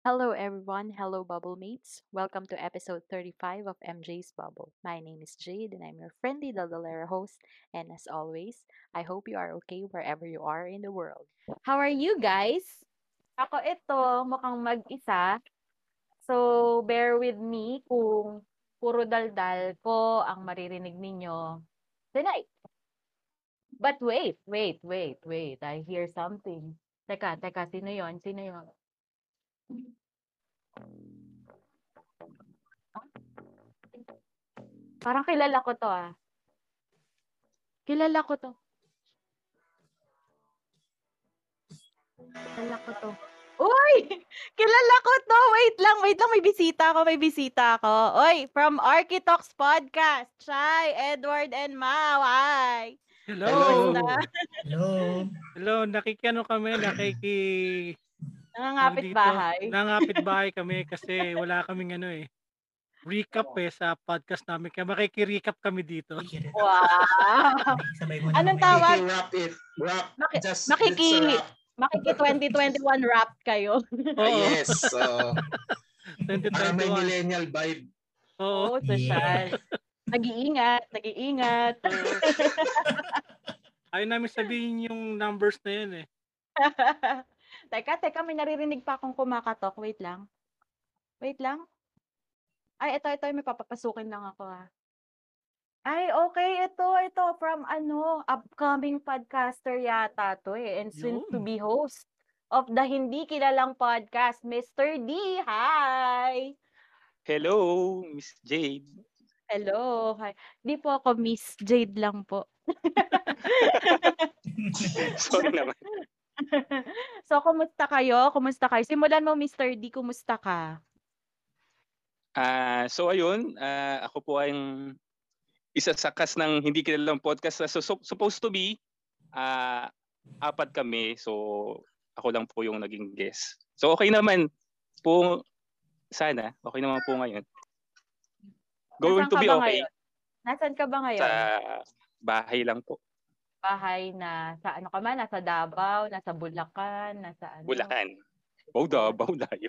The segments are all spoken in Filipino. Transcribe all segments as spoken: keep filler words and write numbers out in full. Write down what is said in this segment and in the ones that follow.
Hello everyone, hello bubble mates. Welcome to episode thirty-five of M J's Bubble. My name is Jade and I'm your friendly Daldalera host, and as always, I hope you are okay wherever you are in the world. How are you guys? Ako ito, mukhang mag-isa. So, bear with me kung puro daldal po ang maririnig ninyo tonight. But wait, wait, wait, wait. I hear something. Teka, teka, sino yon? Sino yon? Parang kilala ko to ah. Kilala ko to. Kilala ko to. Uy! Kilala ko to! Wait lang, wait lang. May bisita ako, may bisita ako. Uy! From Archi Talks Podcast, Chai, Edward, and Mau. Hi! Hello! Hello! Hello! Hello! Nakikiano kami, nakiki... Nangangapit bahay. Nangangapit bahay kami kasi wala kaming ano eh. Recap eh sa podcast namin. Kaya makikirecap kami dito. Wow! Anong tawag? Wrap it. Wrap. Maki- just makiki- makiki-twenty twenty-one wrap kayo. Oh, yes. So, parang may millennial vibe. Oo, oh, social. Yeah. Nag-iingat, nag-iingat. Ayaw namin sabihin yung numbers na yun eh. Teka, teka, may naririnig pa akong kumakatok. Wait lang. Wait lang. Ay, ito, ito. May papapasukin lang ako, ha. Ay, okay. Ito, ito. From, ano, upcoming podcaster yata to, eh. And soon to be host of the Hindi Kilalang Podcast, Mister D. Hi! Hello, Miss Jade. Hello. Hi. Di po ako Miss Jade lang po. Sorry naman. So, kumusta kayo? Kumusta kayo? Simulan mo, Mister D, kumusta ka? Uh, so, ayun. Uh, ako po ay isa sa cast ng Hindi Kilalang Podcast. So, so, supposed to be, uh, apat kami. So, ako lang po yung naging guest. So, okay naman po. Sana. Okay naman po ngayon. Going Nasaan to be okay. Ngayon? Nasaan ka ba ngayon? Sa bahay lang po. Bahay na sa ano ka man, nasa Davao, nasa Bulacan, nasa ano. Bulacan. Oh, Davao layo.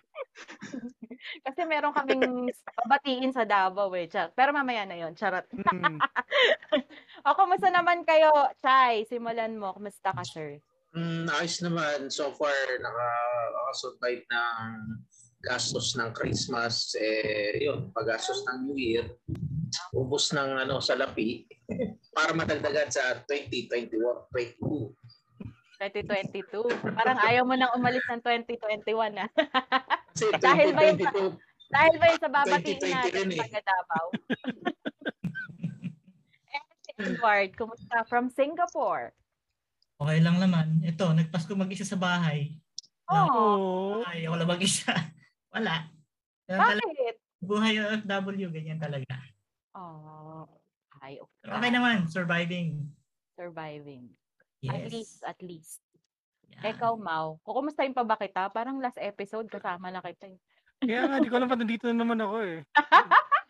Kasi meron kaming babatiin sa Davao eh. Char. Pero mamaya na yon, charot. Mm. O, kumusta naman kayo, Chai? Simulan mo, kumusta ka, sir? Mm, ayos naman. So far, naka-survive ng gastos ng Christmas, eh, yun, paggastos ng New Year, ubos ng ano, salapi. Para matagdagan sa twenty twenty-one twenty-two. twenty twenty-two. Parang ayaw mo nang umalis ng twenty twenty-one na. Dahil ba 'yung dahil ba 'yung sa babatiin natin sa Davao? Edward, kumusta from Singapore? Okay lang naman. Ito, nagpasko mag-isa sa bahay. Oh. Ay, wala mag-isa. Wala. Bakit? Buhay O F W, ganyan talaga. Oh. Ay, okay. Okay naman, surviving. Surviving. Yes. At least, at least. Yeah. Ikaw, Mau. Kukumusta yung pa ba kita? Parang last episode, kasama na kita. Kaya nga, di ko alam pa nandito naman ako eh.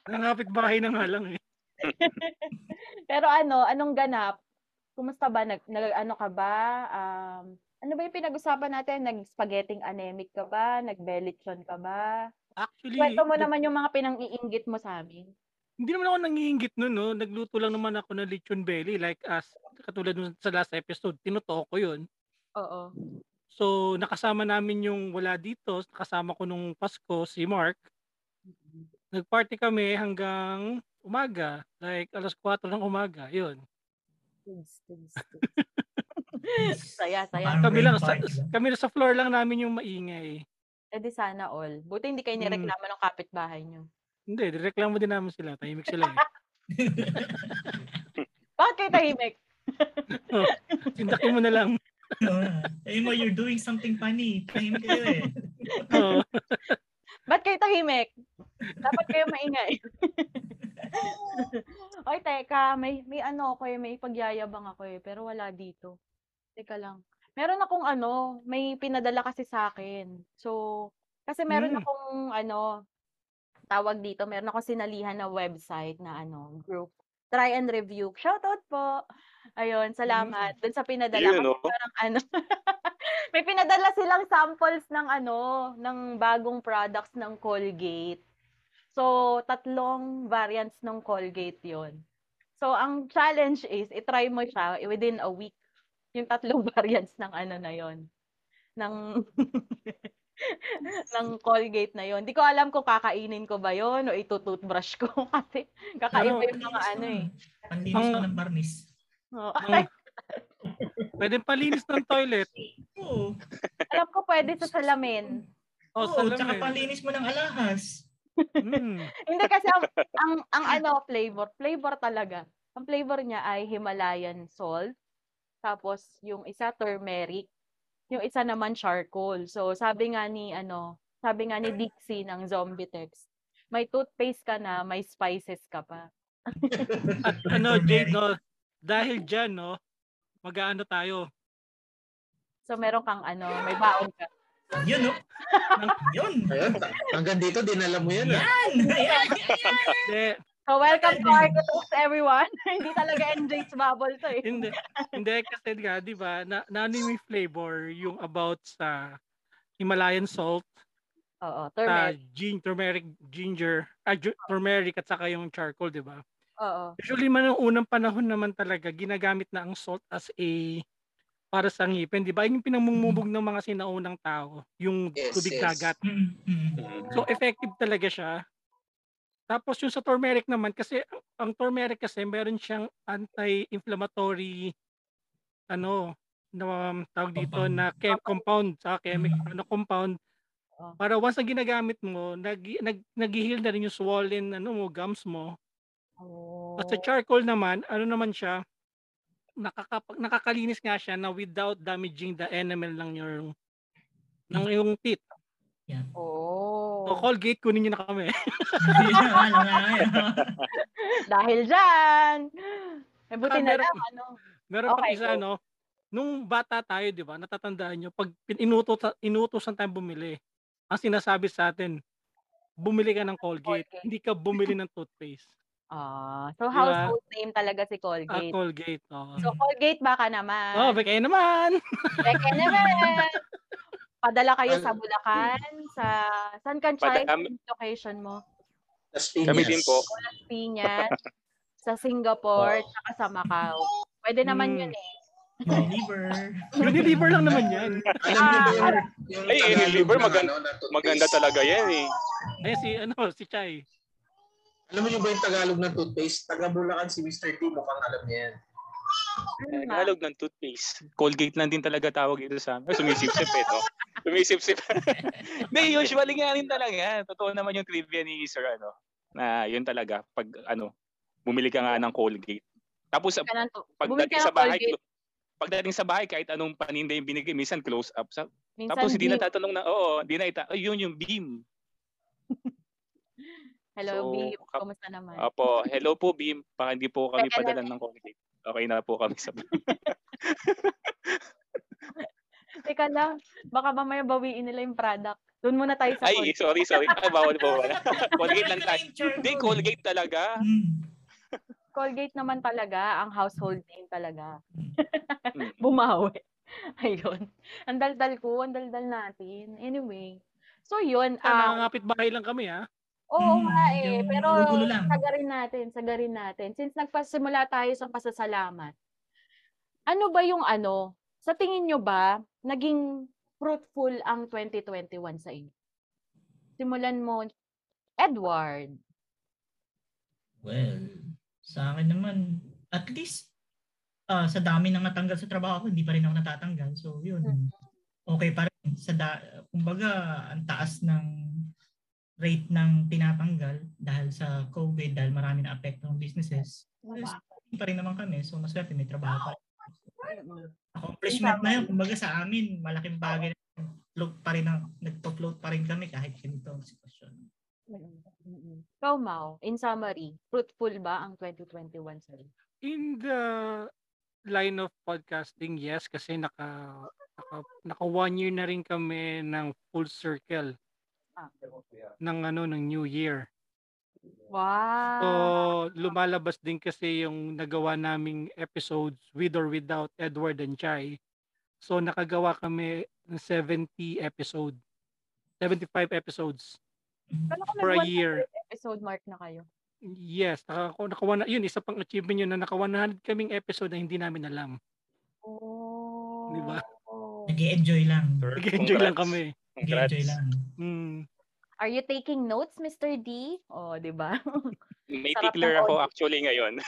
Nangapit bahay na nga lang eh. Pero ano, anong ganap? Kumusta ba? Nag, nag, ano ka ba? Um, ano ba yung pinag-usapan natin? Nag-spaghetti anemic ka ba? Nag-bellichon ka ba? Actually, kwento mo the... naman yung mga pinang-iinggit mo sa amin. Hindi naman ako nanginggit nun, no? Nagluto lang naman ako ng lechon belly. Like, as, katulad sa last episode, tinutok ko yun. Oo. So, nakasama namin yung wala dito. Nakasama ko nung Pasko, si Mark. Nagparty kami hanggang umaga. Like, alas four ng umaga. Yun. Thanks, thanks, thanks. Saya, saya. Kami lang, sa, kami lang sa floor lang namin yung maingay. Eh di sana all. Buti hindi kayo nireklamo hmm. ng kapitbahay nyo. Hindi, direklamo din naman sila. Tahimik sila eh. Bakit tahimik? Oh, sindakin mo na lang. Ayun mo, you're doing something funny. Tahimik kayo eh. Oh. Ba't kayo tahimik? Dapat kayo maingay. Oy, teka, may may ano ako eh, may pagyayabang ako eh, pero wala dito. Teka lang. Meron akong ano, may pinadala kasi sa akin. So, kasi meron mm. akong ano, tawag dito, meron akong sinalihan na website na ano, group. Try and review. Shoutout po. Ayun, salamat. Doon sa pinadala ko, parang ano. May pinadala silang samples ng ano, ng bagong products ng Colgate. So, tatlong variants ng Colgate 'yon. So, ang challenge is i-try mo siya within a week. Yung tatlong variants ng ano na 'yon. Ng ng Colgate na 'yon. Hindi ko alam kung kakainin ko ba 'yon o ito-toothbrush ko kasi kakaiba yung mga ano eh. Panlinis pa ng barnis. Oh. Okay. Pwede palinis ng toilet. Oo. Alam ko pwede sa salamin. Oh, oh salamin. Tsaka palinis mo ng alahas. Mm. Hindi kasi ang, ang ang ano flavor, flavor talaga. Ang flavor niya ay Himalayan salt. Tapos yung isa turmeric, yung isa naman charcoal. So sabi nga ni ano, sabi nga ni Dixie ng Zombie Techs, may toothpaste ka na, may spices ka pa. At ano Jade, no, dahil diyan no, mag-aano tayo. So meron kang ano, may baon ka. Yun, no? Yun. Ayun, hanggang dito, dinala mo yan. Yan! Ayan, ayan. So, welcome to Archi Talks, everyone. Hindi talaga M J's Bubble to eh. Hindi, hindi kasi nga, di ba, na, naano yung flavor yung about sa Himalayan salt, Oo, turmeric. Uh, gin, turmeric, ginger, uh, turmeric at saka yung charcoal, di ba? Oo. Usually, man, noong unang panahon naman talaga, ginagamit na ang salt as a para sa ngipin, di ba? Yung pinamumubog ng mga sinaunang tao, yung yes, tubig dagat. Yes. Mm-hmm. So, effective talaga siya. Tapos yung sa turmeric naman, kasi ang turmeric kasi meron siyang anti-inflammatory ano, na, um, tawag dito, compound. na chem- compound, sa chemical mm-hmm. ano, compound. Para once na ginagamit mo, nag- nag- nag-heal na rin yung swollen ano mo, gums mo. Oh. At sa charcoal naman, ano naman siya, nakakapag nakakalinis nga siya na without damaging the enamel ng your ng iyong teeth. Yeah. Oh. So Colgate, kunin niyo na kami. Dahil diyan. Eh buti ah, na lang ano. Meron okay, pa isa so... ano, nung bata tayo, 'di ba? Natatandaan niyo pag inutos inutosan tayo bumili. Ang sinasabi sa atin, bumili ka ng Colgate, Colgate. Hindi ka bumili ng toothpaste. Ah, so household yeah. name talaga si Colgate. Ah, Colgate. Oh. So Colgate baka naman. Oh, baka naman. Baka naman. Padala kayo sa Bulacan, sa San Canchay, location mo. Las Piñas. Kami din po. Las Piñas, sa Singapore, oh. at sa Macau. Pwede naman mm. yun eh. Unilever. Unilever lang naman yan. Alam niyo ba yun? Ay, Unilever maganda, maganda talaga yan eh. Ay, si ano, si Chai. Alam mo nyo ba yung Tagalog ng toothpaste? Taga-Bulacan si Mister T, mukhang alam niya yan. Tagalog ng toothpaste. Colgate lang din talaga tawag ito sa amin. Sumisip-sip eh, no? Sumisip-sip. Hindi, usually nga rin talaga. Totoo naman yung trivia ni Sir, ano? Na yun talaga, pag ano, bumili ka nga ng Colgate. Tapos, pagdating sa bahay, pagdating sa bahay, kahit anong paninda yung binigay, minsan close up. Sa, minsan tapos, hindi na tatanong na, oo, hindi na ita, oh, yun yung Beam. Hello, so, Beam. Kumusta naman? Opo. Hello po, Beam. Baka hindi po kami padalan ng Colgate. Okay na po kami sa Beam. Teka lang. Baka mamaya bawiin nila yung product. Doon muna tayo sa Colgate. Ay, sorry, sorry. Ay, bawal po. Colgate lang tayo. Hindi, Colgate talaga. Colgate naman talaga. Ang household name talaga. Bumawi. Ayun. Ang daldal ko. Ang daldal natin. Anyway. So, yun. Nakangapit bahay lang kami, ha? Oo nga eh, pero sagarin natin, sagarin natin. Since nagpasimula tayo sa pasasalamat, ano ba yung ano, sa tingin nyo ba, naging fruitful ang twenty twenty-one sa inyo? Simulan mo, Edward. Well, sa akin naman, at least uh, sa dami nang natanggal sa trabaho ko, hindi pa rin ako natatanggal. So yun, okay pa rin. Sa da- kumbaga, ang taas ng rate ng tinatanggal dahil sa COVID, dahil marami na apekto ng businesses, well, pa rin naman kami. So, maswerte, may trabaho pa rin. Accomplishment na yun. Kumbaga sa amin, malaking bagay na float pa rin, nagpo-float pa rin kami kahit ganito ang sitwasyon. Mm-mm. Ikaw, Mau, in summary, fruitful ba ang twenty twenty-one sa'yo? In the line of podcasting, yes, kasi naka, naka, naka one year na rin kami ng full circle ah. ng, ano, ng new year. Wow! So, lumalabas din kasi yung nagawa naming episodes with or without Edward and Chai. So, nakagawa kami ng seventy episode. seventy-five episodes. Kala ko for a year. Episode mark na kayo. Yes, nakakuha na yun, isa pang achievement yun na naka-one hundred kaming episode na hindi namin alam. Oh. 'Di ba? Nag-enjoy lang. Nag-enjoy lang kami. Nag-enjoy lang. Mm. Are you taking notes, Mister D? Oh, 'di ba? May tickler ako actually ngayon.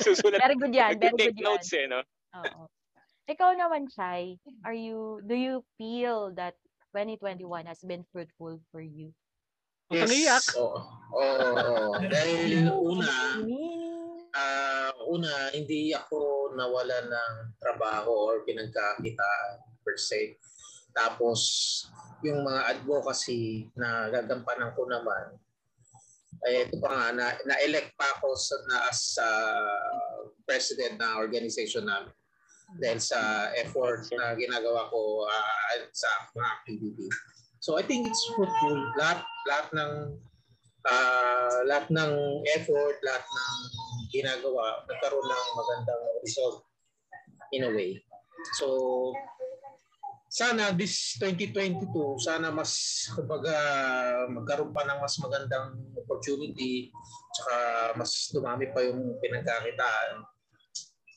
Susulat. Very good 'yan. Very good notes eh, no? Oo. Ikaw naman, Chai, are you do you feel that twenty twenty-one has been fruitful for you? Yes. Pag-iyak. Oo. Oh, oh, dahil una, uh, una, hindi ako nawala ng trabaho or pinagkakitaan per se. Tapos, yung mga advocacy na gagampanan ko naman, eh, ito pa nga, na, na-elect pa ako sa, na, as uh, president ng organization namin. Dahil sa effort na ginagawa ko uh, sa mga activity. So I think it's fruitful. Lahat, lahat ng uh, lahat ng effort, lahat ng ginagawa, nagkaroon ng magandang result in a way. So sana this twenty twenty-two, sana mas kumbaga magkaroon pa ng mas magandang opportunity tsaka mas dumami pa yung pinagkakitaan.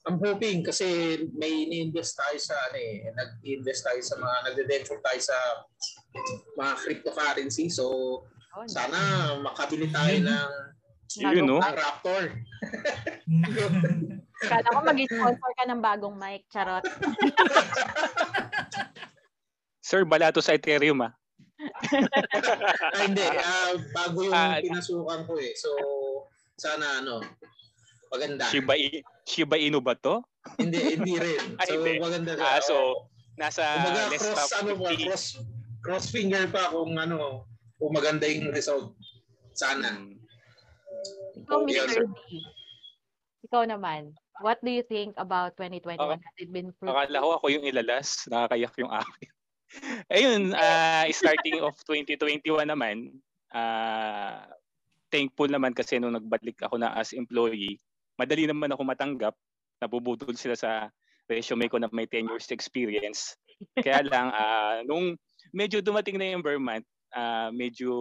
I'm hoping kasi may in-invest tayo sa ano eh, nag-invest tayo sa mga nagde-venture tayo sa mga cryptocurrency. So oh, sana makabili tayo ng you know, Raptor. Kala ko mag-sponsor ka ng bagong mic, charot. Sir, balato sa Ethereum ah. Ay, hindi, uh, bago yung uh, pinasukan ko eh. So sana ano maganda. Shiba, I- Shiba Inu ba to? Hindi, hindi rin. So, Ay, maganda ka. Ah, so, nasa umaga, list cross, top ano ba, cross, cross finger pa kung ano, kung maganda yung result. Sana. Ikaw, okay, Mister D. Ikaw naman. What do you think about twenty twenty-one? Okay. Has it been fruitful? Akala ko ako yung ilalas. Nakakayak yung akin. Ayun, uh, starting of twenty twenty-one naman, uh, thankful naman kasi nung nagbalik ako na as employee, madali naman ako matanggap, nabubudol sila sa resume ko na may ten years experience. Kaya lang, uh, nung medyo dumating na yung Vermont, uh, medyo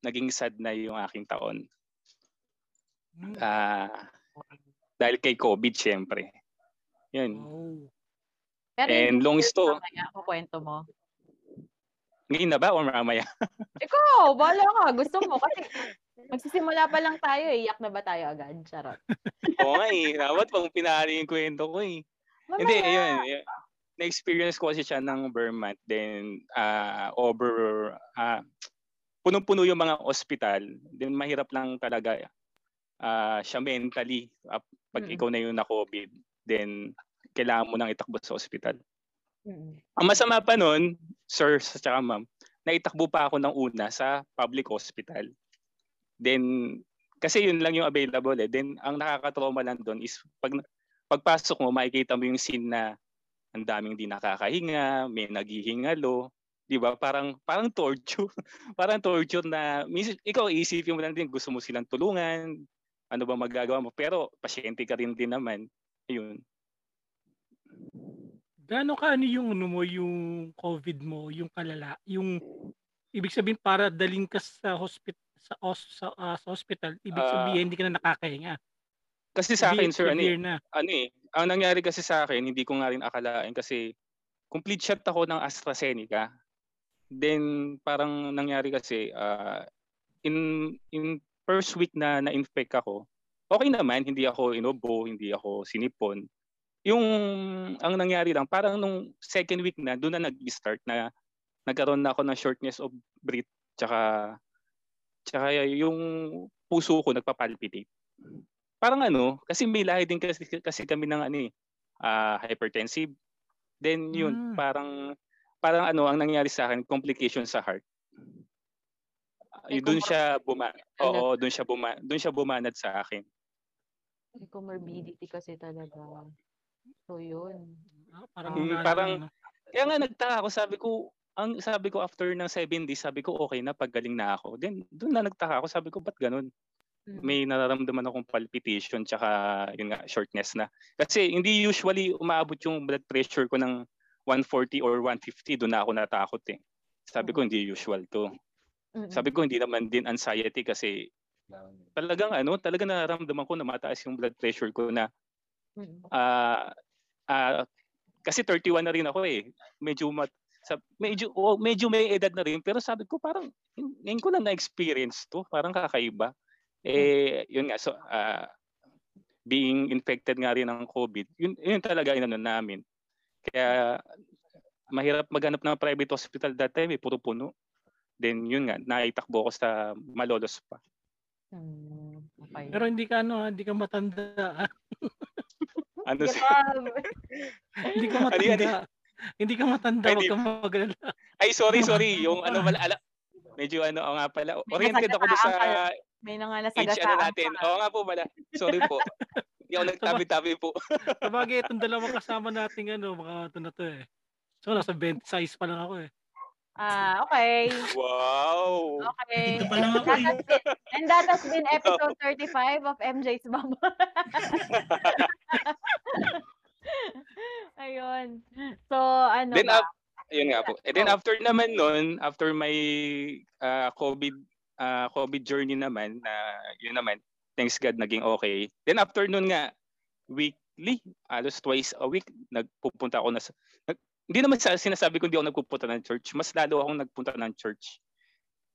naging sad na yung aking taon. Uh, dahil kay COVID, syempre. Yun. Pero and long story. Ako kwento mo. Ngayon na ba o mamaya? Ikaw, bahala ka. Gusto mo kasi... Magsisimula pa lang tayo eh. Iyak na ba tayo agad? Charot. Oo nga eh. Dapat pang pinari yung kwento ko eh. Mamaya. Hindi, ayun. Na-experience ko kasi siya ng Vermont. Then, uh, over, uh, punong-puno yung mga ospital. Then, mahirap lang talaga uh, siya mentally. Uh, pag mm-hmm. ikaw na yung na-COVID, then, kailangan mo nang itakbo sa ospital. Mm-hmm. Ang masama pa nun, sir, sa tsaka ma'am, naitakbo pa ako ng una sa public hospital. Then, kasi yun lang yung available eh. Then, ang nakakatrauma lang doon is pag pagpasok mo, makikita mo yung scene na ang daming di nakakahinga, may naghihingalo. Di ba? Parang, parang torture. Parang torture na, minsan, ikaw isipin mo lang din, gusto mo silang tulungan, ano ba magagawa mo. Pero, pasyente ka rin din naman. Ayun. Gano'n ka ano yung, ano mo, yung COVID mo, yung kalala, yung, ibig sabihin, para daling ka sa hospital, sa, os, sa, uh, sa hospital, ibig sabihin uh, hindi ka na nakakahinga. Kasi sa akin, sir, ano, ano eh, ang nangyari kasi sa akin, hindi ko nga rin akalain kasi complete shot ako ng AstraZeneca. Then parang nangyari kasi, uh, in, in first week na na-infect ako, okay naman, hindi ako inobo, hindi ako sinipon. Yung, ang nangyari lang, parang nung second week na, doon na nag-start na nagkaroon na ako ng shortness of breath, tsaka Tsaka yung puso ko nagpapalpitate. Parang ano, kasi may lahi din kasi, kasi kami ng ano, uh, hypertensive. Then yun, mm. parang parang ano ang nangyari sa akin, complication sa heart. doon siya buma Oo, doon siya buma doon siya bumanat sa akin. May comorbidity kasi talaga. So 'yun. Ah, parang hmm, parang kaya nga nagtaka ako, sabi ko, ang sabi ko after ng seven days, sabi ko okay na, paggaling na ako. Then doon na nagtaka ako, sabi ko ba't ganun? May nararamdaman akong palpitation tsaka yun nga, shortness na. Kasi hindi usually umaabot yung blood pressure ko ng one forty or one fifty. Doon na ako natakot eh. Sabi ko hindi usual to. Sabi ko hindi naman din anxiety kasi talagang ano, talagang nararamdaman ko na mataas yung blood pressure ko na uh, uh, kasi thirty-one na rin ako eh. Medyo mat Sab- medyo oh, medyo may edad na rin pero sabi ko parang ngayon ko lang na-experience to, parang kakaiba. Eh, yun nga, so, uh, being infected nga rin ng COVID, yun, yun talaga yun ano namin. Kaya, mahirap maghanap ng private hospital that time, eh, puro puno. Then, yun nga, naitakbo ko sa Malolos pa. Hmm, okay. Pero hindi ka, ano, hindi ka matanda. Ano si... Hindi ka matanda. Ano, ano? Hindi ka matanda, huwag kang magalala. Ay, sorry, sorry. Yung ano, wala, ala, medyo ano, nga pala, oriented ako sa... May nangalasagasa. H R natin. Oo nga po pala. Sorry po. Hindi ako nagtabi-tabi po. Sabagay, itong dalawang kasama nating ano, baka ito na to eh. So, nasa bent size pa lang ako eh. Ah, okay. Wow. Okay. Dito pa lang ako eh. And that has been episode thirty-five of M J's Bubble. Ayun. So, ano then, ba? Ap- ayun nga po. And then after naman nun, after my uh, COVID Uh, COVID journey naman na uh, yun naman, thanks God naging okay. Then after noon nga, weekly, alos twice a week, nagpupunta ako na sa, nag, hindi naman sa, sinasabi ko hindi ako nagpupunta ng church, mas lalo akong nagpunta ng church.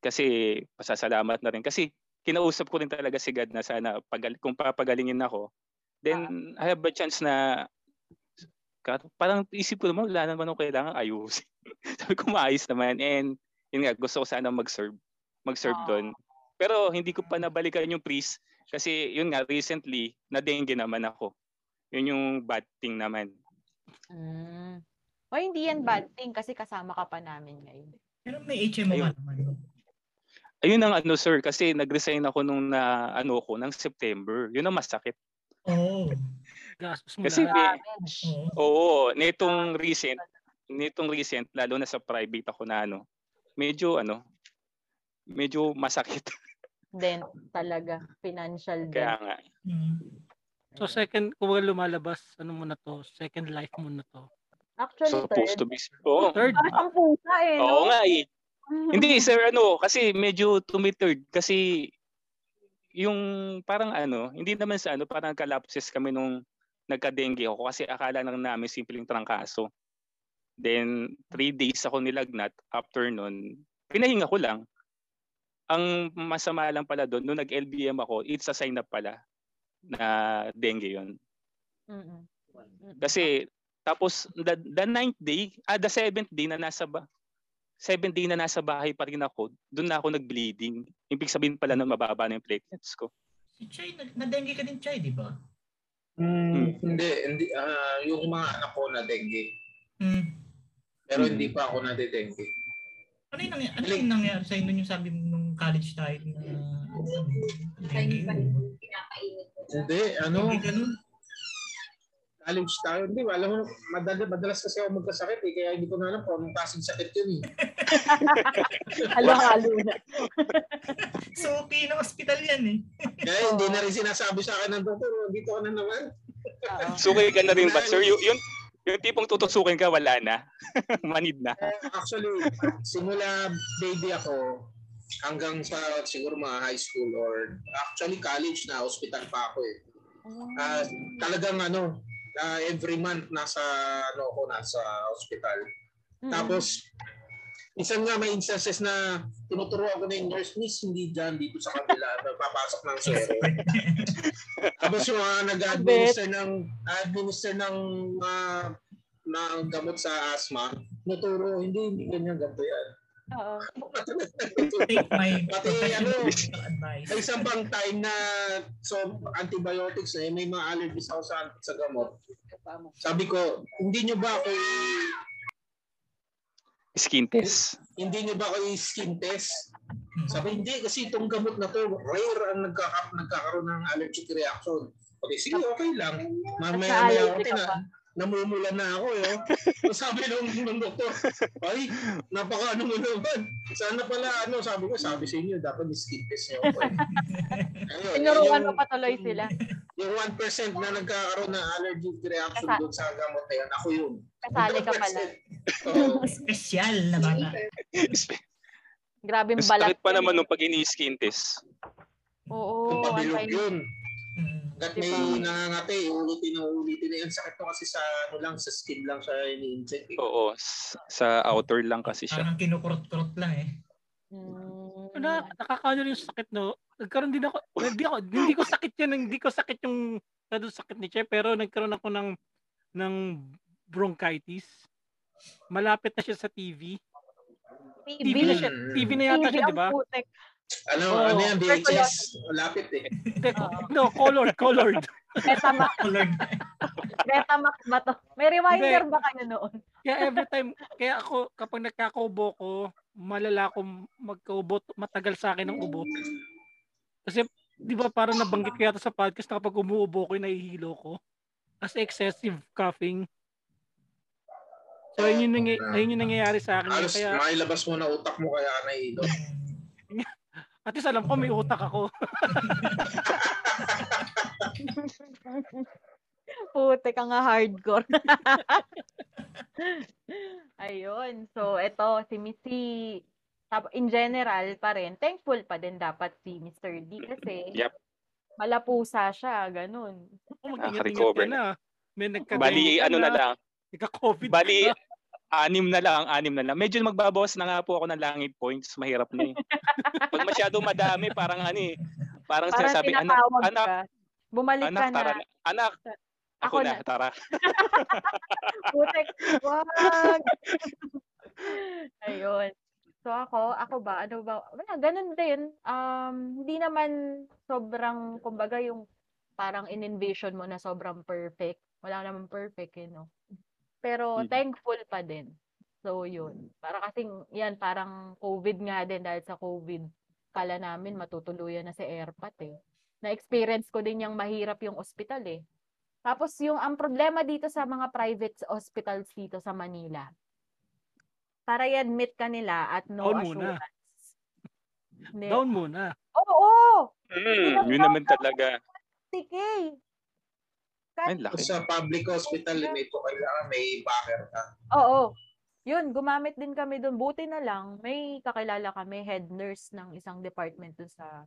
Kasi pasasalamat na rin. Kasi kinausap ko rin talaga si God na sana pag, kung papagalingin ako, then I have a chance na parang isip ko naman, wala naman ako kailangan ayusin. Sabi ko maayos naman and yun nga, gusto ko sana mag-serve. mag-serve oh. doon. Pero hindi ko pa nabalikan yung priest kasi yun nga, recently, na-dengue naman ako. Yun yung bad thing naman. Mm. O oh, hindi yan bad thing kasi kasama ka pa namin ngayon. Pero may H M O ayun. naman. Ayun ang ano sir, kasi nag-resign ako nung na, ano ko, ng September. Yun ang masakit. Oh. Kasi may, oo, nitong recent, nitong recent, lalo na sa private ako na ano, medyo ano, medyo masakit. Then talaga financial din. Kaya nga. Mm. So second, kung lumalabas, ano muna to? Second life muna to. Actually so, supposed to be oh. third. Parang pusa eh. Oo no? nga eh. Hindi sir ano, kasi medyo tumi-third kasi yung parang ano, hindi naman sa ano, parang kalapses kami nung nagka-dengue ako kasi akala lang namin simpleng trangkaso. Then three days ako nilagnat after noon. Pinahinga ko lang. Ang masama lang pala doon, nung nag-L B M ako, it's a sign up pala na dengue yun. Mm-mm. Kasi, tapos, the, the ninth day, ah, the seventh day na nasa, ba- seventh day na nasa bahay pa rin ako, doon na ako nag-bleeding. Ibig sabihin pala na mababa na yung platelets ko. Si Chay, na-dengue ka din, Chay, di ba? Mm, hindi, hindi. Uh, yung mga anak ko na-dengue. Mm. Pero mm. hindi pa ako na-dengue. Ano yung nangyari, ano yung nangyari sa inyo yung sabi nung college tayo na... Hindi, ano? College tayo, hindi. Alam mo, madalas kasi ako magkasakit eh. Kaya hindi ko na alam kung anong kasing sakit yun eh. Halo-halo na. So, okay na hospital yan eh. Kaya hindi na rin sinasabi sa akin ng doktor, dito ka na naman. Suki ka na rin ba, sir? Yun? Yung tipong tutusukin ka, wala na. Manid na. Actually, simula baby ako, hanggang sa siguro mga high school or actually college na, hospital pa ako eh. Uh, talagang ano, uh, every month nasa, ano ako, nasa hospital. Mm-hmm. Tapos, isang nga may instances na tinuturo ako na yung nurse, miss, hindi dyan, dito sa kabila, papasok ng sero. Tapos yung uh, nag-administer ng administer ng uh, ng gamot sa asthma, nuturo, hindi, hindi ganyan ganito yan. Oo. Take my pati, ano, advice. May isang pang time na so, antibiotics eh, may mga allergies ako sa, sa gamot. Sabi ko, hindi nyo ba ako skin test? Hindi nyo ba ako skin test? Sabi, hindi, kasi itong gamot na to, rare ang nagkaka- nagkakaroon ng allergic reaction. Okay, sige, okay lang. Mamaya-maya, okay na. Namumula na ako, eh. Sabi ng, ng doktor, ay, napaka-ano mo naman. Sana pala, ano, sabi ko, sabi sa inyo, dapat skip this. Sinuruan mo patuloy sila. Yung one percent na nagkakaroon ng allergic reaction Kasali. Doon sa gamot na yan, ako yun. Kasali ka pala. Oh. Special na bata. Grabe yung balat. Sakit pa naman nung pag ini-skin test. Oo. Yung pabilog yun. At may nangangate, ulitin na ulitin na yan. Sakit to kasi sa ano lang, sa skin lang siya ini-inject. Oo, sa outer lang kasi siya. Parang kinukurot-kurot lang eh. Mm. Na, nakakano yung sakit no. Nagkaroon din ako, hindi ako, hindi ko sakit yan, hindi ko sakit yung, nado sakit ni Che, pero nagkaroon ako ng, ng bronchitis. Malapit na siya sa T V. T V, T V na siya, T V na yata T V siya, di ba? Ano, oh, ano yan, V H S? Lapit eh. No, colored, colored. Betamax. Betamax ba to? May reminder ba kayo noon? Kaya every time, kaya ako, kapag nagkakubo ko, malala akong magkaubot, matagal sa akin ang ubot. Kasi, di ba, parang nabanggit ko yata sa podcast na kapag umuubo ko, nahihilo ko. As excessive coughing. So, ayun yung, nangy- ayun yung nangyayari sa akin. Alos, kaya, mailabas mo na utak mo kaya ka nahihilo. At least alam ko may utak ako. Puti ka nga hardcore. Ayun. So, eto, si Missy, in general pa rin, thankful pa din dapat si Mister D kasi yep. Malapusa siya, ganun. Oh, naka-recover na. May Bali, na, ano na lang. Nagka-COVID Bali, na. Anim na lang, anim na lang. Medyo magbabawas na nga po ako ng langit points. Mahirap na eh. Pag masyado madami, parang ano eh. Parang, parang sinasabing, anak, anak. Ka. Bumalik anak, ka tara, na. Anak, ako, ako na, na, tara. Putek, wag. Ayun. So ako, ako ba, ano ba, wala, ganun din. Um, hindi naman sobrang, kumbaga yung parang in-envision mo na sobrang perfect. Wala naman perfect eh, no? Pero thankful pa din. So, yun. Para kasing, yan, parang COVID nga din. Dahil sa COVID, kala namin matutuluyan na si airpot eh. Na-experience ko din yung mahirap yung ospital eh. Tapos, yung ang problema dito sa mga private hospitals dito sa Manila, para i-admit ka nila at no down assurance. Muna. Down muna. Oo! oo. Mm, yun naman talaga. Sige. Sa public hospital, may kailangan may backer ka. Oo. Yun, gumamit din kami doon. Buti na lang, may kakilala kami, head nurse ng isang department doon sa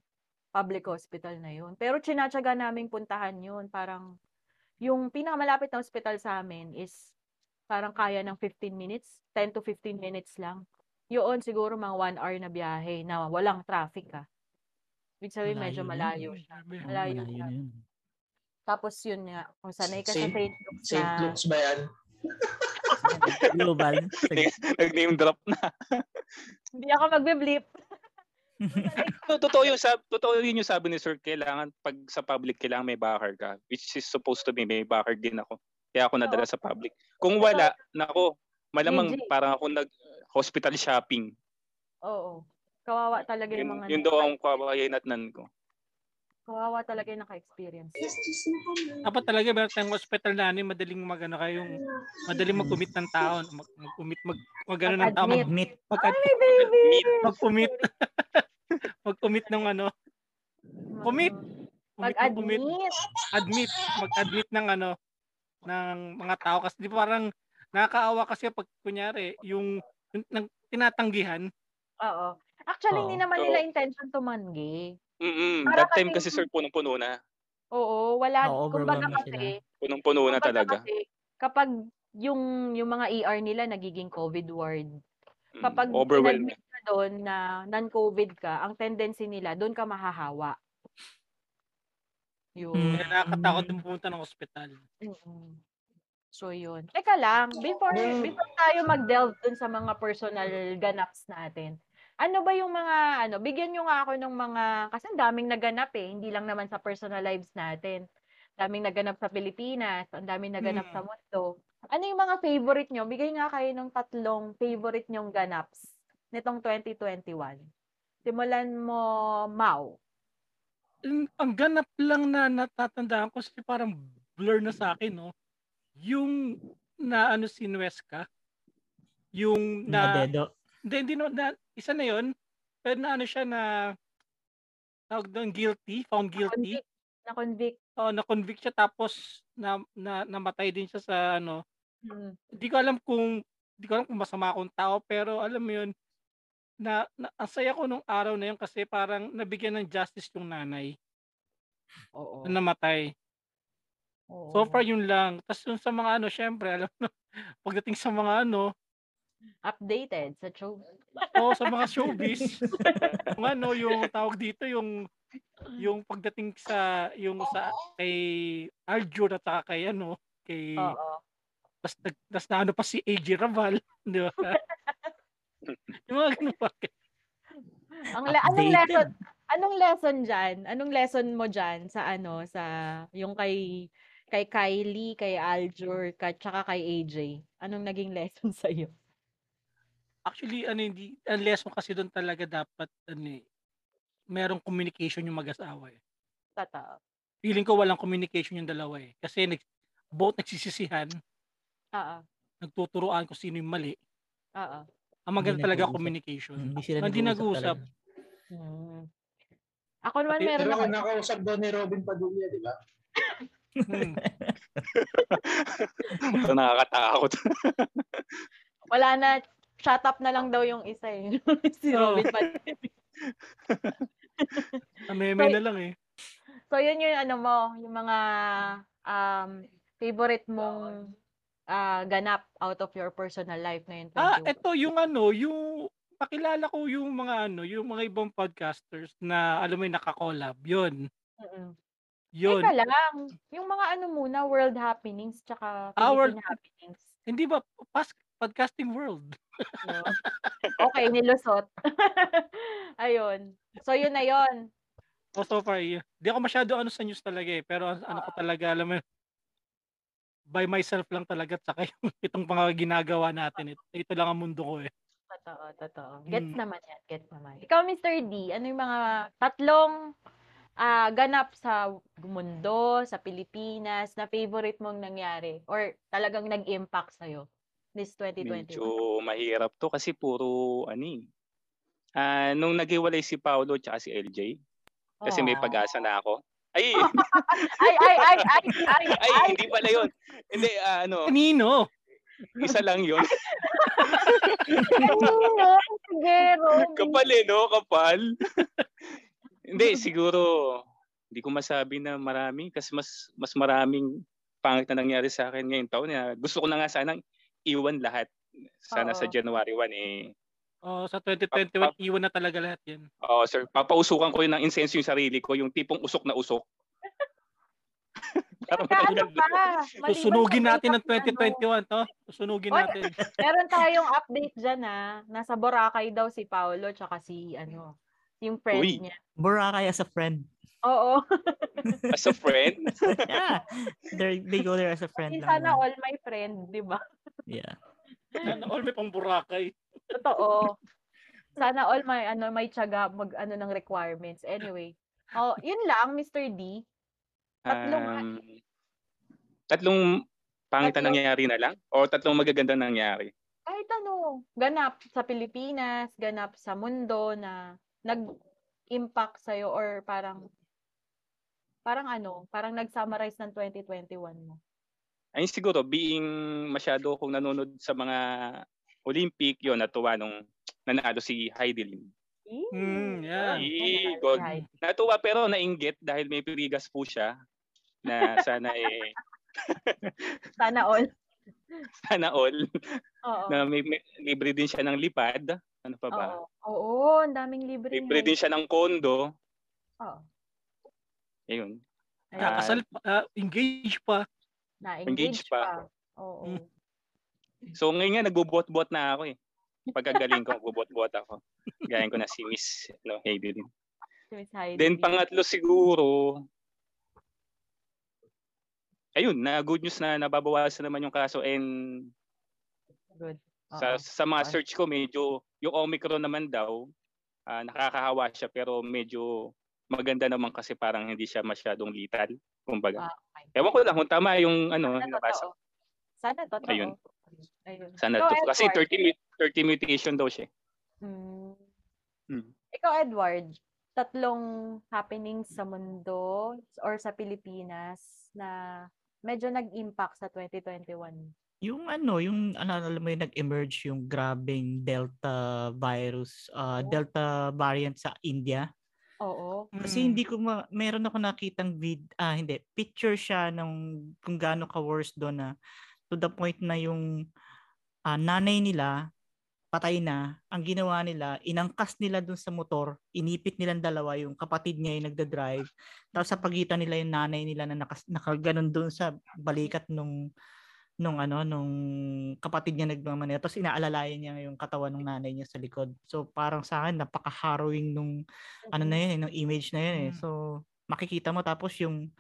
public hospital na yun. Pero tsinatsaga naming puntahan yun. Parang, yung pinakamalapit na hospital sa amin is parang kaya ng fifteen minutes, ten to fifteen minutes lang. Yun, siguro mga one hour na biyahe na walang traffic ka. Ibig sabihin, medyo malayo siya. Malayo siya. Tapos yun nga, kung sanay ka Saint, sa Saint Luke's na... Saint Luke's ba yan? Global. Nag-name drop na. Hindi ako magbe-blip. Totoo yung sabi, totoo yun yung sabi ni Sir, kailangan pag sa public, kailangan may backer ka. Which is supposed to be, may backer din ako. Kaya ako nadala sa public. Kung wala, nako, malamang G G. Parang ako nag-hospital shopping. Oo. Kawawa talaga yung mga... Yun daw ang kawawa yung natnan ko. Kawawa talaga yung naka-experience. Dapat talaga, meron tayong hospital na ano, madaling mag-ano kayong, madaling mag-commit ng tao. Mag-commit, mag-ano ng tao. Mag-commit. Mag-commit. Mag-commit ng ano. Commit. Mag-admit. Admit. Mag-admit ng ano, ng mga tao. Kasi di ba parang, nakakaawa kasi pag kunyari, yung, yung, yung tinatanggihan. Oo. Actually, hindi naman nila intention tumanggi. Mm-mm. Para that time kasi, kasi sir, punong-puno na. Oo, wala. Oo, kumbaga kasi. Punong-puno na talaga. Kasi, kapag yung yung mga E R nila nagiging COVID ward, kapag overwhelmed ka doon na non-COVID ka, ang tendency nila, doon ka mahahawa. Yun. Mm. Nakakatakot din pumunta ng ospital. Mm-mm. So, yun. Teka lang, before, before tayo mag-delve dun sa mga personal ganaps natin, ano ba yung mga, ano, bigyan nyo nga ako ng mga, kasi ang daming naganap eh, hindi lang naman sa personal lives natin. Daming naganap sa Pilipinas, ang daming naganap hmm. sa mundo. Ano yung mga favorite nyo? Bigay nga kayo ng tatlong favorite nyong ganaps nitong twenty twenty-one. Simulan mo, Mau. Ang ganap lang na natatandaan ko, kasi parang blur na sa akin, no? Yung na ano sinwes ka, yung na... Nadedo. Hindi, hindi no, na, isa na yun, pero na ano siya na, tawag doon, guilty, found guilty. Na-convict. Oh, na-convict siya, tapos na, na, namatay din siya sa ano. Hindi hmm. ko alam kung, hindi ko alam kung masama akong tao, pero alam mo yun, na, na ang saya ko nung araw na yun kasi parang nabigyan ng justice yung nanay. Oo. Na namatay. Oo. So far yun lang. Tapos yun sa mga ano, syempre, alam mo, pagdating sa mga ano, updated sa show. Oo, sa mga showbiz. Yung ano, yung tawag dito, yung yung pagdating sa, yung oo. Sa, kay Arjun at saka kay ano, kay, tas, tas na ano pa si A J Raval, di ba? Yung mga ganun pa. Ang la- anong lesson? Anong lesson diyan? Anong lesson mo diyan sa ano sa yung kay kay Kylie, kay Aljur, kay tsaka kay A J? Anong naging lesson sa iyo? Actually, ano hindi ang lesson kasi doon talaga dapat ano merong communication yung mag-asawa eh. Totoo. Feeling ko walang communication yung dalawa eh. Kasi nag both nagsisisihan. Oo. Nagtuturoan kung sino yung mali. Oo. Ang maganda talaga communication. Hindi nag-uusap. Hmm. Ako naman meron ako. Nakausap daw ni Robin Padilla, di ba? Ito nakakatakot. Wala na. Shut up na lang daw yung isa eh. Si Robin Padilla. Ameme na lang eh. So yun yung ano mo, yung mga um, favorite mong Uh, ganap out of your personal life na yun. Ah, eto yung ano, yung pakilala ko yung mga ano, yung mga ibang podcasters na alam mo yung nakakolab, yun. Mm-mm. Yun. Eka lang, yung mga ano muna, world happenings, tsaka ah, world happenings. Hindi ba, past podcasting world? No. Okay, nilusot. Ayun. So yun na yun. Oh, so far, yun. Di ako masyado ano sa news talaga eh, pero ano ko talaga, alam mo by myself lang talaga at saka yung itong mga ginagawa natin. Ito, ito lang ang mundo ko eh. Totoo, totoo. Gets hmm. naman yan. Gets naman. Ikaw, Mister D, ano yung mga tatlong uh, ganap sa mundo, sa Pilipinas, na favorite mong nangyari or talagang nag-impact sa'yo this twenty twenty-one? Medyo mahirap to kasi puro ano uh, nung naghiwalay si Paolo at si L J kasi aww. May pag-asa na ako. Ay. ay, ay, ay, ay, ay, ay, ay, hindi pala yun. Hindi, uh, ano. Kanino? Isa lang yun. Kanino? Sige, Robin. Kapal eh, no? Kapal. Hindi, siguro, hindi ko masabi na marami kasi mas mas maraming pangit na nangyari sa akin ngayong taon. Gusto ko na nga sanang iwan lahat. Sana oh. Sa January first eh. Oh, sa twenty twenty-one, Pap- iwan na talaga lahat yan. Oo, oh, sir. Papausukan ko yun ng insenso yung sarili ko, yung tipong usok na usok. Para matulog na. Susunugin natin ng twenty twenty-one, to. Susunugin natin. Meron tayong update dyan, ha. Nasa Boracay daw si Paolo, tsaka si, ano, yung friend uy. Niya. Boracay as a friend. Oo. As a friend? Yeah. They're, they go there as a friend. Sana lang. All my friend, di ba? Yeah. Sana all may pang Boracay. Totoo. Sana all may ano may tiyaga mag ano ng requirements. Anyway. Oh, yun lang Mister D. Tatlong um, tatlong pangit na nangyayari na lang o tatlong magaganda nangyari. Kahit ano, ganap sa Pilipinas, ganap sa mundo na nag-impact sa iyo or parang parang ano, parang nag-summarize ng twenty twenty-one mo. Ayun siguro being masyado akong nanonood sa mga Olympic, yun, natuwa nung nanalo si Heidelin. Mm, yeah. E, gold. Natuwa pero nainggit dahil may pirigas po siya na sana eh. Sana all. Sana all. Oo. Na may, may, libre din siya ng lipad. Ano pa ba? Oo, oo, ang daming libre. Libre din siya ng kondo. Oo. Ayun. Kakasal pa, uh, engage pa. Na-engage engage pa. pa. Oo. Mm. So ngayon nga, nagbubuot-buot na ako eh. Pagkagaling ko, bubuot-buot ako. Galing ko na si Miss no, Heidelin. Si Miss Heidelin. Then pangatlo siguro, ayun, na good news na nababawasan naman yung kaso and good. Sa, sa mga search ko, medyo yung Omicron naman daw, Uh, nakakahawa siya pero medyo maganda naman kasi parang hindi siya masyadong lethal, kumbaga. Okay. Ewan ko lang kung tama yung ano, nabasa. Sana totoo. Ayun. Ayun. Sana totoo. Kasi thirty, thirty mutation daw siya. Hmm. Hmm. Ikaw, Edward, tatlong happenings sa mundo or sa Pilipinas na medyo nag-impact sa twenty twenty-one. Yung ano, yung ano, alam mo yung nag-emerge yung grabing Delta virus, uh, Delta variant sa India. Oo. Kasi mm. hindi ko, ma- meron ako nakitang vid, ah hindi, picture siya ng kung gaano ka-worse doon na to the point na yung uh, nanay nila, patay na, ang ginawa nila, inangkas nila doon sa motor, inipit nilang dalawa, yung kapatid niya yung nagda-drive, tapos sa pagitan nila yung nanay nila na nakas- nakaganon doon sa balikat nung nung ano nung kapatid niya nagmamaneo, tapos inaalalayan niya yung katawan ng nanay niya sa likod. So parang sa akin napaka-harrowing nung ano na yun, nung image na yun eh. So makikita mo tapos yung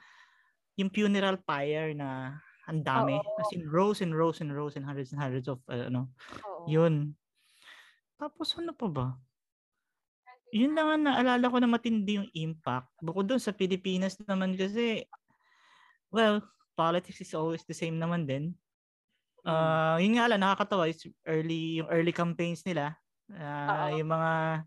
yung funeral pyre na ang dami, as in rows and rows and rows and hundreds and hundreds of uh, ano. Oo. Yun. Tapos ano pa ba? Yun lang ang naalala ko na matindi yung impact. Bukod doon sa Pilipinas naman kasi well, politics is always the same naman din. Uh, yun nga lang, nakakatawa is early, yung early campaigns nila. Uh, yung mga,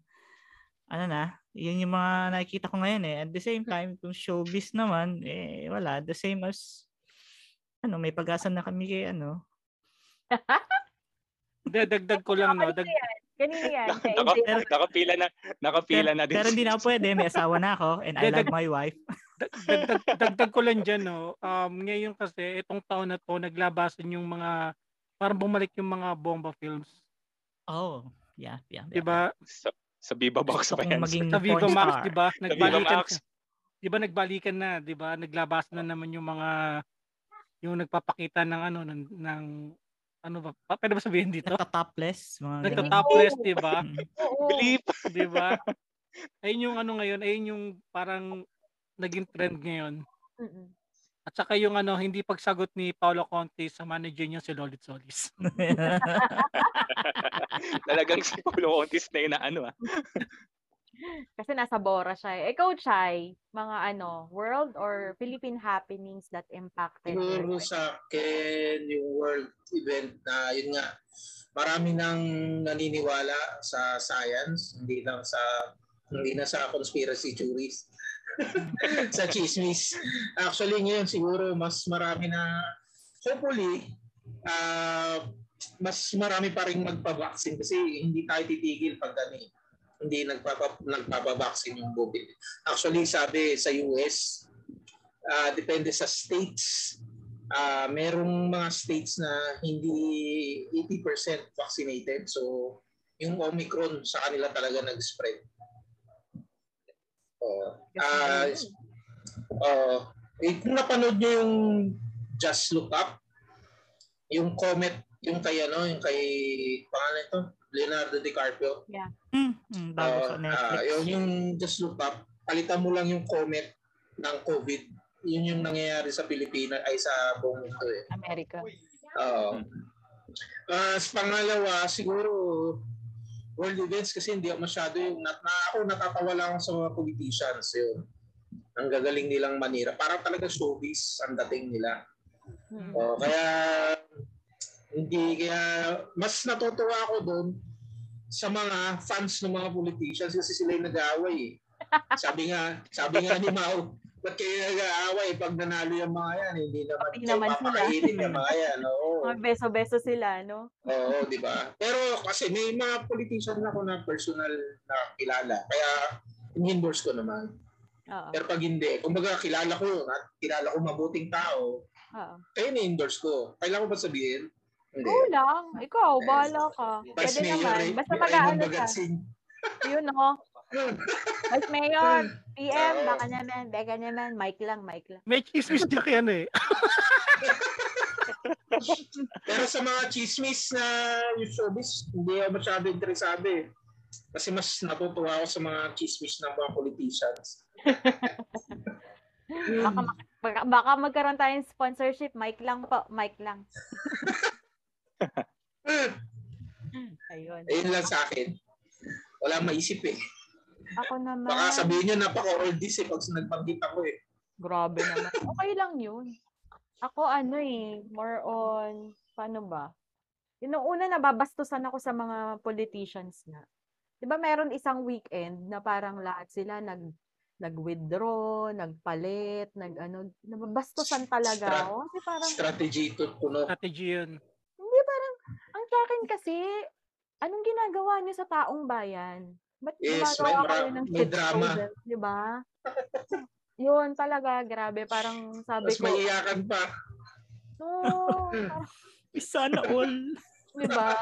ano na, yun yung mga nakikita ko ngayon eh. At the same time, kung showbiz naman, eh, wala. The same as, ano, may pag-asa na kami kay, ano. Dadagdag ko lang, no? Dag- Ganyan yan. Naka, nakapila na, nakapila pero, na din. Pero hindi na pwede, may asawa na ako and I love my wife. Dagdag dag, dag ko lang dyan, no? Um, ngayon kasi, itong taon na to, naglabasan yung mga, parang bumalik yung mga bomba films. Oh, yeah, yeah. yeah. Diba? Sa, sa Viva Max pa yan. Sa Viva Max, diba? Nagbalikan, diba nagbalikan na, diba? Naglabasan na naman yung mga, yung nagpapakita ng ano, ng, ng ano ba? Pwede ba sabihin dito? Nagtatopless. Nagtatopless, di ba? Bleep. Di ba? Ayun yung ano ngayon, ayun yung parang naging trend ngayon. At saka yung ano, hindi pagsagot ni Paolo Conte sa manager niya si Lolit Solis. Talagang si Paolo Conte na yun na ano ah. Kasi nasa Bora siya eh. Ikaw, Chai, mga ano, world or Philippine happenings that impacted? Siguro sa akin, yung world event na, yun nga, marami nang naniniwala sa science, hindi lang sa, hindi na sa conspiracy theories, sa chismis. Actually, ngayon siguro, mas marami na, hopefully, uh, mas marami pa rin magpavaksin kasi hindi tayo titigil pag gani. hindi nagpapa, nagpapabaksin yung COVID. Actually, sabi sa U S, uh, depende sa states, uh, merong mga states na hindi eighty percent vaccinated. So, yung Omicron sa kanila talaga nag-spread. Uh, uh, uh, eh, kung napanood nyo yung Just Look Up, yung comet, yung kay, ano, yung kay, pangalan ito, Leonardo DiCaprio. Yeah. Mm, bago uh, uh, yun yung Just Look Up, palitan mo lang yung comment ng COVID. Yun yung nangyayari sa Pilipinas ay sa buong mundo eh. Amerika. Oo. Uh, uh, sa pangalawa, siguro world events kasi hindi ako masyado yung na, na, ako natatawa lang sa mga politicians yun. Ang gagaling nilang manira. Parang talaga showbiz ang dating nila. Uh, kaya hindi kaya mas natutuwa ako doon sa mga fans ng mga politicians kasi sila yung nag-aaway. Sabi nga, sabi nga ni Mau, ba't kayo nag-aaway pag nanalo yung mga yan? Hindi naman, hindi naman papakainin yung mga yan. Mga beso-beso sila, no? Oo, di ba? Pero kasi may mga politicians na ako na personal na kilala. Kaya in-endorse ko naman. Oo. Pero pag hindi, kumbaga kilala ko, kilala ko mabuting tao, oo. Kaya in-endorse ko. Kailangan ko ba sabihin? Ikaw lang. Ikaw, bahala ka. Pwede naman. Basta mag-aano ka. Yun ako. Vice Mayor, P M, baka naman, beka naman, mic lang, mic lang. May chismis niya kaya na eh. Pero sa mga chismis na yung showbiz, hindi ako masyado interesado eh. Kasi mas natutuwa ako sa mga chismis ng mga politicians. Baka, baka, baka magkaroon tayong sponsorship, mic lang po, mic lang. Ayun. Ayun lang sa akin. Wala maisip eh. Ako naman. Baka sabihin nyo, napaka-oldies eh pag nagpanggit ako eh. Grabe naman. Okay lang yun. Ako ano eh, more on, paano ba? Yun, nung una, nababastusan ako sa mga politicians na. Diba meron isang weekend na parang lahat sila nag, nag-withdraw, nagpalit, nag-ano, nababastusan talaga. Stra- oh, kasi parang, strategy ito. Strategy yun. Hindi, parang, ang sakin kasi, anong ginagawa niyo sa taong bayan? Ba't yes, ginagawa kayo ng shit student? Diba? Yun, talaga, grabe. Parang sabi mas ko. Mas maiyakan pa. No. Parang, sana all. Diba?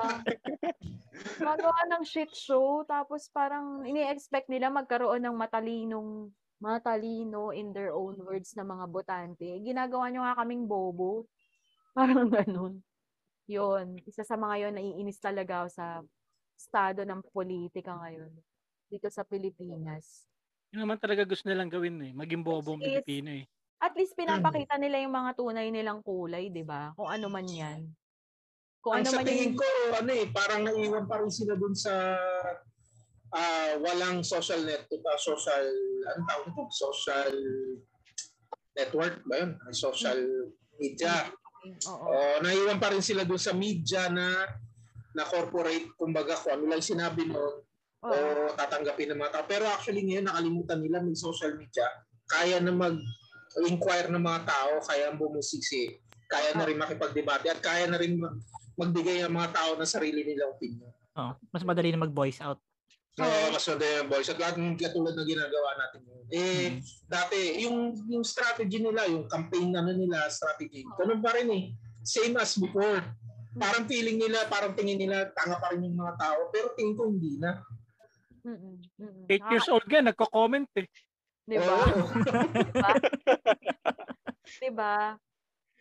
Magawa ng shit show, tapos parang ini-expect nila magkaroon ng matalinong, matalino in their own words na mga botante. Ginagawa nyo nga kaming bobo. Parang ganun. Yun. Isa sa mga yun, naiinis talaga ako sa estado ng politika ngayon. Dito sa Pilipinas. Yun naman talaga gusto nilang gawin eh. Maging bobo ang Pilipino eh. At least pinapakita nila yung mga tunay nilang kulay, di ba? Kung ano man yan. Kung ano man yung... ko, ano eh, parang naiwan pa rin sila dun sa uh, walang social net, uh, social, ano tawag ito? Social network ba yun? Social media. Oo. Uh, naiwan pa rin sila dun sa media na na corporate, kumbaga, kung ano lang sinabi nun, o tatanggapin ng mga tao. Pero actually ngayon, nakalimutan nila may social media. Kaya na mag-inquire ng mga tao, kaya bumusisi. Kaya na rin makipagdebate at kaya na rin magbigay ng mga tao ng sarili nilang opinion. Oh, mas madali na mag-voice out. Oo, oh, mas madali na mag-voice out. Lahat ng katulad na ginagawa natin. Eh, hmm. dati, yung, yung strategy nila, yung campaign ano nila, strategy, ganun pa rin eh. Same as before. Parang feeling nila, parang tingin nila, tanga pa rin yung mga tao, pero tingin ko hindi na. Eight years old ka, nagko-comment eh. Diba? Oh. Diba? Diba?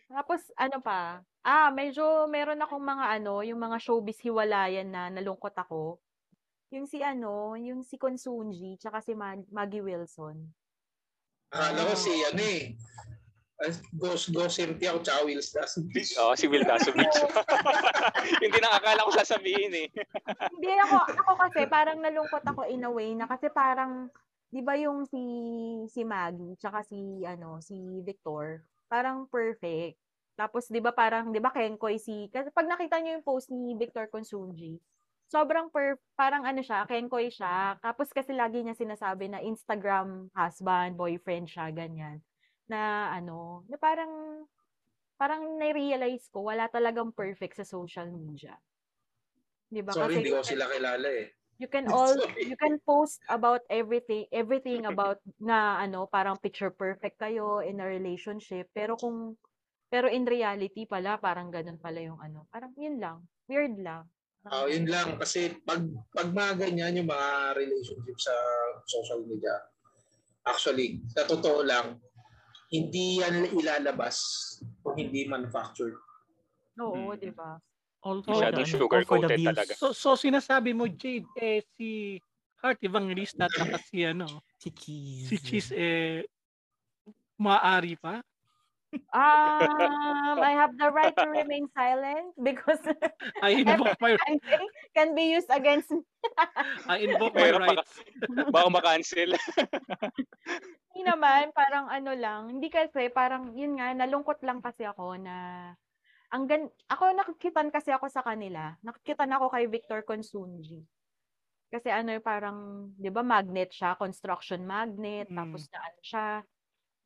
Tapos, ano pa? Ah, medyo meron akong mga ano, yung mga showbiz hiwalayan na nalungkot ako. Yung si ano, yung si Konsunji, tsaka si Mag- Maggie Wilson. Ah, alam ko si ano eh. Ghost, Ghost, Cynthia, o tsaka Will Dasovich. Oo, si Will Dasovich. Hindi nakakala ko sasabihin eh. Hindi, ako, ako kasi parang nalungkot ako in a way na kasi parang, di ba yung si, si Maggie, tsaka si, ano, si Victor, parang perfect. Tapos, di ba parang, di ba Kenkoy si... Kasi pag nakita nyo yung post ni Victor Konsunji, sobrang per, parang ano siya, Kenkoy siya. Tapos kasi lagi niya sinasabi na Instagram husband, boyfriend siya, ganyan. Na ano, na parang, parang na-realize ko, wala talagang perfect sa social media. Di ba? Sorry, kasi hindi ko sila kilala eh. You can all, Sorry. you can post about everything, everything about na ano, parang picture perfect kayo in a relationship. Pero kung, pero in reality pala, parang ganun pala yung ano. Parang yun lang. Weird lang. Oh, yun lang. Kasi pag, pag mga ganyan yung mga relationship sa social media, actually, sa totoo lang, hindi yan ilalabas kung hindi manufactured. Oo, hmm. di ba? Although, masyado sugar-coated talaga. So, so sinasabi mo, Jade, eh, si Heart Evangelista at naka si, ano, si Cheese. Si Cheese, eh, maaari pa? Um, I have the right to remain silent because I invoke my can be used against me. I invoke my rights. Baka makancel. Hindi naman, parang ano lang, hindi kasi, parang, yun nga, nalungkot lang kasi ako na ang gan ako nakikitan kasi ako sa kanila. Nakikitan ako kay Victor Konsunji. Kasi ano parang, 'di ba, magnet siya, construction magnet, mm. tapos na ano siya.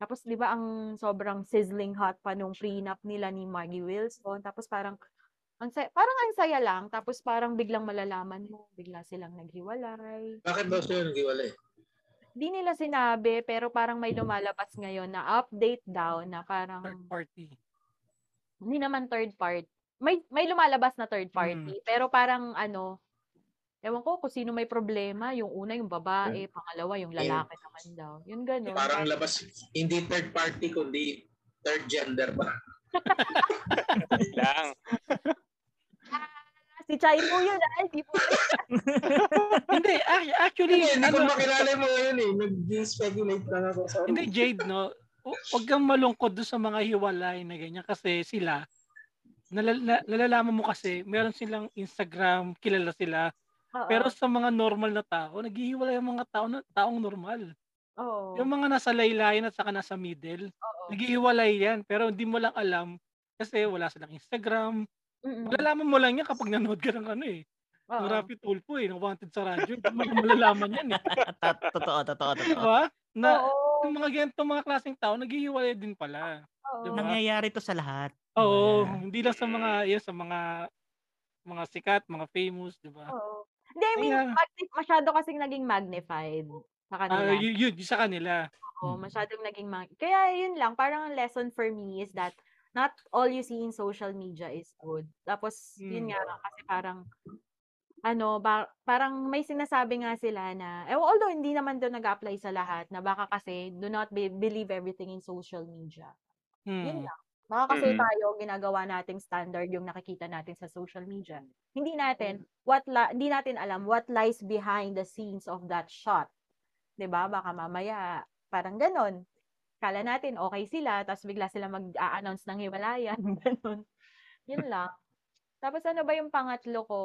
Tapos 'di ba ang sobrang sizzling hot pa nung prenup nila ni Maggie Wilson, tapos parang ang saya, parang ang saya lang, tapos parang biglang malalaman mo, bigla silang naghiwalay. Bakit ba sila naghiwalay? Di nila sinabi, pero parang may lumalabas ngayon na update daw na parang third party. Hindi naman third party. May may lumalabas na third party, hmm. pero parang ano, ewan ko kung sino may problema, yung una yung babae, hmm. pangalawa yung lalaki yeah. naman daw. Yun gano'n. Parang labas, hindi third party kundi third gender ba? Lang. Si Chay po yun, ay, di po yun. Hindi, actually, hindi ko makilala mo yun eh. Nag-speculate lang ako. Hindi, Jade, no? Huwag kang malungkod doon sa mga hiwalay na ganyan kasi sila, nalala, nalalaman mo kasi, meron silang Instagram, kilala sila, Uh-oh. Pero sa mga normal na tao, naghihiwalay ang mga tao na taong normal. Oo. Yung mga nasa laylayan at saka nasa middle, Uh-oh. naghihiwalay yan. Pero hindi mo lang alam kasi wala silang Instagram. Mm-mm. Malalaman mo lang yan kapag nanood ka ng ano eh. Ang Rapi Tulpo eh, ng Wanted sa radyo. Malalaman yan eh. Totoo, totoo, totoo. Diba? Na, yung mga ganitong mga klaseng tao, naghihiwalay din pala. Diba? Nangyayari to sa lahat. Oo, diba? Hindi lang sa mga, yun, sa mga mga sikat, mga famous, di ba? Oo. Hindi, I mean, yeah. masyado kasing naging magnified sa kanila. Uh, yun, yun, sa kanila. Oo, masyadong naging mag... Kaya yun lang, parang lesson for me is that not all you see in social media is good. Tapos, hmm. yun nga, kasi parang... ano, ba, parang may sinasabi nga sila na, eh, although hindi naman doon nag-apply sa lahat, na baka kasi do not be, believe everything in social media. Hmm. Yun lang. Baka kasi hmm. tayo, ginagawa nating standard yung nakikita natin sa social media. Hindi natin, hmm. what la, hindi natin alam what lies behind the scenes of that shot. Diba? Baka mamaya, parang ganon. Kala natin, okay sila, tapos bigla sila mag-a-announce ng hiwalayan. Ganon. Yun lang. Tapos ano ba yung pangatlo ko?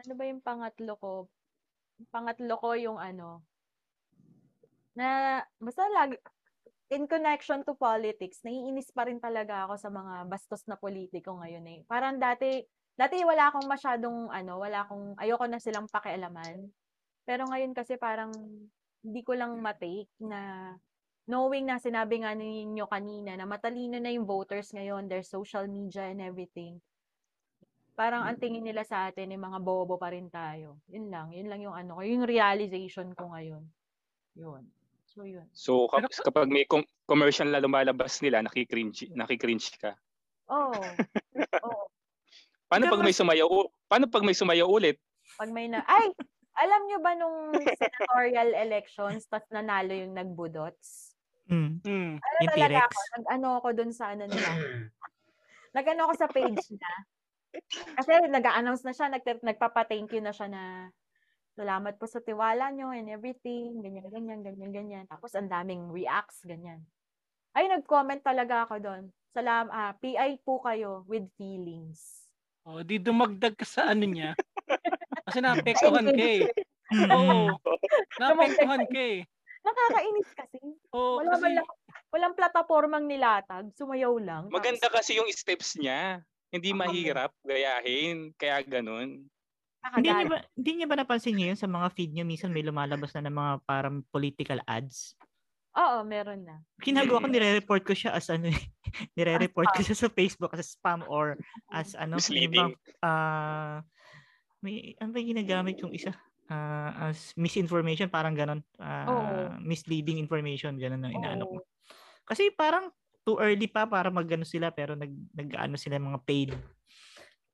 Ano ba yung pangatlo ko? Pangatlo ko yung ano, na, basta lag, in connection to politics, naiinis pa rin talaga ako sa mga bastos na politiko ngayon eh. Parang dati, dati wala akong masyadong, ano, wala akong, ayoko na silang pakialaman. Pero ngayon kasi parang, hindi ko lang matake na, knowing na sinabi nga ninyo kanina, na matalino na yung voters ngayon, their social media and everything. Parang ang tingin nila sa atin, yung mga bobo pa rin tayo. Yun lang. Yun lang yung ano ko. Yung realization ko ngayon. Yun. So, yun. So, kap- kapag may com- commercial na lumalabas nila, nakikringe, nakikringe ka. Oo. Oh. Oh. Paano pag may sumayaw? Paano pag may sumayaw ulit? Pag may na... Ay! Alam nyo ba nung senatorial elections, tapos nanalo yung nagbudots? Mm. Mm. Alam talaga ako, nag-ano ako dun sa ano nila. Nag-ano ako sa page na. Kasi nag-a-announce na siya, nag- nagpapa-thank you na siya na salamat po sa tiwala nyo and everything, ganyan, ganyan, ganyan, ganyan. Tapos ang daming reacts, ganyan. Ay, nag-comment talaga ako doon. Salam, ah, P I po kayo with feelings. Oh, di dumagdag ka sa ano niya. Kasi na-apektuhan ka eh. Oo. Na-apektuhan ka eh. Nakakainis kasi. Oh, wala kasi... Walang, walang platapormang nilatag, sumayaw lang. Maganda tapos... kasi yung steps niya. Hindi mahirap gayahin, kaya ganun. Hindi niya ba, hindi niya ba napansin niyo yun sa mga feed niyo? Minsan may lumalabas na ng mga parang political ads. Oo, meron na. Kinagawa ko, nire-report ko siya as ano, nire-report ko siya sa Facebook as spam or as ano. Misleading. Uh, may, ano ba ginagamit yung isa? Uh, as misinformation, parang ganun. Uh, misleading information, ganun ang inaano ko. Kasi parang, too early pa para magano sila pero nag nag-ano sila mga paid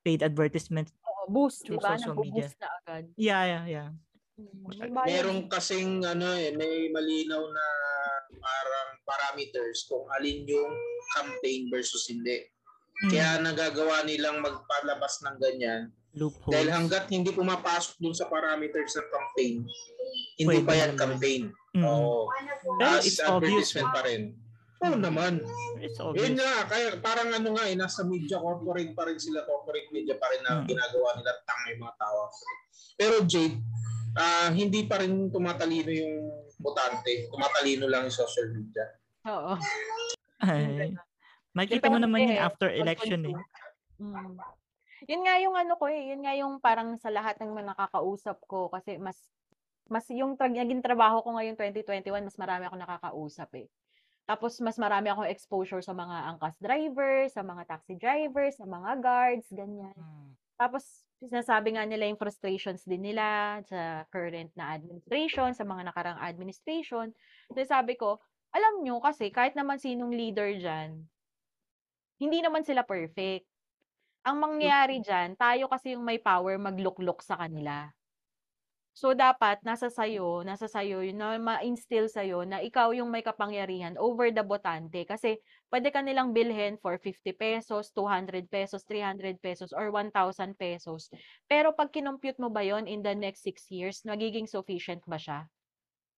paid advertisements. Oh, boost, di ba? Nag-boost na agad. Yeah, yeah, yeah. Mm-hmm. Merong kasing ano eh, may malinaw na parang parameters kung alin yung campaign versus hindi. Mm-hmm. Kaya nagagawa nilang magpalabas ng ganyan. Loopholes. Dahil hanggat hindi pumapasok dun sa parameters ng campaign, hindi Wait, pa yan campaign. Mm-hmm. Oo. Pero it's advertisement obvious. Pa rin. Oo oh, naman. Yun nga, kaya parang ano nga eh, nasa media corporate pa rin sila, corporate media pa rin na hmm. ginagawa nila tanga yung mga tao. Pero Jade, uh, hindi pa rin tumatalino yung botante. Tumatalino lang yung social media. Oo. Ay, makikita mo naman yung after election eh. Hmm. Yun nga yung ano ko eh, yun nga yung parang sa lahat ng mga nakakausap ko kasi mas, mas yung tra- naging trabaho ko ngayong twenty twenty-one, mas marami ako nakakausap eh. Tapos, mas marami akong exposure sa mga angkas drivers, sa mga taxi drivers, sa mga guards, ganyan. Hmm. Tapos, sinasabi nga nila yung frustrations din nila sa current na administration, sa mga nakarang administration. Sinasabi ko, alam nyo kasi, kahit naman sinong leader dyan, hindi naman sila perfect. Ang mangyayari dyan, tayo kasi yung may power magluklok sa kanila. So, dapat, nasa sayo, nasa sayo, yun, na ma-instill sayo na ikaw yung may kapangyarihan over the botante. Kasi, pwede ka nilang bilhin for fifty pesos, two hundred pesos, three hundred pesos, or one thousand pesos. Pero, pag kinompute mo ba yon in the next six years, magiging sufficient ba siya?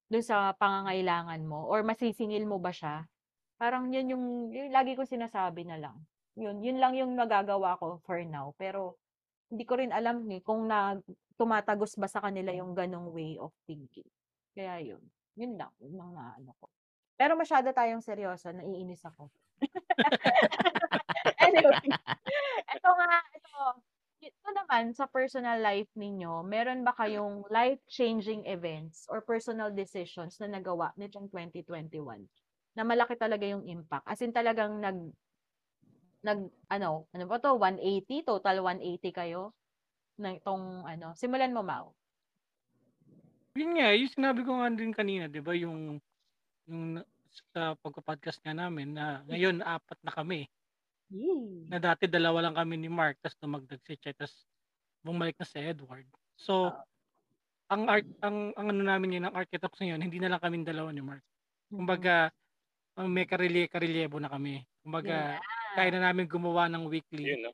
Doon sa pangangailangan mo? Or masisingil mo ba siya? Parang yun yung, yun, lagi kong sinasabi na lang. Yun, yun lang yung magagawa ko for now. Pero, hindi ko rin alam eh, kung na, tumatagos ba sa kanila yung ganong way of thinking. Kaya yun. Yun lang. Yun lang na ano ko. Pero masyado tayong seryoso. Naiinis ako. Anyway. Ito nga. Ito. Ito naman, sa personal life ninyo, meron ba kayong life-changing events or personal decisions na nagawa nitong twenty twenty-one? Na malaki talaga yung impact. As in talagang nag, nag, ano, ano ba to? one eighty? Total one eighty kayo? Na itong, ano, simulan mo, Mau. Yun nga, yung sinabi ko nga din kanina, di ba, yung, yung sa pagka-podcast nga namin, na ngayon, apat na kami. Yay. Na dati dalawa lang kami ni Mark, tapos dumagdag si Chet, tapos bumalik na si Edward. So, oh. ang art, ang, ang ano namin yun, ang architects na yun, hindi na lang kami dalawa ni Mark. Kumbaga, mm-hmm. may karilye-karilyebo na kami. Kumbaga, yeah. kaya na namin gumawa ng weekly, yeah, no?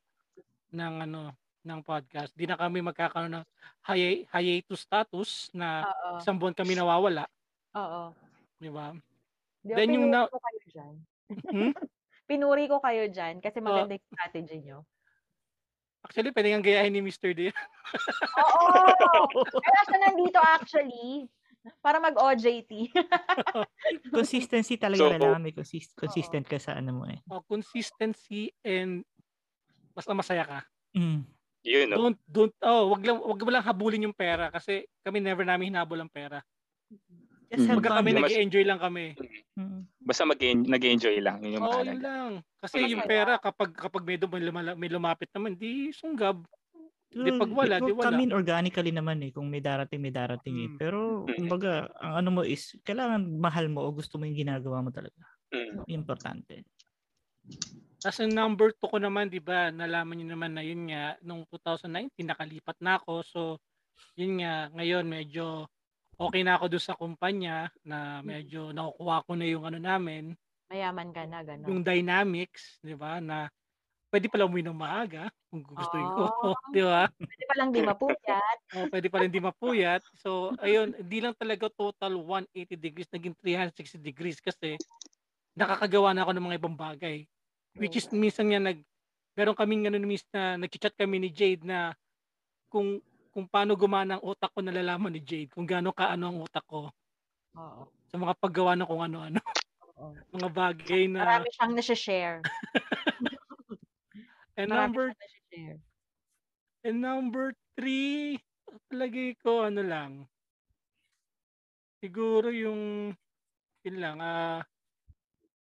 ng ano, ng podcast. Di na kami magkakaroon ng hi- hiatus status na Uh-oh. isang buwan kami nawawala. Oo. Di ba? Then yung na... Hmm? Pinuri ko kayo dyan kasi maganda yung strategy nyo. Actually, pwede nga gayahin ni mister D. Oo! Kaya sa nandito actually, para mag-O J T. Consistency talaga so, talaga. May consist- consistent ka sa ano mo eh. Oh, consistency and basta masaya ka. Mm. You know. Don't, don't, oh, wag lang, wag mo lang habulin yung pera kasi kami never namin hinabol ang pera. Yes, mm. Basta kami nag-enjoy lang kami. Basta mag-enjoy lang. Yun yung oh, mahalaga. Yun lang. Kasi okay. yung pera, kapag kapag may, dumala, may lumapit naman, di sunggab. Di pag wala, di wala. Kami organically naman eh. Kung may darating, may darating eh. Pero, kumbaga, ang ano mo is, kailangan mahal mo o gusto mo yung ginagawa mo talaga. Importante. As a number two ko naman, di ba, nalaman nyo naman na yun nga, noong twenty nineteen, nakalipat na ako. So, yun nga, ngayon medyo okay na ako doon sa kumpanya na medyo nakukuha ko na yung ano namin. Mayaman ka na, gano'n. Yung dynamics, di ba, na pwede pala umuwi ng maaga kung gustuhin ko, oh, di ba? Pwede palang di mapuyat. O, pwede palang di mapuyat. So, ayun, di lang talaga total one hundred eighty degrees, naging three hundred sixty degrees kasi nakakagawa na ako ng mga ibang bagay. Which is, minsan nga, nag, meron kaming ganun minsan na nag-chat kami ni Jade na kung kung paano gumana ang utak ko, nalalaman ni Jade kung gaano kaano ang utak ko. Oo. Sa mga paggawa na kung ano-ano. Oo. Mga bagay na... Marami siyang nasi-share. And number... Nasi-share. And number three, palagi ko, ano lang, siguro yung, yun lang, ah, uh,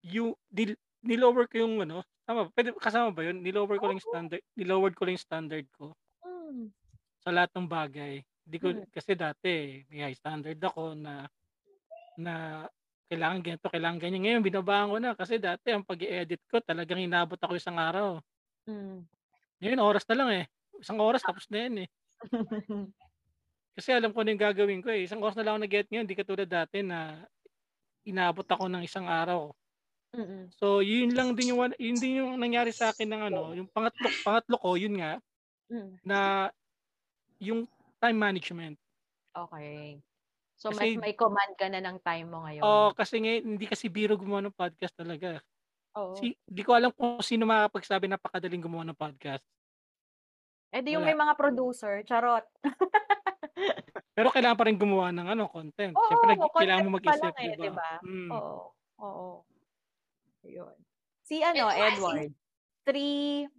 yung, di, nilower ko yung, ano, tama, pwede, kasama ba yun? Nilower ko oh. lang yung standard, nilowered ko lang yung standard ko. Mm. Sa lahat ng bagay. Hindi ko, hmm. kasi dati, may high standard ako na, na kailangan ganito, kailangan ganyan. Ngayon, binabaan ko na kasi dati, ang pag-i-edit ko, talagang inabot ako isang araw. Hmm. Ngayon, oras na lang eh. Isang oras, tapos na yan eh. Kasi alam ko na yung gagawin ko eh. Isang oras na lang ako nag-edit ngayon, hindi katulad dati na inabot ako ng isang araw. Hmm. So, yun lang din yung, yun din yung nangyari sa akin ng ano, yung pangatlo, pangatlo ko, yun nga, hmm. na yung time management. Okay. So, kasi, may, may command ka na ng time mo ngayon. Oo, oh, kasi ngayon, hindi kasi biro gumawa ng podcast talaga. Oo. Si, di ko alam kung sino makapagsabi na napakadaling gumawa ng podcast. Eh, di yung wala. May mga producer, charot. Pero kailangan pa rin gumawa ng ano, content. Oo, Siyempre, oo, kailangan mo mag-isip, eh, diba? diba? Mm. Oo, oo. Ayun. Si ano, Edward? Three...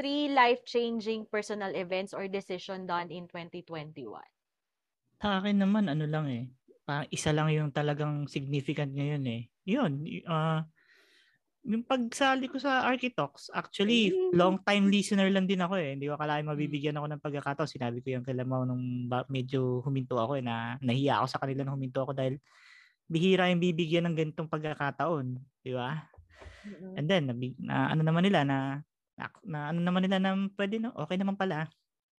three life-changing personal events or decision done in twenty twenty-one? Sa akin naman, ano lang eh. Parang isa lang yung talagang significant ngayon eh. Yun. Uh, yung pagsali ko sa Archi Talks, actually, long-time listener lang din ako eh. Hindi ko akalain mabibigyan ako ng pagkakataon. Sinabi ko yung kalamaw nung medyo huminto ako eh. Na, nahiya ako sa kanila nung huminto ako dahil bihira yung bibigyan ng ganitong pagkakataon. Di ba? And then, na, na, ano naman nila na na ano naman nila na pwede no okay naman pala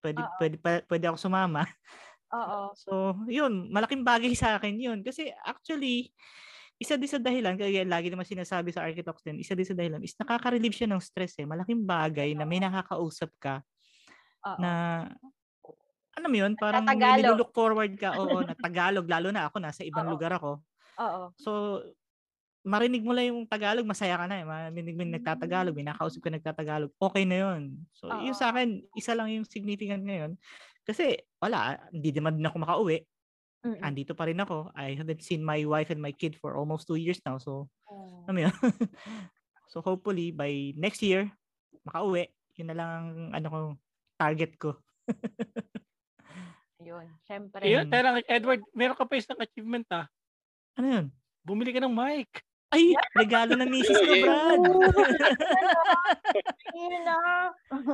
pwede Uh-oh. pwede pwede ako sumama. Oo. So yun, malaking bagay sa akin yun kasi actually isa din sa dahilan kaya lagi naman sinasabi sa Archi Talks din, isa din sa dahilan is nakaka-relieve siya ng stress eh. Malaking bagay Uh-oh. na may nakakausap ka Uh-oh. na ano mo yun, parang nilulok forward ka oo na Tagalog lalo na ako nasa ibang Uh-oh. lugar ako. Oo. So marinig mo lang yung Tagalog, masaya ka na eh. Marinig mo yung nagtatagalog, may nakausap ka nagtatagalog, okay na yun. So, uh-huh. Yung sa akin, isa lang yung significant ngayon. Kasi, wala, hindi naman na ako makauwi. Mm-hmm. Andito pa rin ako. I haven't seen my wife and my kid for almost two years now. So, uh-huh. ano yun? So, hopefully, by next year, makauwi. Yun na lang ang ano ko, target ko. Yun, syempre. Ayun, tayo lang, Edward, meron ka pa isang achievement ah. Ano yun? Bumili ka ng mic. Ay, regalo ng misis ko, Brad.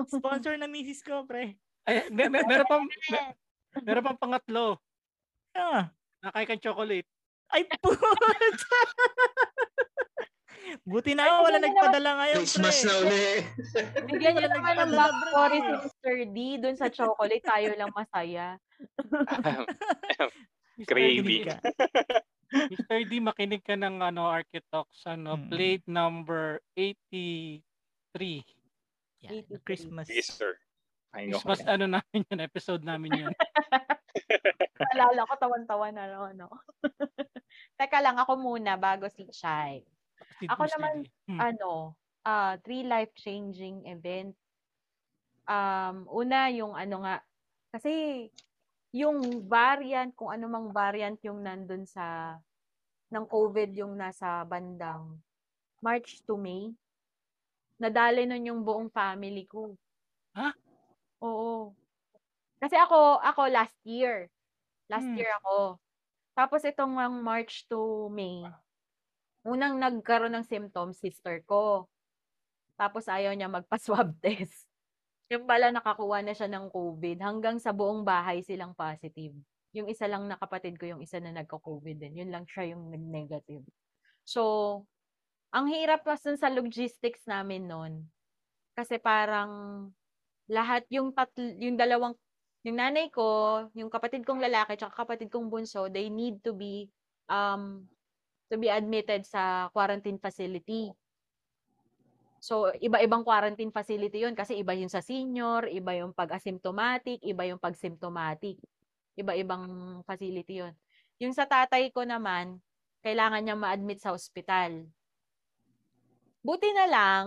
Sponsor ng misis ko, pre. Ay, mer- mer- meron pang mer- meron pang pangatlo. Ah, nakaikan chocolate. Ay, puta. Buti na ako, wala nagpadala ngayon. Christmas na ulit. Bigyan niyo naman ng backstory si Mister D doon sa chocolate. Tayo lang masaya. Gravy. Mister D, makinig ka ng ano, Archi Talks, ano, hmm. plate number eighty-three. Yeah, eighty-three. Christmas. Yes, sir. Christmas, ano namin yun, episode namin yun. Alala ko, tawan-tawan na ano, ano. Teka lang, ako muna bago si Chai. Ako naman, hmm. ano, uh, three life-changing event. Um, una, yung ano nga, kasi yung variant, kung anumang variant yung nandun sa, ng COVID yung nasa bandang March to May, nadali nun yung buong family ko. Ha? Huh? Oo. Kasi ako, ako last year. Last hmm. year ako. Tapos itong March to May, unang nagkaroon ng symptoms, sister ko. Tapos ayaw niya magpa-swab test. Yung pala nakakuha na siya ng COVID. Hanggang sa buong bahay silang positive. Yung isa lang na kapatid ko, yung isa na nagko-COVID din. Yun lang siya yung nag-negative. So, ang hirap kasi sa logistics namin noon. Kasi parang lahat yung tatl- yung dalawang, yung nanay ko, yung kapatid kong lalaki, tsaka kapatid kong bunso, they need to be um to be admitted sa quarantine facility. So, iba-ibang quarantine facility yun kasi iba yung sa senior, iba yung pag-asymptomatic, iba yung pag-symptomatic. Iba-ibang facility yun. Yung sa tatay ko naman, kailangan niya ma-admit sa ospital. Buti na lang,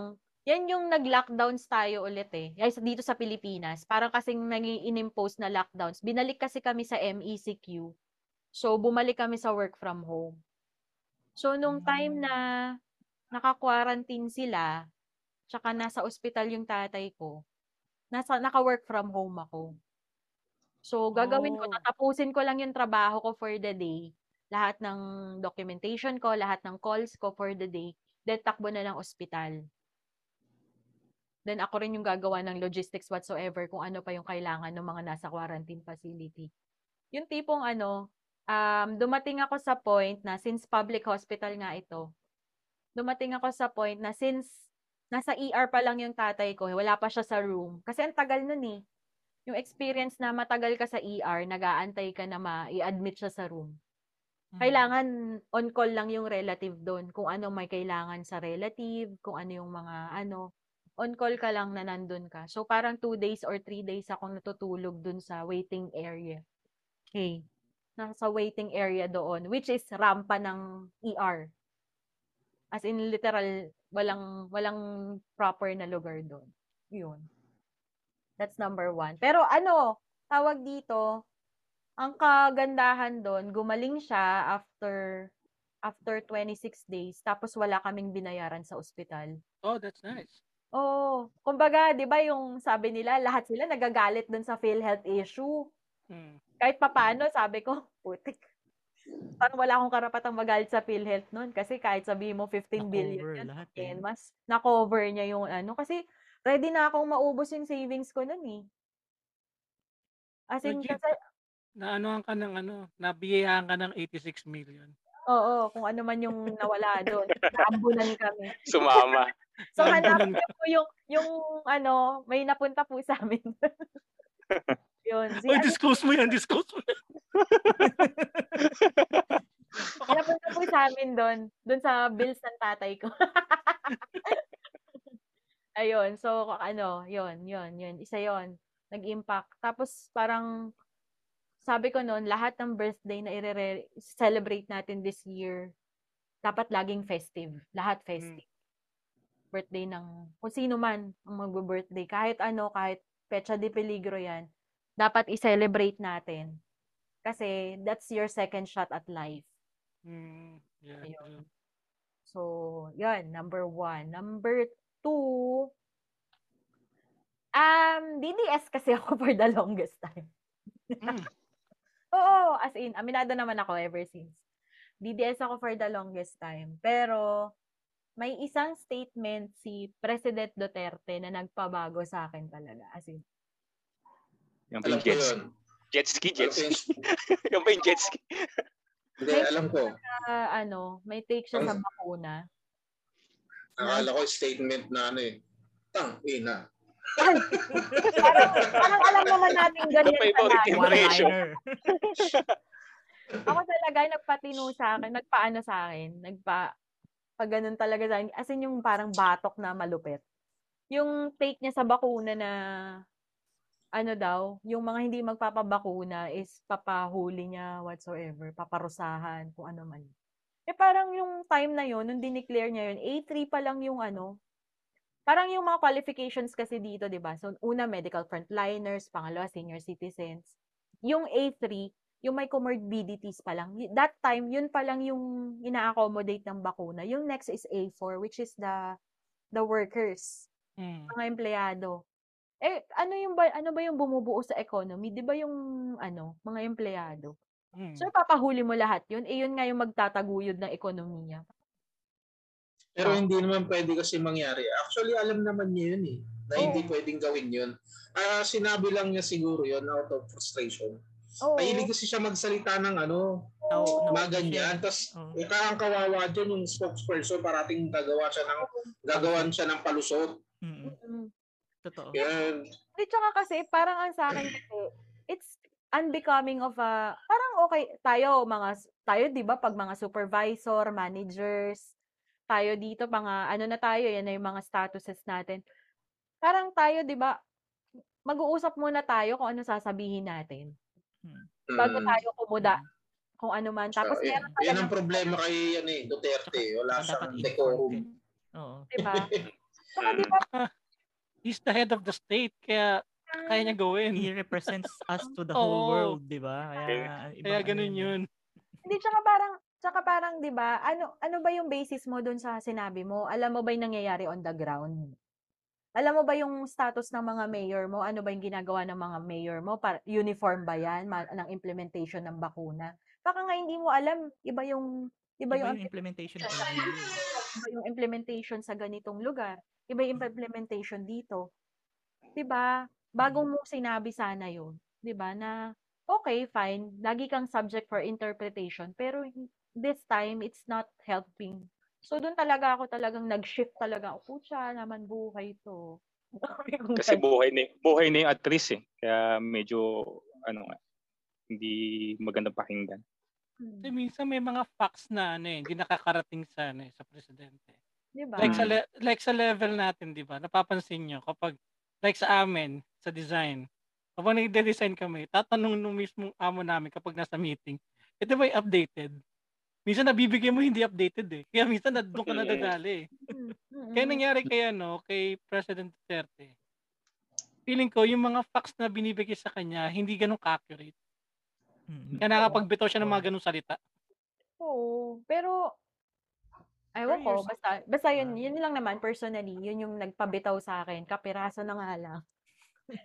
yan yung nag-lockdowns tayo ulit eh. Dito sa Pilipinas, parang kasing nag-i-impose na lockdowns. Binalik kasi kami sa M E C Q. So, bumalik kami sa work from home. So, nung time na naka-quarantine sila, tsaka nasa ospital yung tatay ko, nasa, naka-work from home ako. So, gagawin oh. ko, tatapusin ko lang yung trabaho ko for the day. Lahat ng documentation ko, lahat ng calls ko for the day. Then, takbo na ng ospital. Then, ako rin yung gagawa ng logistics whatsoever kung ano pa yung kailangan ng mga nasa quarantine facility. Yung tipong ano, Um, dumating ako sa point na since public hospital nga ito, dumating ako sa point na since nasa E R pa lang yung tatay ko, wala pa siya sa room. Kasi ang tagal nun eh. Yung experience na matagal ka sa E R, nag-aantay ka na ma-i-admit siya sa room. Kailangan on-call lang yung relative doon. Kung ano may kailangan sa relative, kung ano yung mga ano. On-call ka lang na nandun ka. So parang two days or three days akong natutulog dun sa waiting area. Okay. Nasa waiting area doon, which is rampa ng E R. As in, literal, walang, walang proper na lugar doon. Yun. That's number one. Pero ano, tawag dito, ang kagandahan doon, gumaling siya after after twenty-six days, tapos wala kaming binayaran sa ospital. Oh, that's nice. Oh, kumbaga, di ba yung sabi nila, lahat sila nagagalit doon sa PhilHealth issue. Hmm. Kahit papano, sabi ko, putik. Parang wala akong karapatang magalit sa PhilHealth noon kasi kahit sabihin mo fifteen billion yan, mas na-cover niya yung ano. Kasi ready na akong maubos yung savings ko noon eh. As in, kasi, naanohan ka ng ano, nabiyahan ka ng eighty-six million. Oo, kung ano man yung nawala doon. Naambunan kami. Sumama. So hanapin po yung, yung ano, may napunta po sa amin. Yun. Si Oy, disclose mo yan, disclose mo yan. Napunta po sa amin doon, doon sa bills ng tatay ko. Ayun, so ano, yun, yun, yun, isa yun, nag-impact. Tapos parang, sabi ko noon, lahat ng birthday na i-celebrate natin this year, dapat laging festive. Lahat festive. Mm. Birthday ng kung sino man ang magbe-birthday. Kahit ano, kahit pecha de peligro yan, dapat i-celebrate natin. Kasi that's your second shot at life. Mm. Yeah. Ayun. So, yan. Number one. Number two, um, D D S kasi ako for the longest time. Mm. Oo, as in, aminado naman ako ever since. D D S ako for the longest time. Pero, may isang statement si President Duterte na nagpabago sa akin talaga. As in. Yung pa yung jet ski. Jet ski, jet ski. Yung pa yung jet ski. Hindi, alam ko. Sa, ano, may take siya sa bakuna. Nakala ko statement na ano eh. Tang, ina. Ay, parang, parang alam naman natin ganyan talaga. Ako talaga nagpatino sa akin, nagpaano sa akin, nagpa pag ganun talaga sa akin. As in yung parang batok na malupit. Yung take niya sa bakuna na ano daw, yung mga hindi magpapabakuna is papahuli niya whatsoever, paparusahan, kung ano man. Eh parang yung time na yon, nung dineclare niya yon, A three pa lang yung ano, parang yung mga qualifications kasi dito, di ba? So, una, medical frontliners. Pangalawa, senior citizens. Yung A three, yung may comorbidities pa lang. That time, yun pa lang yung ina-accommodate ng bakuna. Yung next is A four, which is the the workers. Mm. Mga empleyado. Eh, ano, yung ba, ano ba yung bumubuo sa economy? Di ba yung ano, mga empleyado? Mm. So, papahuli mo lahat yun. Eh, yun nga yung magtataguyod ng ekonomiya. Pero hindi naman pwede kasi mangyari. Actually, alam naman niya yun eh, na oh. hindi pwedeng gawin yun. Uh, sinabi lang niya siguro yun out of frustration. Oh. Mahilig kasi siya magsalita ng ano, oh. maganyan. Tapos, oh. ikang kawawa dyan yung spokesperson, parating gagawa siya ng, gagawan siya ng palusot. Mm-hmm. Totoo. Yan. At saka kasi, parang ang sa akin kasi, it's unbecoming of a, parang okay, tayo, mga, tayo diba, pag mga supervisor, managers, tayo dito, mga, ano na tayo, yan na yung mga statuses natin. Parang tayo, di ba, mag-uusap muna tayo kung ano sasabihin natin. Bago tayo kumuda, kung ano man. Tapos, so, yan, yan ang problema kay yan eh, Duterte. Wala siyang decorum. Oo. Di ba? Saka, di ba? He's the head of the state, kaya kaya niya gawin. He represents us to the whole oh. world, di ba? Kaya, kaya ganun yun. Hindi, tsaka parang, Tsaka parang, di ba, ano, ano ba yung basis mo dun sa sinabi mo? Alam mo ba yung nangyayari on the ground? Alam mo ba yung status ng mga mayor mo? Ano ba yung ginagawa ng mga mayor mo? Para, uniform ba yan ma- ng implementation ng bakuna? Baka nga hindi mo alam, iba yung, iba, iba yung, yung implementation. Iba yung implementation sa ganitong lugar. Iba yung implementation dito. Di ba? Bagong mo sinabi sana yun. Di ba? Na, okay, fine. Lagi kang subject for interpretation. Pero, this time, it's not helping. So, doon talaga ako talagang nag-shift talaga. O, putya, naman buhay to. Kasi buhay na, buhay na yung actress eh. Kaya medyo, ano nga, hindi magandang pakinggan. Hmm. So, minsan may mga facts na ano eh, hindi nakakarating sa, ano, sa presidente. Diba? Like, sa le- like sa level natin, diba? Napapansin nyo, kapag, like sa amin, sa design, kapag nag-design kami, tatanong nung mismong amo namin kapag nasa meeting, ito ba updated? Minsan nabibigay mo hindi updated eh. Kaya minsan doon ka nadadali eh. Kaya nangyari kaya no, kay President Duterte. Feeling ko yung mga facts na binibigay sa kanya, hindi ganun ka-accurate. Kaya nakapagbitaw siya ng mga ganung salita. Oo, pero aywan ko, basta, basta yun, yun lang naman personally, yun yung nagpabitaw sa akin. Kapiraso na nga lang.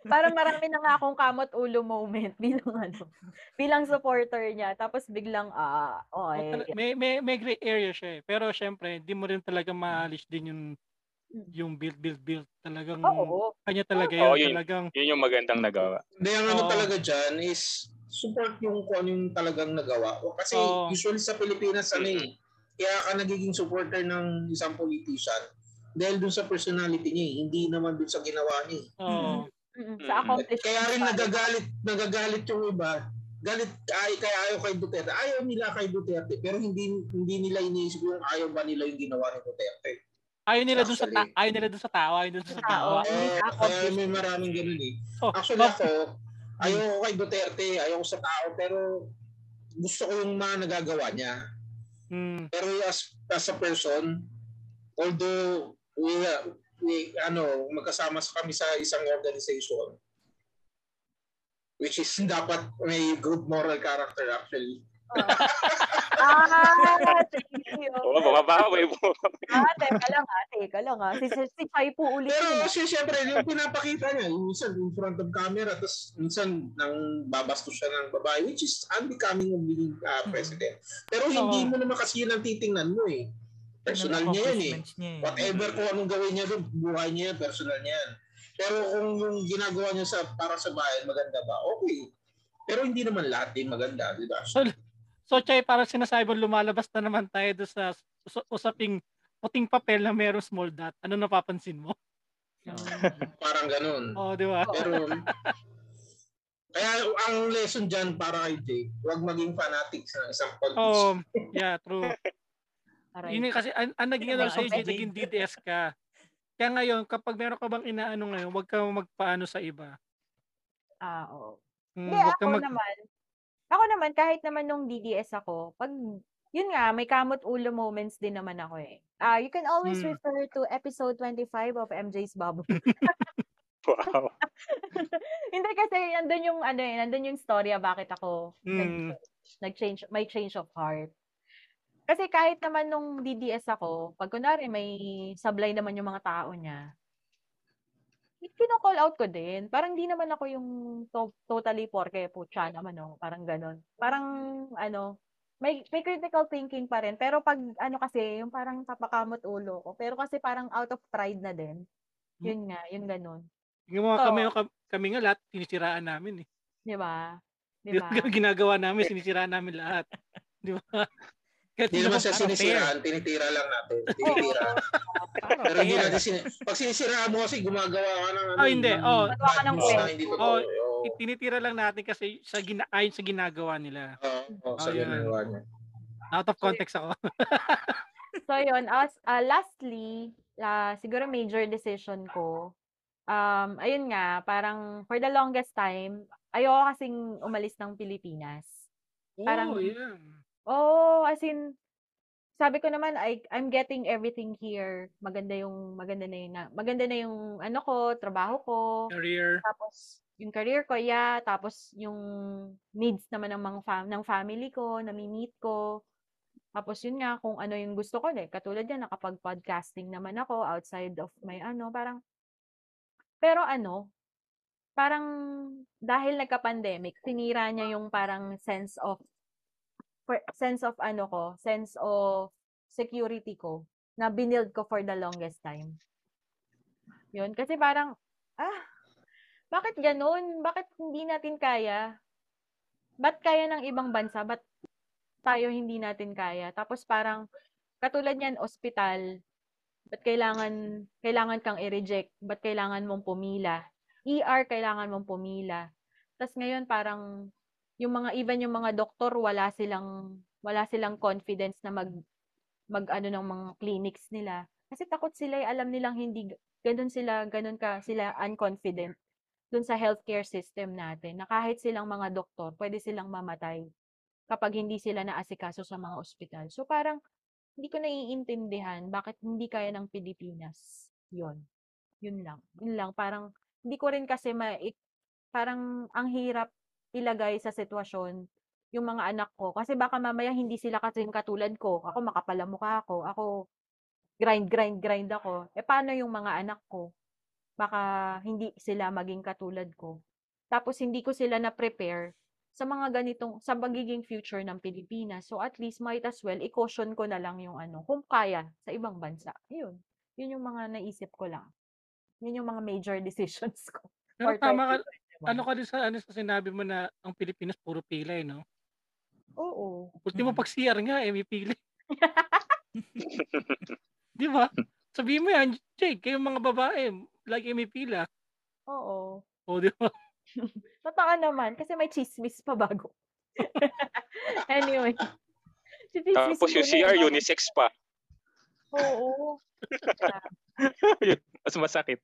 Parang marami na nga akong kamot ulo moment bilang ano, bilang supporter niya. Tapos biglang, ah, uh, okay. May, may, may gray area siya eh. Pero syempre, hindi mo rin talaga maalis din yung yung build, build, build. Talagang, oh, kanya talaga oh, yun, yun. Talagang, yun yung magandang nagawa. Hindi, ang oh. ano talaga dyan is support yung kung ano yung talagang nagawa. Kasi oh. usually sa Pilipinas, ano eh, kaya ka nagiging supporter ng isang politician dahil dun sa personality niya eh. Hindi naman dun sa ginawa niya eh. Oh. Sa kaya rin nagagalit nagagalit yung iba. Galit ay kaya ayaw kay Duterte. Ayaw nila kay Duterte pero hindi hindi nila iniisip yung ayaw ba nila yung ginawa ni Duterte. Ayaw nila doon sa ta- ayaw nila doon sa tao, ayaw doon sa tao. Eh, kaya may maraming ganoon eh. Actually ako, ayaw ko kay Duterte, ayaw ko sa tao pero gusto ko yung mga nagagawa niya. Mm. Pero as, as a person, although we, we ano, magkasama kami sa isang organization, which is dapat may group moral character actually. Oh. Ah, thank you. Oo, mababawi mo. Ah, teka lang ha, teka lang ha. Si Chai po ulit. Pero kasi siyempre, yung pinapakita niya, minsan in front of camera, tapos minsan nang babastos siya ng babae, which is unbecoming of being uh, president. Pero hindi oh. mo naman kasi yun ang titingnan mo eh. Personal ano niya yan eh. Niya, eh. Whatever kung anong gawin niya doon, buhay niya yan, personal niya yan. Pero kung yung ginagawa niya sa para sa bayan, maganda ba? Okay. Pero hindi naman lahat din maganda, di ba? So, so Chay, parang sinasabi mo, lumalabas na naman tayo doon sa usaping puting papel na mayroong small dot. Ano napapansin mo? Parang ganun. Oo, oh, di ba? Pero, kaya ang lesson dyan para kay Jake, huwag maging fanatics ng isang politics. Oh, yeah, true. Yun kasi, ang an- naging ano sa Jake, naging D D S ka. Kaya ngayon, kapag meron ka bang inaano ngayon, huwag ka magpaano sa iba. Ah, oo. Hmm, Hindi, ako mag... naman. Ako naman, kahit naman nung D D S ako, pag, yun nga, may kamot-ulo moments din naman ako eh. Ah, uh, you can always hmm. refer to episode twenty-five of M J's Bubble. Wow. Hindi kasi, nandun yung, ano eh, nandun yung storya bakit ako hmm. nag-change, may change of heart. Kasi kahit naman nung D D S ako, pag kunwari may sablay naman yung mga tao niya, kino-call out ko din. Parang di naman ako yung to- totally porke putya naman, no? Parang ganon. Parang, ano, may, may critical thinking pa rin. Pero pag, ano kasi, yung parang papakamot ulo ko. Pero kasi parang out of pride na din. Yun nga, yun ganon. Yung mga so, kami, kami nga lahat, sinisiraan namin eh. Di ba? Di ba? Yung ginagawa namin, sinisiraan namin lahat. Di ba? Hindi naman siya sinisiraan, tinitira lang natin. Tinitira. Pero hindi natin sinisiraan. Pag sinisiraan mo kasi gumagawa ka ng... Oh, hindi. Oh, gumagawa ka ng pwede. Oh, tinitira lang natin kasi sa gina- ayon sa ginagawa nila. Oo, oh, oh, sa oh, ginagawa niya. Out of context ako. So yun, as, uh, lastly, uh, siguro major decision ko, um, ayun nga, parang for the longest time, ayoko kasing umalis ng Pilipinas. Parang, oh, yeah. Oh, as in, sabi ko naman, I, I'm getting everything here. Maganda yung, maganda na yung, maganda na yung, ano ko, trabaho ko. Career. Tapos, yung career ko, yeah. Tapos, yung needs naman ng mga fam- ng family ko, nami-meet ko. Tapos, yun nga, kung ano yung gusto ko, eh. Katulad yan, nakapag-podcasting naman ako outside of my, ano, parang, pero ano, parang, dahil nagka-pandemic, tinira niya yung parang sense of, sense of ano ko, sense of security ko, na binild ko for the longest time. Yun, kasi parang, ah, bakit ganun? Bakit hindi natin kaya? Ba't kaya ng ibang bansa? Ba't tayo hindi natin kaya? Tapos parang, katulad niyan, ospital, ba't kailangan, kailangan kang i-reject? Ba't kailangan mong pumila? E R, kailangan mong pumila. Tapos ngayon, parang, yung mga even yung mga doktor wala silang wala silang confidence na mag mag ano ng mga clinics nila kasi takot sila, alam nilang hindi ganoon sila ganoon ka sila unconfident dun sa healthcare system natin na kahit silang mga doktor pwede silang mamatay kapag hindi sila naasikaso sa mga ospital. So parang hindi ko naiintindihan bakit hindi kaya ng Pilipinas. Yun. Yun lang. Yun lang parang hindi ko rin kasi ma- parang ang hirap ilagay sa sitwasyon yung mga anak ko. Kasi baka mamaya hindi sila kasing katulad ko. Ako makapalamukha ako. Ako grind, grind, grind ako. E paano yung mga anak ko? Baka hindi sila maging katulad ko. Tapos hindi ko sila na-prepare sa mga ganitong, sa magiging future ng Pilipinas. So at least might as well, i-caution ko na lang yung ano, kung kaya sa ibang bansa. Yun. Yun yung mga naisip ko lang. Yun yung mga major decisions ko. Pero tama ka. Ano ka din sa, ano, sa sinabi mo na ang Pilipinas puro pilay, no? Oo. Pusti mo pag C R nga, eh, may pilay. Di ba? Sabihin mo yan, Jake, kayong mga babae, lagi may pila. Oo. O, di ba? Totoo naman, kasi may chismis pa bago. Anyway. Tapos yung C R, unisex pa. Oo. Mas masakit.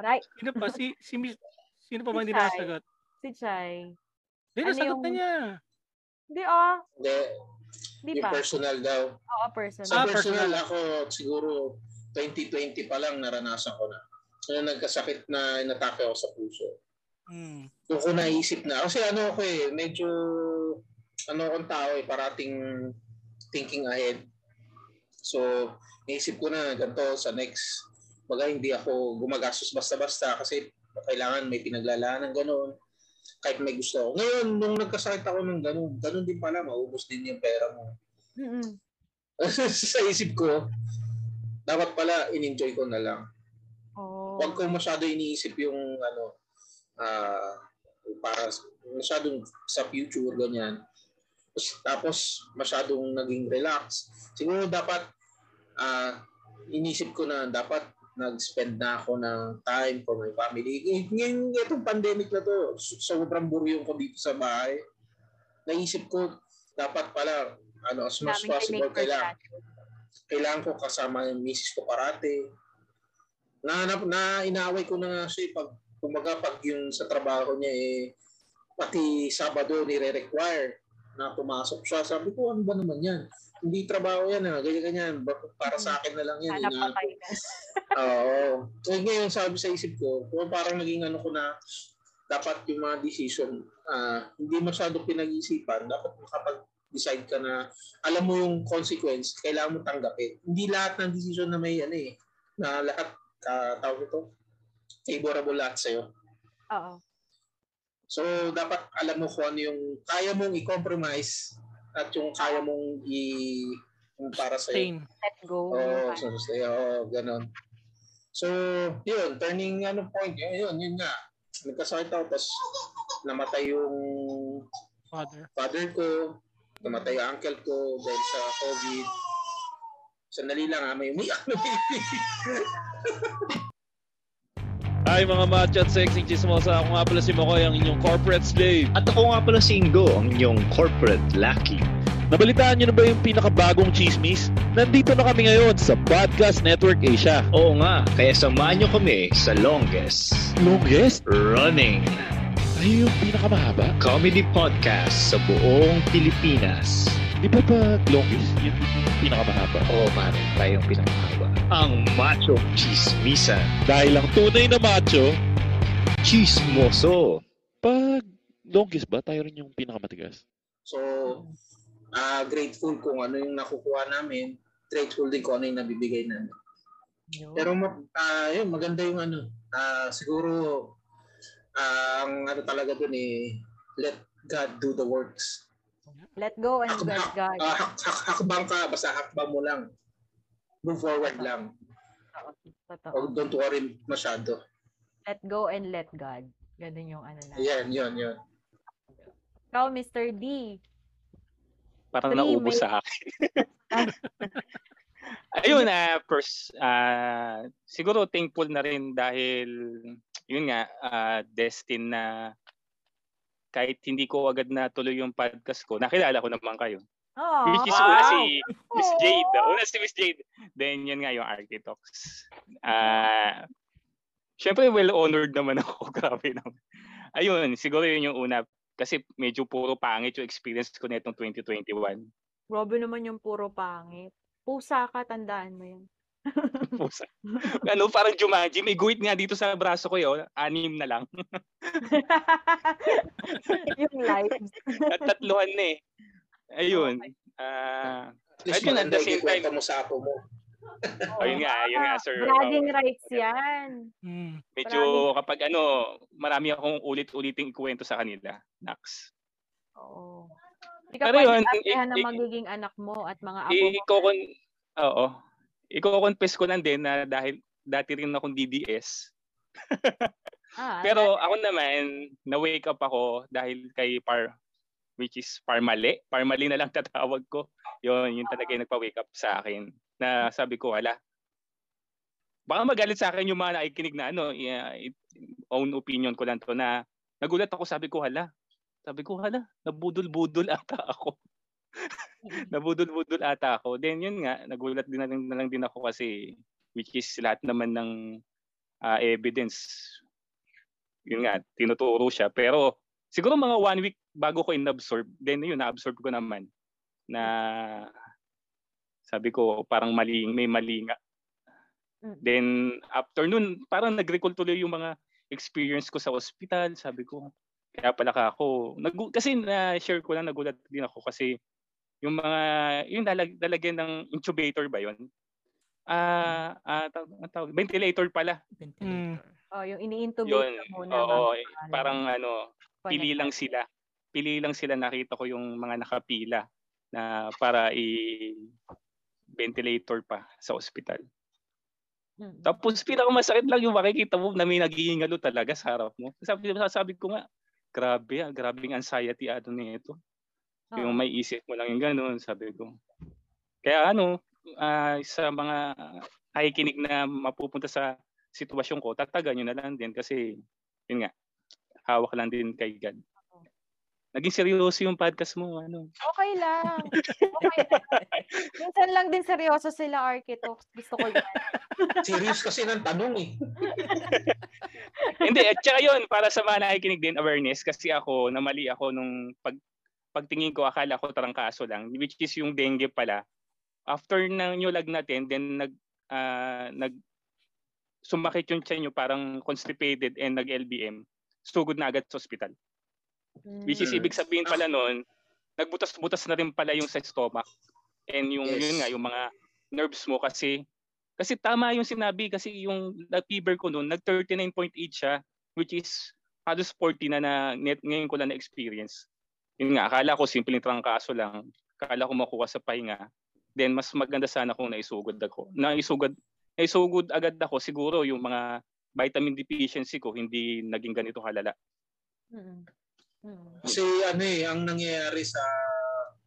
Aray. Sino pa? Si, si Miss... Sino pa ba hindi nasagot? Si Chay. Hindi, nasagot na niya. Hindi, oh. Hindi. Diba? Yung personal daw. Oo, personal. Sa personal, personal ako, siguro twenty twenty pa lang naranasan ko na. Kaya nagkasakit na inatake ako sa puso. Mm. Doon ko naisip na. Kasi ano ako eh, medyo ano akong tao eh, parating thinking ahead. So, naisip ko na ganito sa next. Baga hindi ako gumagastos basta-basta kasi kailangan may pinaglalaan ng gano'n. Kahit may gusto ako. Ngayon, nung nagkasakit ako ng ganun, ganun din pala, maubos din yung pera mo. Mm-hmm. Sa isip ko, dapat pala in-enjoy ko na lang. Oh. Huwag ko masyado iniisip yung ano, uh, para masyadong sa future, ganyan. Tapos, masyadong naging relax. Siguro dapat, uh, inisip ko na dapat nag-spend na ako ng time for my family. Ngayon, itong pandemic na to, sobrang buryong ko dito sa bahay. Naisip ko, dapat pala, ano, as much as possible, kailangan, kailangan ko kasama yung misis ko parate. Na, na, na inaaway ko na nga siya, pag, kumbaga, pag yung sa trabaho niya, eh, pati Sabado nire-require na pumasok siya. Sabi ko, ano ba naman yan? Hindi trabaho yan, ha? Ganyan-ganyan. Para sa akin na lang yan. Hanap pa kayo na. Oo. So, ngayon, sabi sa isip ko, parang naging ano ko na dapat yung mga decision, uh, hindi masyado pinag-isipan. Dapat makapag-decide ka na alam mo yung consequence, kailangan mo tanggapin. Hindi lahat ng decision na may ano eh, na lahat, uh, tawag ito, favorable lahat sa'yo. Oo. So, dapat alam mo kung ano yung kaya mong i-compromise at yung kaya mong i- para sa'yo. Let go. Oh, so, so, oh, ganun. So, yun, turning ano point, yun, yun, yun nga. Nagkasakit ako, tapos namatay yung father. father ko, namatay yung uncle ko, dahil sa COVID. Sandali lang ha, may umiyak na baby. Hi mga matcha at sexy chismosa, ako nga pala si Makoy, ang inyong corporate slave. At ako nga pala si Ingo, ang inyong corporate lucky. Nabalitaan nyo na ba yung pinakabagong chismis? Nandito na kami ngayon sa Podcast Network Asia. Oo nga, kaya samahan nyo kami sa longest... Longest? Running. Ay, yung pinakamahaba? Comedy podcast sa buong Pilipinas. Di ba pag longest yung pinakamahaba? Oo, man, tayo yung pinakamahaba. Ang Machong Chismisan. Dahil ang tunay na macho... Chismoso. Pag longest ba, tayo rin yung pinakamatigas? So... Uh, grateful kung ano yung nakukuha namin, grateful din kung ano yung nabibigay namin. Yo. Pero uh, yun, maganda yung ano, uh, siguro uh, ang ano talaga dun eh, let God do the works. Let go and let God. Uh, hak, hak, hakbang ka, basta hakbang mo lang. Move forward Totoo. lang. Totoo. Don't worry masyado. Let go and let God. Ganun yung ano na. Yan, yun, yun. Now, Mister D, parang naubos sa akin. Ayun, uh, first, uh, siguro thankful na rin dahil, yun nga, uh, destined na kahit hindi ko agad natuloy yung podcast ko, nakilala ko naman kayo. Aww. Which is wow. Una si Miss Jade. Una si Miss Jade. Then yun nga yung Archi Talks. Uh, Siyempre, well-honored naman ako. Grabe naman. Ayun, siguro yun yung una. Kasi medyo puro pangit yung experience ko netong twenty twenty-one. Grabe naman yung puro pangit. Pusa ka, tandaan mo yan. Pusa. Ano, parang Jumanji. May guhit nga dito sa braso ko yun. Anim na lang. Yung lives. At tatluhan na eh. Ayun. Uh, At least ayun, maganda yung kwenta mo sa ako mo. Oh, ayun nga, ayun nga sir. Bragging oh, rights yan. Medyo bragging. Kapag ano, marami akong ulit-uliting ikuwento sa kanila. Nax. Oo. Hindi ka pwede na magiging anak mo at mga apo mo. Ikokon- Oo. Iko-confess ko lang din na dahil dati rin akong D D S. ah, Pero ako naman, na-wake up ako dahil kay Par, which is Parmali. Parmali na lang tatawag ko. Yun, yun talaga yung nagpa-wake up sa akin. Na sabi ko, wala. Baka magalit sa akin yung mga nakikinig na ano, yeah, it, own opinion ko lang to na nagulat ako, sabi ko, hala. Sabi ko, hala, nabudol-budol ata ako. nabudol-budol ata ako. Then yun nga, nagulat din na, na lang din ako kasi which is lahat naman ng uh, evidence. Yun nga, tinuturo siya. Pero siguro mga one week bago ko in-absorb. Then yun, na-absorb ko naman. na sabi ko parang mali, may mali nga. Then after noon, parang nag-recall tuloy yung mga experience ko sa ospital. Sabi ko, kaya pala ka ako. Nag- kasi na-share ko lang, nagulat din ako kasi yung mga, yung dalag- dalagyan ng incubator ba yun? Ah, uh, uh, taw- ventilator pala. Ventilator. Mm. Oh, yung ini-intubate muna. Oo, eh, parang ano, pili lang sila. Pili lang sila, nakita ko yung mga nakapila na para i-ventilator pa sa ospital. Mm-hmm. Tapos pinakamasakit lang yung makikita mo na may nagingalo talaga sa harap mo. Sabi, sabi ko nga, grabe, grabe yung anxiety ano nito. Oh. Yung may isip mo lang yung ganun, sabi ko. Kaya ano, Uh, sa mga nakikinig na mapupunta sa sitwasyon ko, tatagan nyo na lang din kasi yun nga, hawak lang din kay God. Naging seryoso yung podcast mo. Ano? Okay lang. Okay lang. Minsan lang din seryoso sila, Archi Talks. Gusto ko yan. Serious kasi ng tanong eh. Hindi, at saka yun, para sa mga nakikinig din, awareness, kasi ako, namali ako nung pag, pagtingin ko, akala ko tarangkaso lang, which is yung dengue pala. After ng nyulag natin, then nag uh, nag sumakit yung tiyan nyo, parang constipated and nag-L B M, sugod na agad sa ospital. Mm. Which is ibig sabihin pala noon, nagbutas-butas na rin pala yung sa stomach and yung yes. yun nga yung mga nerves mo kasi kasi tama yung sinabi kasi yung fever ko noon nag thirty-nine point eight siya, which is halos forty na na net, ngayon ko lang na experience. Yun nga, akala ko simpleng trangkaso lang, akala ko makuha sa pahinga. Then mas maganda sana kung naisugod ako. Naisugod, naisugod agad ako siguro yung mga vitamin deficiency ko hindi naging ganito halala. Mm-hmm. Mm-hmm. Kasi ano eh, ang nangyayari sa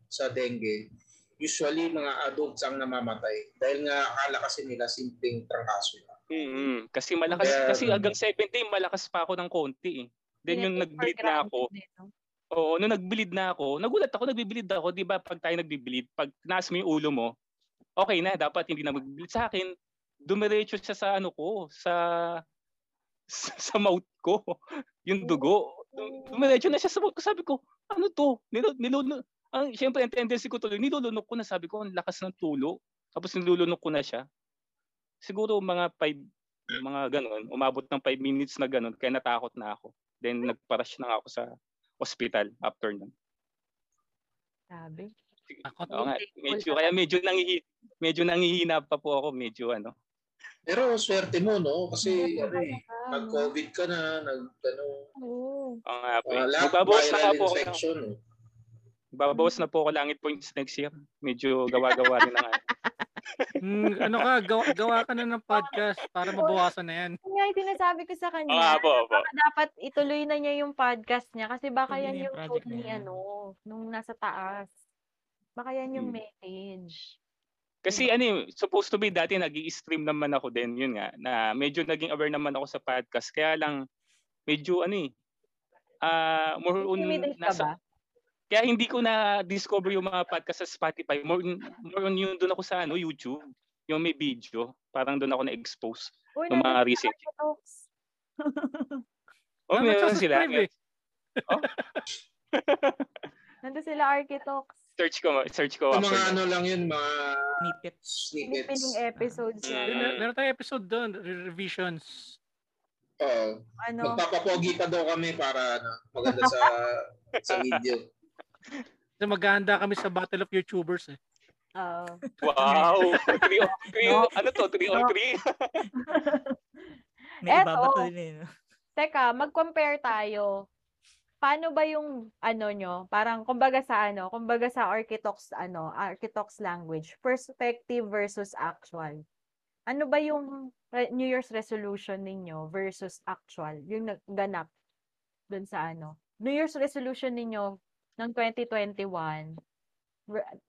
sa dengue, usually mga adults ang namamatay dahil nga akala kasi nila simpleng trangkaso lang. Mm-hmm. Kasi malakas Then, kasi hanggang seventy malakas pa ako ng konti eh. Then yung nag-bleed na ako. Oo, nung nag-bleed na ako, nagulat ako, nagbe-bleed ako, di ba pag tayo nagbe-bleed, pag tinaas mo yung ulo mo, okay na, dapat hindi na mag-bleed. Sa akin, dumiretso siya sa ano ko, sa sa mouth ko, yung dugo. Dumiretso na siya sa mouth ko, sabi ko, ano to? Nilo, nilo, ang, siyempre, ang tendency ko tuloy, nilulunok ko na, sabi ko, ang lakas ng tulo, tapos nilulunok ko na siya. Siguro mga five, mga ganun, umabot ng five minutes na ganun, kaya natakot na ako. Then, nagparash na ako sa hospital after nun. Sabi. Ako to. Medyo, kaya medyo nangihi, medyo nangihina pa po ako. Medyo ano. Pero swerte mo, no? Kasi ano eh, nag-COVID ka na, nag-ano. Oo. Oh. Nga po. Uh, Magbabawas na po ako. Magbabawas na po ako langit points next year. Medyo gawa-gawa rin na nga. Mm, ano ka, gawa, gawa ka na ng podcast para mabawasan na yan. Yung nga, tinasabi ko sa kanya, oh, po, po. dapat ituloy na niya yung podcast niya kasi baka yan yung code ni ano, nung nasa taas. Baka yan yung hmm. message. Kasi ano, supposed to be dati nag-i-stream naman ako din, yun nga, na medyo naging aware naman ako sa podcast. Kaya lang, medyo ano eh, uh, more on nasa... Kaya hindi ko na-discover yung mga podcast sa Spotify. More, more on yun, doon ako sa ano, YouTube. Yung may video. Parang doon ako na-expose. Uy, ng mga research. Oh, meron sila. Eh. Oh? Nandun sila, Archi Talks. Search ko. Search ko. Mga ano lang yun, mga snippets. Snippets ng episodes. Mm. Meron tayong episode doon, revisions. Oo. Oh, ano? Magpapapogi pa daw kami para ano, maganda sa sa video. So maghahanda kami sa Battle of YouTubers eh. Oh. Wow. three on three No. Ano to? three on three May ibabato din eh. Teka, mag-compare tayo. Paano ba yung ano nyo? Parang kumbaga sa ano? Kumbaga sa Archi Talks ano? Archi Talks language. Perspective versus actual. Ano ba yung New Year's resolution ninyo versus actual? Yung ganap dun sa ano? New Year's resolution ninyo ng twenty twenty-one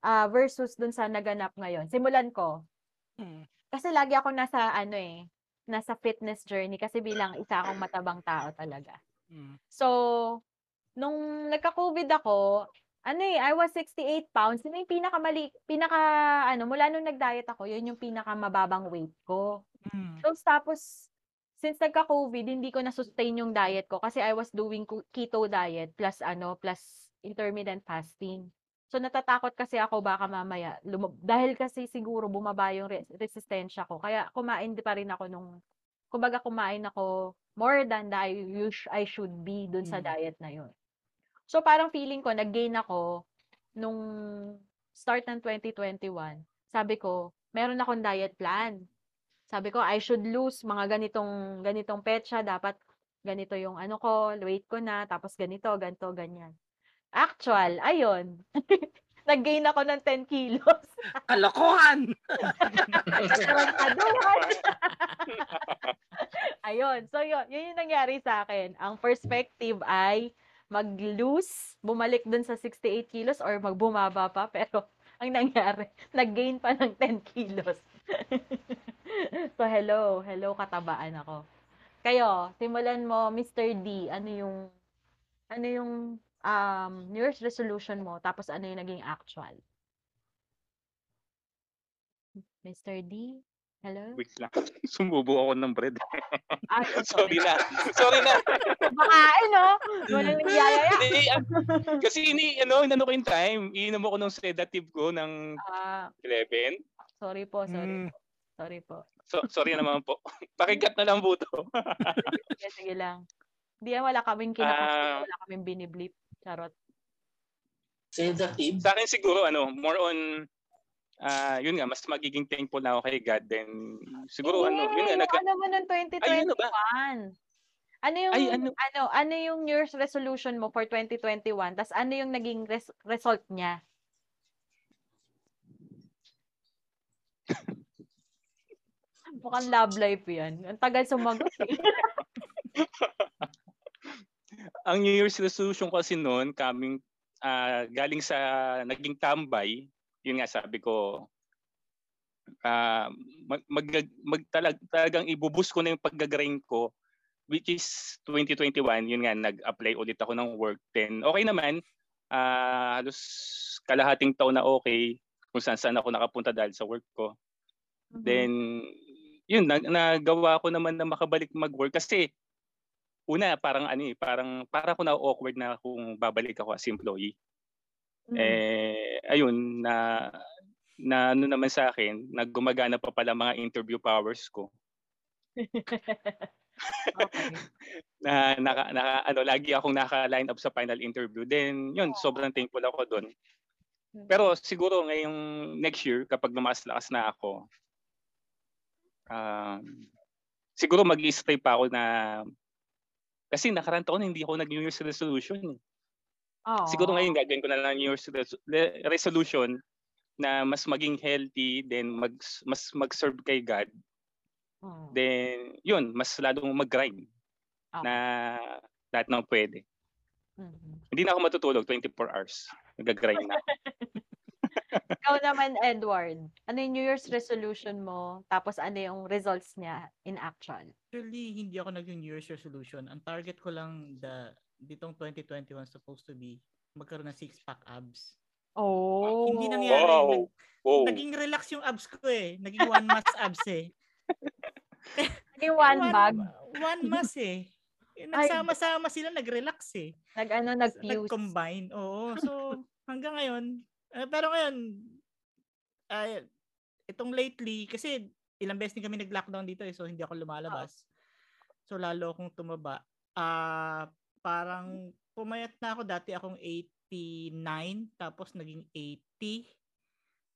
uh, versus dun sa naganap ngayon. Simulan ko. Kasi lagi ako nasa ano eh, nasa fitness journey kasi bilang isa akong matabang tao talaga. So, nung nagka-COVID ako, ano eh, I was sixty-eight pounds. Yun yung pinakamali, pinaka ano, mula nung nag-diet ako, yun yung pinakamababang weight ko. So, tapos since nagka-COVID, hindi ko na-sustain yung diet ko kasi I was doing keto diet plus ano, plus intermittent fasting. So natatakot kasi ako baka mamaya lumab- dahil kasi siguro bumaba yung re- resistensya ko. Kaya kumain pa rin ako nung kumbaga kumain ako more than I sh- I should be dun sa mm. diet na yun. So parang feeling ko nag-gain ako nung start ng twenty twenty-one. Sabi ko, meron akong diet plan. Sabi ko, I should lose mga ganitong ganitong petsa, dapat ganito yung ano ko, weight ko na, tapos ganito, ganito, ganyan. Actual, ayun. Nag-gain ako ng ten kilos. Kalokohan! Ayun. So, yun. Yun yung nangyari sa akin. Ang perspective ay mag-lose, bumalik dun sa sixty-eight kilos or magbumaba pa. Pero, ang nangyari, nag-gain pa ng ten kilos. So, hello. Hello, katabaan ako. Kayo, simulan mo, Mister D, ano yung ano yung Um, New Year's resolution mo, tapos ano yung naging actual? Mister D? Hello? Wait lang. Sumubo ako ng bread. Ah, sorry na. Sorry na. Baka, ano? Walang nagyayaya. Kasi, ini, ano, inano ko yung time. Iinom ako ng sedative ko ng ah, eleven. Sorry po, sorry mm. po. Sorry po. So, sorry naman po. Pakikat na lang po to. Sige, sige lang. Hindi, wala kaming kinakain. Uh, wala kaming biniblip. Charot. Sedative. Sa akin siguro, ano, more on, uh, yun nga, mas magiging thankful na ako kay God. Then, siguro, hey, ano, yun nga. Nag- ano naman ng twenty twenty-one? Ay, ano, ano yung, Ay, ano? ano, ano yung New Year's resolution mo for twenty twenty-one? Tapos, ano yung naging res- result niya? Mukhang love life yan. Ang tagal sumagot. Ang New Year's resolution kasi noon, kaming uh, galing sa naging tambay, yun nga sabi ko, uh, mag, mag, mag talag, talagang ibubus ko na yung pag-grind ko, which is twenty twenty-one, yun nga, nag-apply ulit ako ng work. Then, okay naman, uh, halos kalahating taon na okay kung saan-saan ako nakapunta dahil sa work ko. Mm-hmm. Then, yun, nag- nagawa ko naman na makabalik mag-work kasi una, parang ano eh, parang para ko na awkward na kung babalik ako as employee. Mm. Eh ayun na na ano naman sa akin, naggumagana pa pala mga interview powers ko. Okay. na naka, naka ano lagi akong naka-line up sa final interview. Then yun, sobrang thankful ako doon. Pero siguro ngayong next year kapag lumakas-lakas na ako, uh, siguro mag-i-stay pa ako na kasi nakaraan taon hindi ako nag-New Year's resolution. Oh. Siguro ngayon gagawin ko na lang New Year's resolution na mas maging healthy, then mag, mas mag-serve kay God. Oh. Then, yun, mas lalong mag-grind oh. na lahat ng pwede. Mm-hmm. Hindi na ako matutulog, twenty-four hours. Nag-grind na ako. Ikaw naman, Edward. Ano yung New Year's resolution mo? Tapos ano yung results niya in action? Actually, hindi ako nag-New Year's resolution. Ang target ko lang the, ditong twenty twenty-one supposed to be magkaroon ng six-pack abs. Oh! Hindi nangyari. Wow. Nag, wow. Naging relax yung abs ko eh. Naging one mass abs eh. Naging one, one bag? One mass eh. Nagsama-sama sila, nag-relax eh. Nag-ano, nag-fuse. Nag-combine. Oo. So, hanggang ngayon, Uh, pero ngayon, uh, itong lately, kasi ilang beses din kami nag-lockdown dito eh, so hindi ako lumalabas. So lalo akong tumaba. Uh, parang pumayat na ako, dati akong eighty-nine, tapos naging eighty.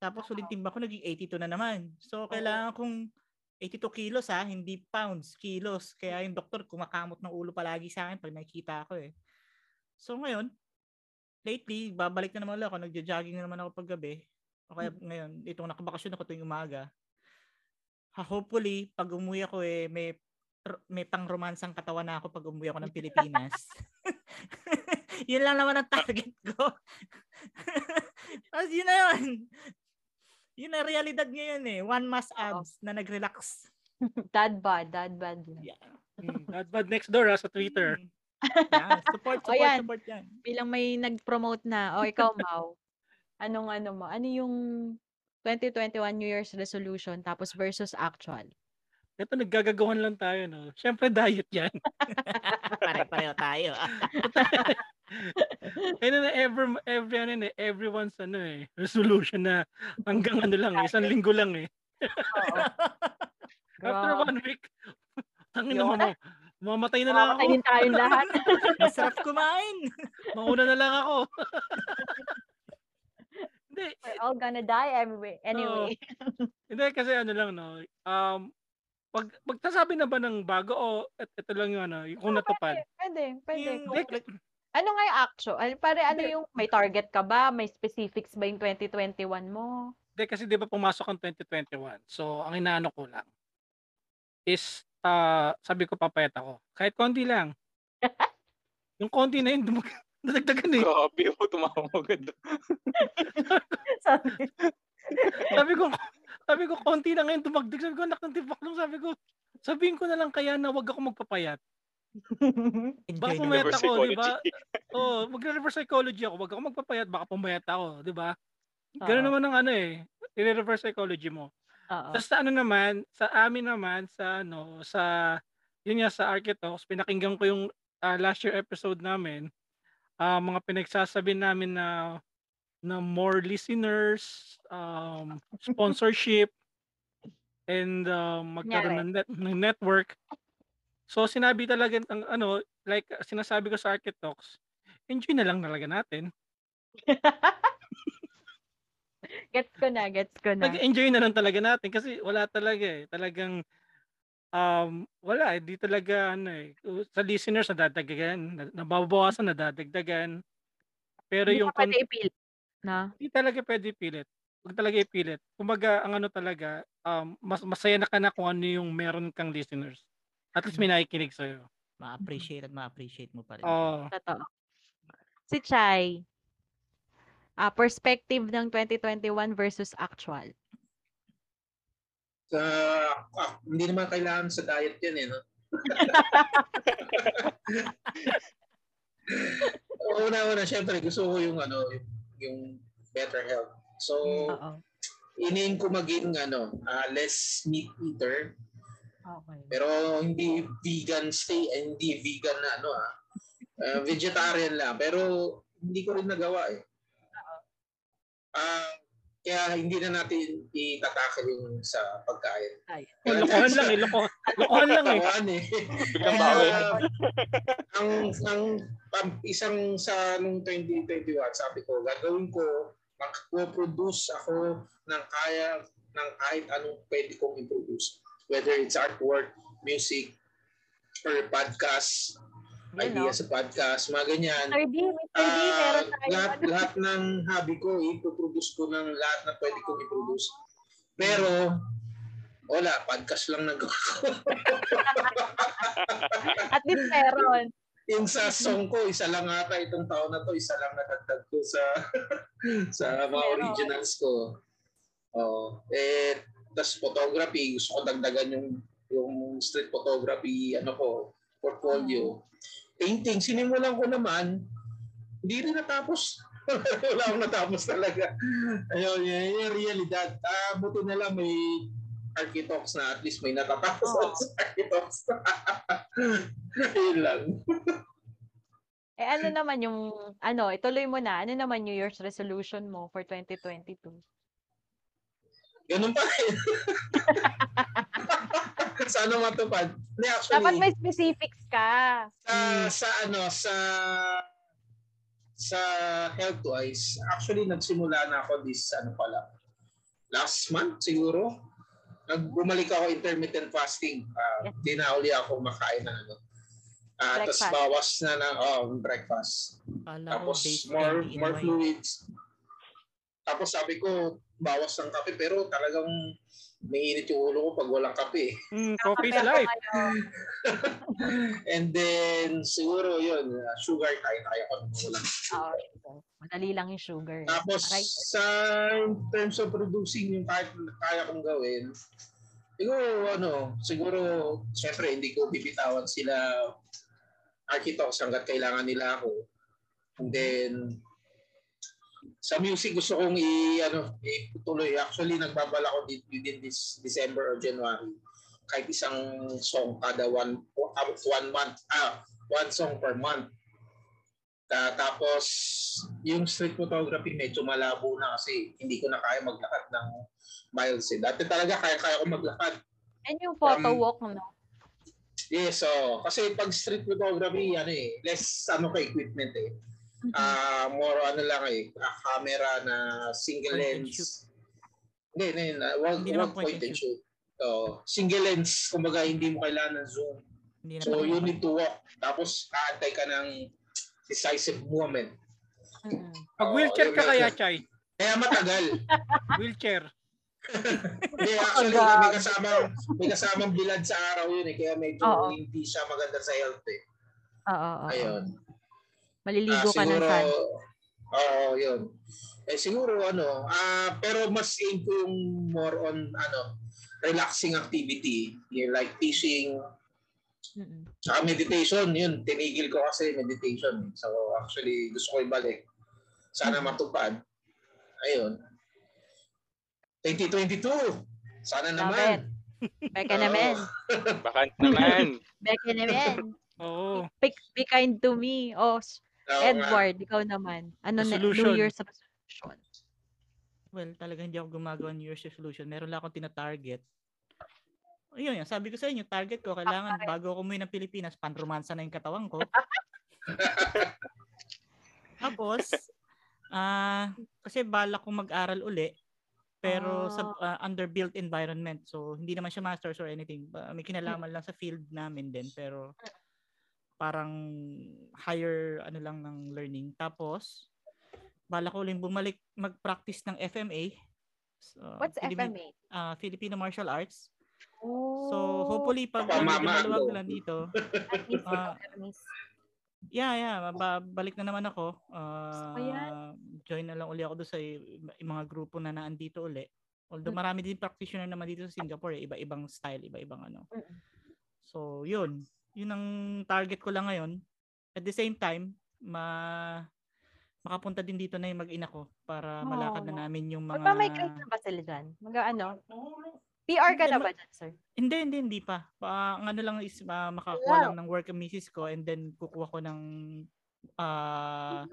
Tapos ulit timba ko, naging eighty-two na naman. So kailangan kong eighty-two kilos ha, hindi pounds, kilos. Kaya yung doktor kumakamot ng ulo palagi sa akin pag nakikita ako eh. So ngayon, lately, babalik na naman ako. Nagja-jogging na naman ako paggabi. O kaya ngayon, itong nakabakasyon ako tuwing umaga. Hopefully, pag umuwi ako eh, may, may pang-romansang katawan na ako pag umuwi ako ng Pilipinas. Yun lang naman ang target ko. Tapos yun na yun. Yun na realidad ngayon eh. One mass abs oh. na nag-relax. Dad bod, dad bod. Yeah. Mm, dad bod next door ha, sa Twitter. Mm. Yeah, support, support, yan. support yan. Bilang may nag-promote na. O, ikaw, Mau. Anong ano mo? Ano yung twenty twenty-one New Year's resolution tapos versus actual? Ito, naggagagawan lang tayo, no? Siyempre, diet yan. Pare-pareho tayo. Ano na, every, every, ano na, everyone's, ano eh, resolution na hanggang ano lang, isang linggo lang eh. After wow. one week, hangin na mo, mamatay na lang ako. Mamatayin tayong lahat. Masarap kumain. Mauna na lang ako. We're all gonna die anyway. Anyway. No. Hindi, kasi ano lang, no? Um, Pag magsasabi na ba ng bago o et, eto lang yung ano, yung kung natupad? Pwede, pwede. pwede. Like, ano nga yung actual? Pare, ano yung may target ka ba? May specifics ba yung twenty twenty-one mo? Hindi, kasi di ba pumasok ang twenty twenty-one? So, ang inaano ko lang is, uh, sabi ko papayat ako. Kahit konti lang. Yung konti na yun, dumag- nadagdagan eh. Grabe mo, tumawagad. Sabi sabi ko, sabi ko, konti na ngayon dumagdag. Sabi ko, anak ng tipak lang. Sabi ko, sabihin ko na lang kaya na wag ako magpapayat. Baka pumayat ako, di ba? Oh, magre-reverse psychology ako. Wag ako magpapayat, baka pumayat ako, di ba? Gano'n naman ang ano eh, i-reverse psychology mo. Tapos sa ano naman, sa amin naman, sa ano, sa, yun nga, sa Archi Talks, pinakinggan ko yung uh, last year episode namin, uh, mga pinagsasabi namin na na more listeners, um, sponsorship, and uh, magkaroon ng, net, ng network. So, sinabi talaga, ang, ano, like, sinasabi ko sa Archi Talks, enjoy na lang talaga natin. Gets ko na, gets ko na. Enjoy na lang talaga natin kasi wala talaga eh. Talagang, um, wala eh. Di talaga, ano eh. Sa listeners, nadadagdagan. Nababawasan, nadadagdagan. Pero hindi yung... Hindi pwede ipilit. Na? Hindi talaga pwede ipilit. Huwag talaga ipilit. Kumbaga, ang ano talaga, um, mas, masaya na ka na kung ano yung meron kang listeners. At least may nakikinig sa'yo. Ma-appreciate at ma-appreciate mo pa rin. Oo. Totoo. Si Chai, uh, perspective ng twenty twenty-one versus actual. Uh, ah, hindi naman kailangan sa diet yan eh, no? Una-una, syempre, gusto ko yung, ano, yung, yung better health. So, iniin ko maging ano, uh, less meat eater. Okay. Pero hindi vegan stay, eh, hindi vegan na ano ah. Uh, vegetarian lang. Pero hindi ko rin nagawa eh. Uh, kaya hindi na natin itatakal yung sa pagkain. Ay. Kaya, lokohan lang eh. Lokohan, lokohan lang eh. Lokohan eh. uh, ang, ang isang sa nung twenty twenty-one, sabi ko, gagawin ko, mag-produce ako ng kaya, ng kahit anong pwede kong i-produce. Whether it's artwork, music, or podcast, yeah, idea no? sa podcast, mga ganyan. Uh, lahat, lahat ng hobby ko, ipoproduce ko ng lahat na pwede kong iproduce. Pero, wala, podcast lang nagawa ko. At least meron. Yung sa song ko, isa lang ata itong taon na to, isa lang natagtag ko sa sa mga originals ko. Oh, eh, tas photography, gusto ko dagdagan yung yung street photography, ano ko, portfolio. Painting, sinimulan ko naman, hindi rin natapos. Wala akong natapos talaga. Ayun, yun yung realidad. Ah, buti na lang may Archi Talks na at least may natatapos oh. sa Archi Talks. Ayun lang. Eh ano naman yung, ano, ituloy mo na, ano naman New Year's resolution mo for twenty twenty-two? Ganun pa rin. Sana matupad. Actually, dapat may specifics ka. Sa, sa ano, sa sa health-wise, actually nagsimula na ako this ano pala. Last month siguro, nagbumalik ako intermittent fasting. Uh, yes. Di na uli ako makain ng ano. Uh, tapos bawas na ng oh, breakfast. Alam, tapos more more fluids. Tapos sabi ko, bawas ng kape pero talagang may init yung ulo ko pag walang kape. Mm, coffee is life. And then, siguro yun, uh, sugar kain tayo kung walang sugar. Oh, madali lang yung sugar. Tapos, okay. Sa in terms of producing yung kahit kaya kong gawin, siguro, ano, siguro, syempre, hindi ko bibitawan sila Archi Talks hanggat kailangan nila ako. And then, sa music gusto kong i ano ituloy. Actually, nagbabala ko din this December or January. kahit isang song kada one, one month, ah, one song per month. Uh, tapos yung street photography medyo malabo na kasi hindi ko na kaya maglakad ng miles. Eh. Dati talaga kaya-kaya ko maglakad. And yung photo um, walk, no? Yes, yeah, so kasi pag street photography, ano eh, less ano ka equipment eh. Uh, more ano lang eh, camera na single point lens. Hindi, hindi, one, hindi one point, point and shoot. So, single lens, kumbaga hindi mo kailangan ng zoom. So you need to walk. Tapos aantay ka ng decisive moment. Mm-hmm. Pag oh, wheelchair ka kaya, Chay? Kaya matagal. Wheelchair. Hindi, actually, may kasamang, may kasamang bilad sa araw yun eh. Kaya medyo oh, hindi siya maganda sa health eh. Oo. Oh, oh, oh. Ayun. Maliligo ah, ka siguro, na saan. Oo, oh, yun. Eh, siguro ano, ah, pero mas aim ko yung more on ano, relaxing activity. Yung like fishing, saka meditation, yun. Tinigil ko kasi meditation. So actually, gusto ko ibalik. Sana matupad. Ayun. twenty twenty-two. Sana naman. Beka naman. Baka naman. Beka naman. Oh. Be, be kind to me. Oh, oh Edward, man. Ikaw naman. Ano na, New Year's resolution? Well, talaga hindi ako gumagawa ng New Year's resolution. Meron lang akong tina-target. Ayun, sabi ko sa inyo, target ko, kailangan bago ako umuwi ng Pilipinas, panromansa na yung katawan ko. Tapos, uh, kasi balak kong mag-aral uli, pero oh, sa uh, under built environment. So, hindi naman siya masters or anything. Uh, may kinalaman lang sa field namin din, pero parang higher ano lang ng learning. Tapos, balak ko ulit bumalik mag-practice ng F M A. Uh, What's Filipino, F M A? Uh, Filipino Martial Arts. Ooh. So hopefully pag maluwag na dito uh, yeah yeah balik na naman ako uh, so, join na lang uli ako doon sa mga grupo na naandito uli, although marami din practitioner naman dito sa Singapore eh. Iba-ibang style, iba-ibang ano, so yun yun ang target ko lang ngayon. At the same time ma makapunta din dito na yung mag-ina ko para oh, malakad na namin yung mga. Pag may kahit na ba sila dyan mag ano P R ka hindi, na ba dyan, sir? Hindi, hindi, hindi pa. Uh, ano lang is uh, makakuha yeah. lang ng work and misis ko, and then kukuha ko ng uh,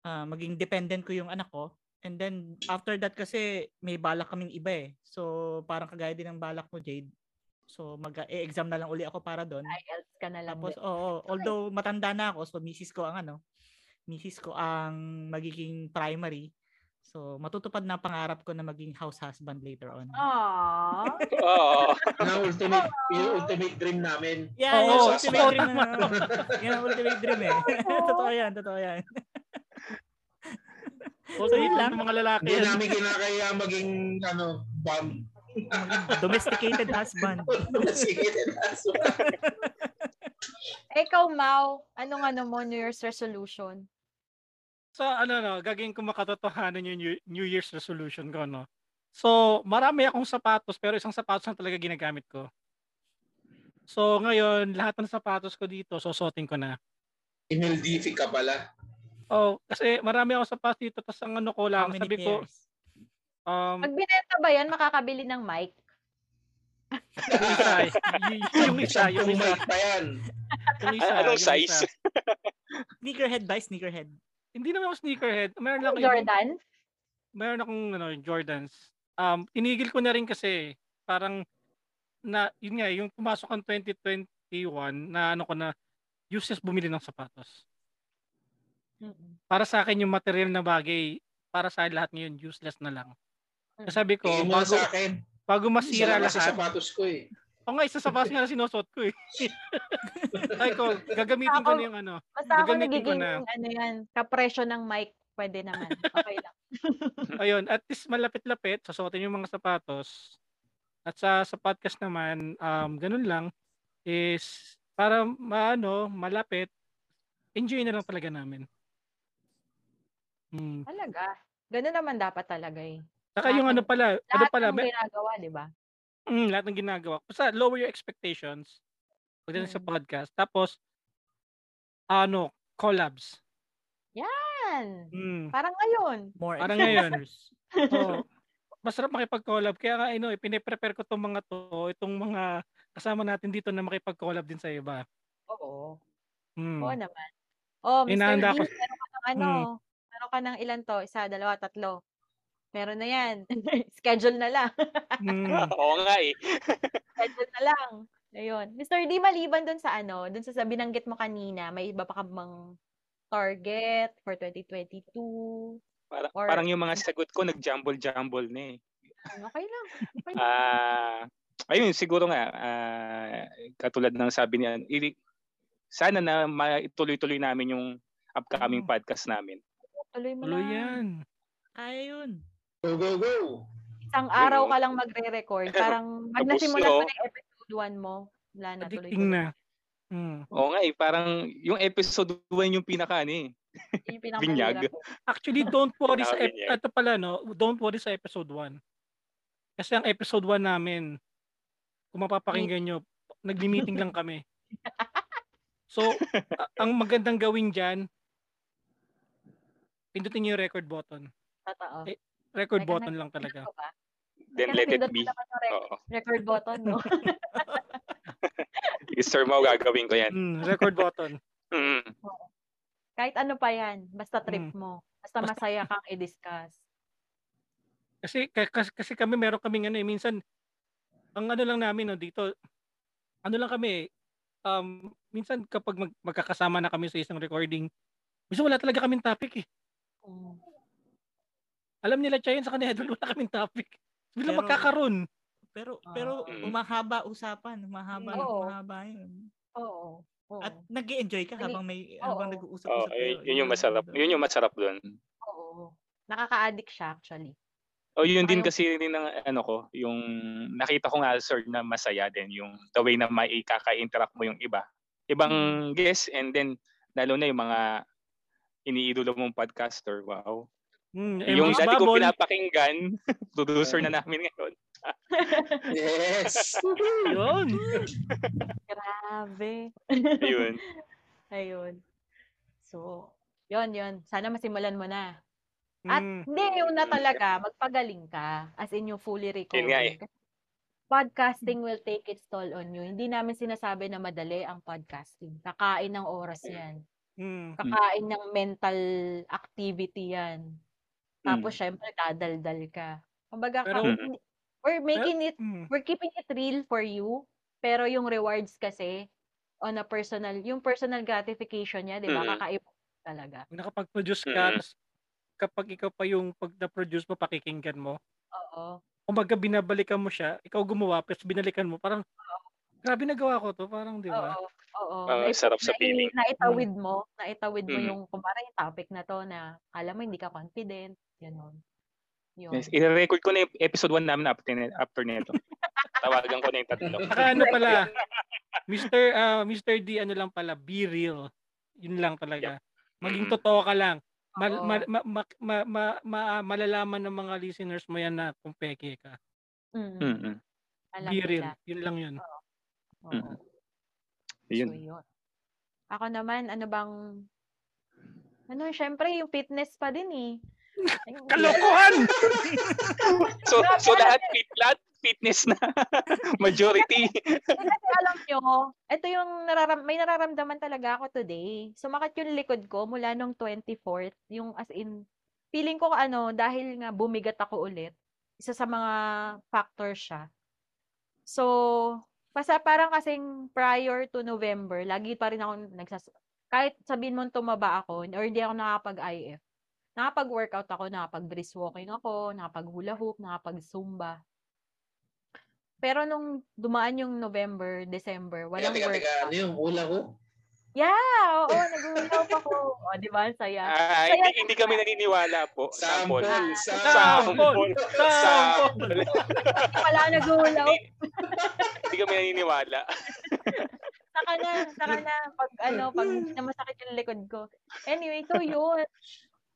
uh, maging dependent ko yung anak ko. And then after that kasi may balak kaming iba eh. So parang kagaya din ng balak mo, Jade. So mag-e-exam na lang uli ako para doon. I E L T S ka na lang. Tapos, oh, oh, although matanda na ako, so misis ko ang ano, misis ko ang magiging primary. So, matutupad na pangarap ko na maging house husband later on. Aww. Aww. Yung ultimate, yung ultimate dream namin. Yeah, oh, yung ultimate dream na naman. Yung ultimate dream eh. Totoo yan, totoo yan. So, yun lang mga lalaki. Hindi namin kinakaya maging, ano, bum. Domesticated husband. Domesticated husband. Ikaw, Mau, anong ano mo, New Year's resolution? So ano no, gagawin ko makatotohanan yung New Year's resolution ko no. So marami akong sapatos pero isang sapatos na talaga ginagamit ko. So ngayon lahat ng sapatos ko dito susuotin ko na. Inildifi ka pala. Oh, kasi marami akong sapatos dito tapos ang ano ko lang sabi ko. Um, pag binenta ba yan makakabili ng mic? yung isa, yung isa, yung isa. Yung isa, anong size? Sneakerhead by sneakerhead. Hindi naman ako sneakerhead. Meron lang Jordan? Yung, meron akong ano, Jordans. Um, tinigil ko na rin kasi parang na, yun nga, yung pumasok ang twenty twenty-one na ano ko na useless bumili ng sapatos. Mm-hmm. Para sa akin yung material na bagay, para sa lahat ngayon useless na lang. Sabi ko, mm-hmm. bago, sa akin, bago masira lahat. Sa sapatos ko eh. O nga, isa sa sapatos nga na sinusot ko eh. Ay ko, gagamitin ako, ko na yung ano. Basta ako nagiging na. Ano yan, kapresyo ng mic, pwede naman. Okay lang. Ayun, at least malapit-lapit, susuotin yung mga sapatos. At sa, sa podcast naman, um, ganun lang, is para maano, malapit, enjoy na lang talaga namin. Hmm. Talaga. Ganun naman dapat talaga eh. Saka lahat yung ano pala, ano pala. Lahat ng ginagawa, di ba? Mm, lahat ng ginagawa. Basta lower your expectations pagdating mm. sa podcast. Tapos, ano, collabs. Yan! Mm. Parang ngayon. More Parang ngayon. So, masarap makipag-collab. Kaya nga, ino, piniprepare ko itong mga to, itong mga kasama natin dito na makipag-collab din sa iba. Oo. Mm. Oo naman. Oh, Mister Inanda Lee, ko. Meron ka ng ano, mm. meron ka ng ilan to? Isa, dalawa, tatlo. Meron na yan. Schedule na lang. mm. Oo nga eh. Schedule na lang. Ayun. Mister D, maliban dun sa ano, dun sa binanggit mo kanina, may iba pa ka bang target for twenty twenty-two? Parang, or, parang yung mga sagot ko nag-jumble-jumble na eh. Okay lang. Okay lang. Uh, ayun, siguro nga, uh, katulad ng sabi niya, sana na maituloy-tuloy namin yung upcoming oh. podcast namin. Tuloy mo tuloy yan. Ayun. Go, go, go. Isang araw ka lang magre-record. Parang magnasimula pa na yung episode one mo. Wala na tuloy-tuloy. Addicting na. Hmm. Oo nga eh, parang yung episode one yung pinaka ano eh. Yung pinaka binyag. Actually, don't worry sa ep- ito pala no, don't worry sa episode one. Kasi ang episode one namin, kung mapapakinggan nyo, nagmi-meeting lang kami. So, a- ang magandang gawin diyan, pindutin niyo yung record button. Totoo. Eh, record like, button na- lang talaga. Then let it be. Record, record button, no? Sir Mau, gagawin ko yan. Mm, record button. mm. Kahit ano pa yan, basta trip mm. mo. Basta masaya kang i-discuss. Kasi, kasi, kasi kami, meron kaming ano eh, minsan, ang ano lang namin no, dito, ano lang kami eh, um, minsan kapag mag, magkakasama na kami sa isang recording, minsan wala talaga kaming topic eh. Mm. Alam nila siya yun, sa kanila, wala kaming topic. Bila pero, magkakaroon. Pero pero uh, umahaba usapan, umahaba, oo. umahaba yun. Oo. oo. At nag-i-enjoy ka habang may oo. habang nag-uusap-usap. Oh, yun, yun yung masarap. Yun yung masarap doon. Oo. Nakaka-addict siya actually. Oh, yun din kasi din ng ano ko, yung nakita ko nga sir na masaya din yung the way na maikaka-interact mo yung iba. Ibang guests and then lalo na yung mga iniidolo mong podcaster. Wow. Mm, yung dati babon. Kong pinapakinggan, producer na namin ngayon. Yes! Yun! Grabe. Ayun. Ayun. So, yun, yun. Sana masimulan mo na. At mm. hindi, yun na talaga. Magpagaling ka. As in, yung fully recording. Eh. Podcasting will take its toll on you. Hindi namin sinasabi na madali ang podcasting. Kakain ng oras yan. Mm. Kakain ng mental activity yan. Tapos mm. syempre dadaldal ka. Kumbaga pero, ka, we're making it mm. we're keeping it real for you, pero yung rewards kasi on a personal, yung personal gratification niya, 'di ba? Mm. Kakaiba talaga. Nakapag-produce ka mm. tas, kapag ikaw pa yung pag-produce mo, pakikinggan mo. Oo. Kumbaga binabalikan mo siya, ikaw gumawa, tapos binalikan mo, parang oo. Grabe nagawa ko to, parang 'di ba? Oo. Oo. Uh, sarap sa feeling. Naitawid mo, naitawid mm. mo yung kumbaga yung topic na to na alam mo hindi ka confident, ganun. Yes, i-record ko na yung episode one namin after, after nito. Tawagan ko na yung tatlo. Saka ano pala, Mister Uh, Mister D, ano lang pala, be real. Yun lang talaga. Yep. Maging totoo ka lang. Mal, ma, ma, ma, ma, ma, ma, malalaman ng mga listeners mo yan na kung peke ka. Mm-hmm. Be real. Yun lang yun. Oo. Oo. Mm-hmm. Yun. So, yun. Ako naman, ano bang, ano, syempre yung fitness pa din eh. Kalokohan! so, so lahat fit, lahat fitness na majority. Kasi alam nyo, ito yung nararam, may nararamdaman talaga ako today. Sumakat yung likod ko mula nung twenty-fourth. Yung as in, feeling ko ano, dahil nga bumigat ako ulit. Isa sa mga factor siya. So, pasa parang kasing prior to November, lagi pa rin ako nagsas... Kahit sabihin mo tumaba ako, or hindi ako nakapag-I F. Nakapag-workout ako, nakapag-brisk walking ako, nakapag-hula hoop, nakapag-zumba. Pero nung dumaan yung November, December, walang workout. Teka, teka, ano yung hula hoop? Yeah, oo, nag-hula hoop ako. O, di ba? Saya. Ah, saya hindi, hindi kami naniniwala po. Sample. Sample. Sample. Sample. Hindi pala nag-hula hoop. Hindi kami naniniwala. Saka na, saka na. Pag ano, pag na masakit yung likod ko. Anyway, so yun.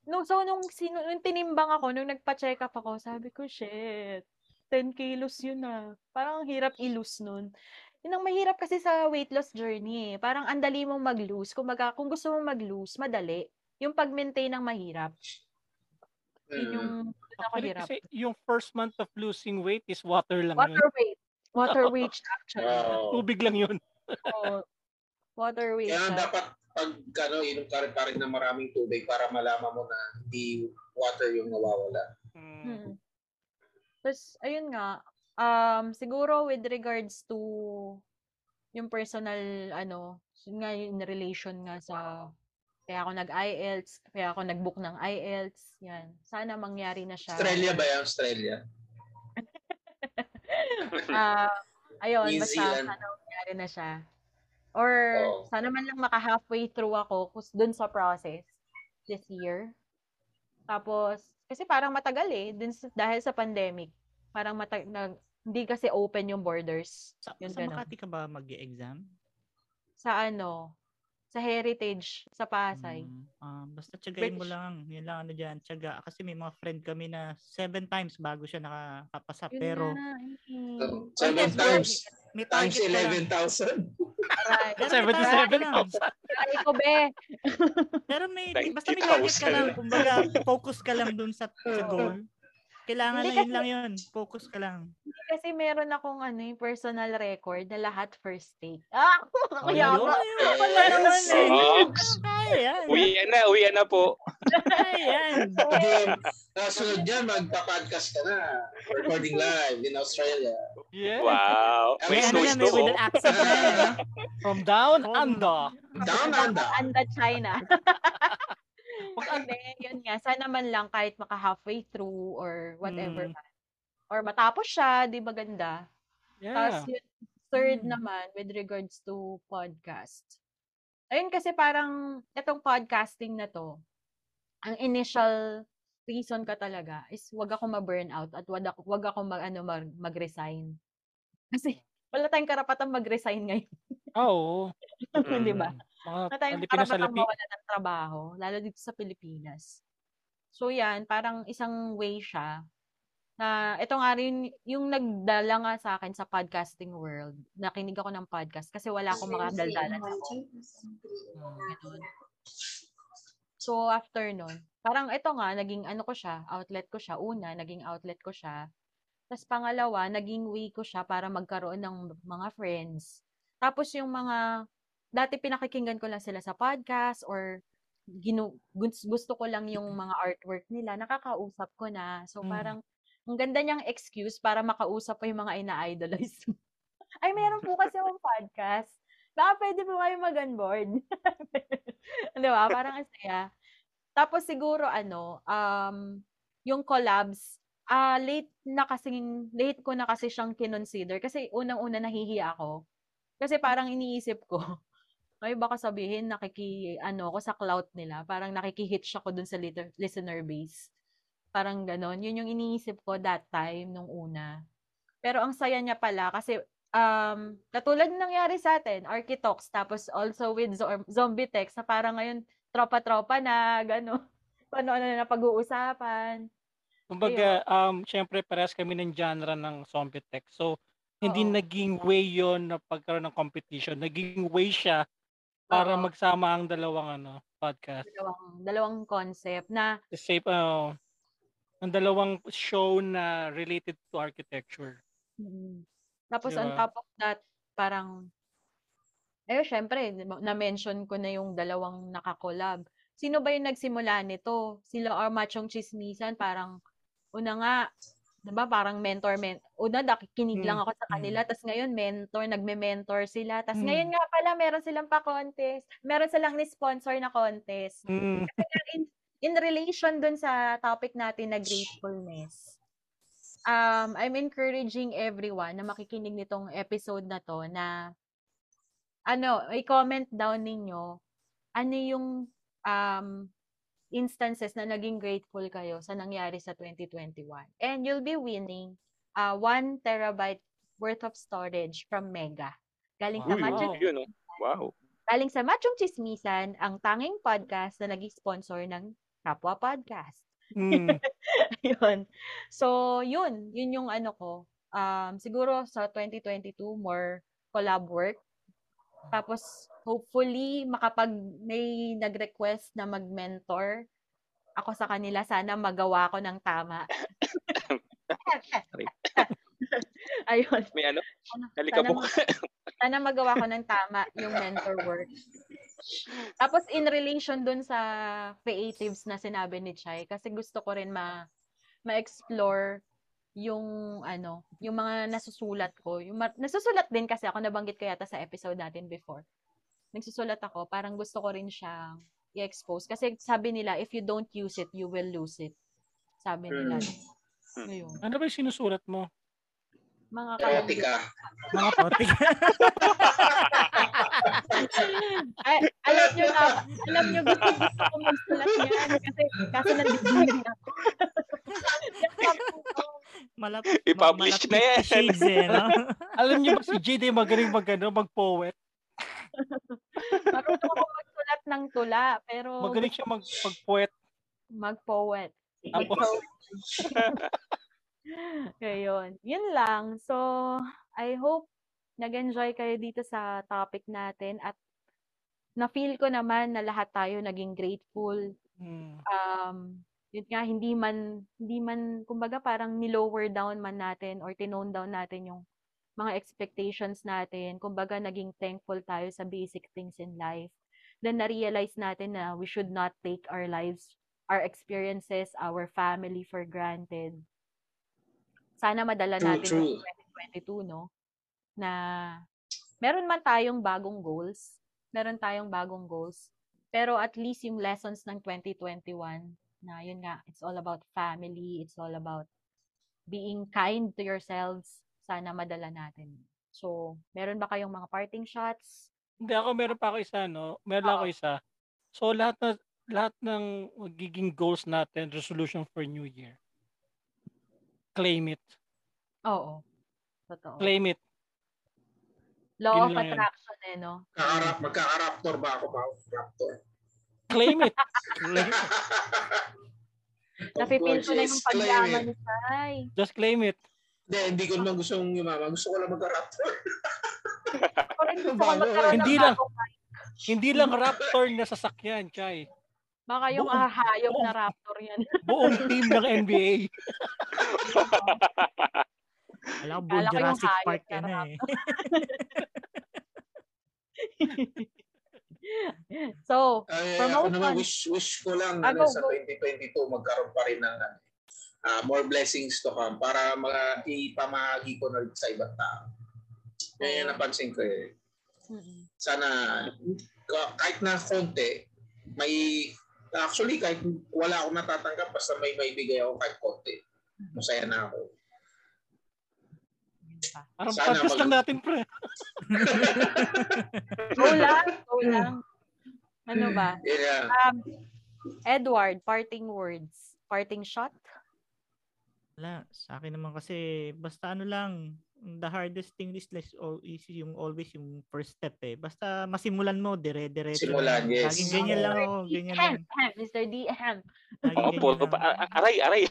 No, so, nung, sino, nung tinimbang ako, nung nagpa-check up ako, sabi ko, shit, ten kilos yun ah. Parang hirap i-lose nun. Yun ang mahirap kasi sa weight loss journey. Parang andali mong mag-lose. Kung, baga, kung gusto mong mag-lose, madali. Yung pag-maintain ang mahirap. Yun yung... ako hirap. Kasi yung first month of losing weight is water lang water yun. Water weight. Water weight actually. Wow. Tubig lang yun. Oh. Water weight. Kaya dapat pag ano, inom ka rin pa rin ng maraming tubig para malaman mo na hindi water yung nawawala. Hmm. Tapos, ayun nga, um, siguro with regards to yung personal, ano, yun nga yung relation nga sa kaya ako nag-I E L T S, kaya ako nag-book ng I E L T S, yan. Sana mangyari na siya. Australia ba yan? Australia? uh, ayun, New basta Zealand. Sana mangyari na siya. Or, oh. sana man lang maka-halfway through ako dun sa process this year. Tapos, kasi parang matagal eh, dun, dahil sa pandemic. Parang matag- na, hindi kasi open yung borders. Sa, yung sa Makati ka ba mag-exam? Sa ano? Sa Heritage, sa Pasay. Um, um, basta tiyagain mo lang. Yan lang ano dyan, tiyaga. Kasi may mga friend kami na seven times bago siya nakapasa. Yun pero... Na. So, seven okay, times. May times eleven thousand. Alright. seventy-seven thousand. Ay ko, be. Pero may, basta may target ka lang. Kumbaga, focus ka lang dun sa, sa goal. Kailangan hindi na yun kasi, lang yun. Focus ka lang. Hindi kasi meron akong ano, yung personal record na lahat first take. Ah! Ako yaba. Uwian na, uwian na po. Ayan. Nasunod dyan, magpa-podcast ka na. Recording live in Australia. Yeah. Wow. May ano na, may with an accent na yun. From down under. Down under. Under China. Hindi, yun nga. Sana man lang kahit maka-halfway through or whatever. Mm. Or matapos siya, di ba ganda? Yeah. Tapos yun, third mm. naman with regards to podcast. Ayun kasi parang itong podcasting na to, ang initial reason ka talaga is wag ako ma-burn out at wag ako, wag ako mag, ano, mag, mag-resign. Kasi wala tayong karapatang mag-resign ngayon. Oo. Oh. Di ba? Mga tayong karapatang mawala ng trabaho, lalo dito sa Pilipinas. So yan, parang isang way siya na ito nga rin yung nagdala nga sa akin sa podcasting world. Nakinig ako ng podcast kasi wala akong makadaldalan ako. Hmm. So after nun, parang ito nga, naging ano ko siya, outlet ko siya. Una, naging outlet ko siya. Tapos pangalawa, naging way ko siya para magkaroon ng mga friends. Tapos yung mga dati pinakikinggan ko lang sila sa podcast or ginu- gusto ko lang yung mga artwork nila. Nakakausap ko na. So parang, mm. ang ganda niyang excuse para makausap po yung mga ina-idolize. Ay, meron po kasi yung podcast. Baka pwede po kayo mag-onboard. Ano ba? Parang asaya. Tapos siguro, ano, um, yung collabs, uh, late na kasing, late ko na kasi siyang kinonsider. Kasi unang-una nahihiya ako. Kasi parang iniisip ko, ay baka sabihin nakiki ano ako sa clout nila, parang nakikihit siya ko dun sa listener base. Parang ganon, yun yung iniisip ko that time nung una. Pero ang saya niya pala kasi um katulad ng nangyari sa atin, Archi Talks tapos also with Zombie Techs na parang ngayon tropa-tropa na gano. Ano-ano na pag-uusapan. Kumbaga um syempre parehas kami ng genre ng Zombie Techs. So hindi oo. Naging way yon na pagkaroon ng competition. Naging way siya para oo. Magsama ang dalawang ano podcast. Dalawang, dalawang concept na... The shape, uh, ang dalawang show na related to architecture. Mm-hmm. Tapos diba? On top of that, parang... Eh, syempre, na-mention ko na yung dalawang nakakolab. Sino ba yung nagsimula nito? Sila or Machong Chismisan, parang una nga... Diba? Parang mentor, mentor. Una, nakikinig mm. lang ako sa kanila. Tapos ngayon, mentor. Nagme-mentor sila. Tapos mm. ngayon nga pala, meron silang pa-contest. Meron silang ni-sponsor na contest. Mm. In, in relation dun sa topic natin na gratefulness, um, I'm encouraging everyone na makikinig nitong episode na to na ano, i-comment down ninyo ano yung um, instances na naging grateful kayo sa nangyari sa twenty twenty-one. And you'll be winning uh, one terabyte worth of storage from Mega. Galing wow. sa Machong wow. Chismisan. Wow. Galing sa Machong Chismisan, ang tanging podcast na naging sponsor ng Kapwa Podcast. Mm. Yun. So, yun. Yun yung ano ko. Um, siguro sa twenty twenty-two, more collab work. Tapos, hopefully, makapag may nag-request na mag-mentor, ako sa kanila, sana magawa ko ng tama. Ayun. May ano? Nalikabok. Sana magawa ko ng tama yung mentor work. Tapos in relation dun sa creatives na sinabi ni Chai, kasi gusto ko rin ma ma-explore yung ano, yung mga nasusulat ko. Yung ma- nasusulat din kasi ako, nabanggit ko yata sa episode natin before. Nagsusulat ako, parang gusto ko rin siyang i-expose. Kasi sabi nila, if you don't use it, you will lose it. Sabi nila. Ngayon. Ano ba yung sinusulat mo? Mga katika. Mga katika. Alam nyo na, alam nyo, gusto, gusto ko magsulat yan kasi, kasi nandibigin ako. Malapit, i-publish na yan. Shades, eh, no? Alam nyo ba si J D magaling mag, ano, mag-poet? Marunong ako magsulat ng tula, pero... Magaling siya mag, mag-poet. Mag-poet. Mag-poet. Ngayon, yun lang. So, I hope nag-enjoy kayo dito sa topic natin at na-feel ko naman na lahat tayo naging grateful. Mm. Um, yun nga, hindi man, hindi man, kumbaga parang ni-lower down man natin or tinone down natin yung mga expectations natin. Kumbaga, naging thankful tayo sa basic things in life. Then, na-realize natin na we should not take our lives, our experiences, our family for granted. Sana madala natin true, true. twenty twenty-two, no? Na meron man tayong bagong goals. Meron tayong bagong goals. Pero at least yung lessons ng twenty twenty-one, na yun nga, it's all about family, it's all about being kind to yourselves. Sana madala natin. So, meron ba kayong mga parting shots? Hindi, ako meron pa ako isa, no? Meron oh. ako isa. So, lahat na, lahat ng magiging goals natin, resolution for New Year. Claim it. Oo. Totoo. Claim it. Law of attraction eh, no? Kaharap, magkaharaptor ba ako ba? Raptor. Claim it. Claim it. Napipil ko na yung pagyaman ni Sai. Just claim it. Hindi, hindi ko lang gusto yung mama. Gusto ko lang magka-raptor. Hindi lang. Hindi lang raptor na sasakyan, Chai. Baka yung buong, ahayop buong, na raptor yan. Buong team ng N B A. Alam mo, buong Jurassic Park yan na eh. So, ay, promote naman, wish, wish ko lang ano, sa twenty twenty-two magkaroon pa rin ng uh, more blessings to come para mga ipamahagi ko na sa ibang tao. Kaya yun napansin ko eh. Sana, kahit na konti, may... Actually, kahit wala akong natatanggap, basta may maibigay ako kahit konti. Masaya na ako. Parang podcast lang natin, pre. Go lang, go lang. Ano ba? Yeah. Um, Edward, parting words. Parting shot? Wala. Sa akin naman kasi, basta ano lang, the hardest thing is less easy yung always yung first step eh. Basta masimulan mo, dire-diretso. Simulan, yes. Laging ganyan lang ako, ganyan lang. Mister D, ahem. Opo, aray, aray.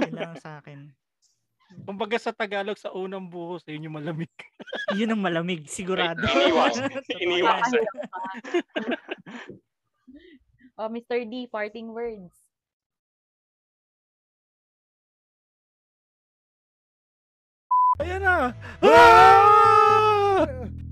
Kailangan sa akin. Kumbaga sa Tagalog, sa unang buhos, yun yung malamig. Yun ang malamig, sigurado. Iniwas. Iniwas. Oh, Mister D, parting words. Ayan na. Ah!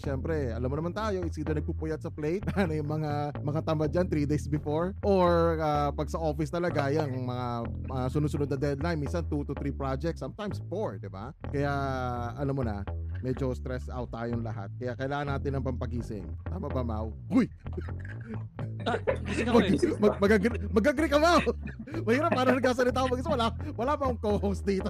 syempre, alam mo naman tayo, it's either nagpupuyat sa plate, ano yung mga mga tamba dyan three days before, or uh, pag sa office talaga, yung mga uh, sunod-sunod na deadline, minsan two to three projects, sometimes four, di ba? Kaya alam mo na, medyo stress out tayong lahat. Kaya kailangan natin ng pampagising. Tama ba, Mau? Uy! Mag- mag- mag-agree ka, Mau! Mahirap, parang nagkasalita ako mag-isa. Wala, wala pa akong co-host dito.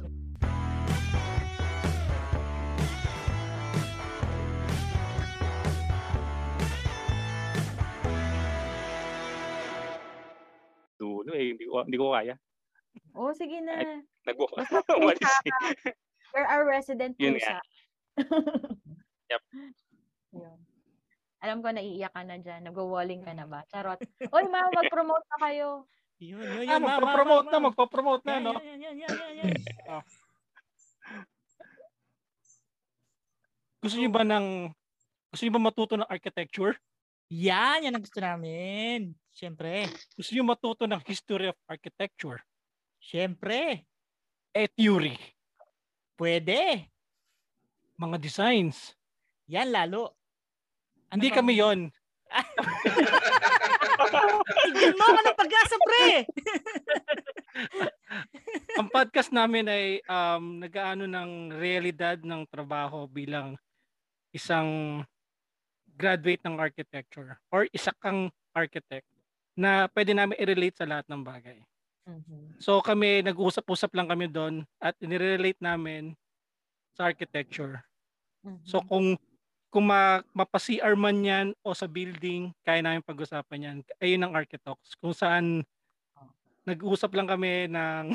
Sorry, hindi ko, hindi ko kaya. Oh, sige na. Ay, nag-walk. What is it? We're our resident pusa. Yep. Yun. Alam ko, naiiyak ka na dyan. Nag-walling ka na ba? Charot. Oy, ma, mag-promote na kayo. Yun, yun, yun. Ah, magpo-promote na, magpo-promote na, no? Yan, yan, yan, yan, yan. Oh. Gusto niyo ba ng, gusto niyo ba matuto ng architecture? Yan, yan ang gusto namin. Siyempre. Gusto niyo matuto ng history of architecture? Siyempre. E theory? Pwede. Mga designs? Yan, lalo. Ano hindi pa? Kami yon. Igil mo ako ng pag-asa, pre! Ang podcast namin ay um, nag-aano ng realidad ng trabaho bilang isang graduate ng architecture or isa kang architect na pwede namin i-relate sa lahat ng bagay. Mm-hmm. So kami, nag-usap-usap lang kami doon at i-relate namin sa architecture. Mm-hmm. So kung kung ma- mapa-C R man yan o sa building, kaya namin pag-usapan yan. Ayun ang Archi Talks. Kung saan oh. nag-uusap lang kami ng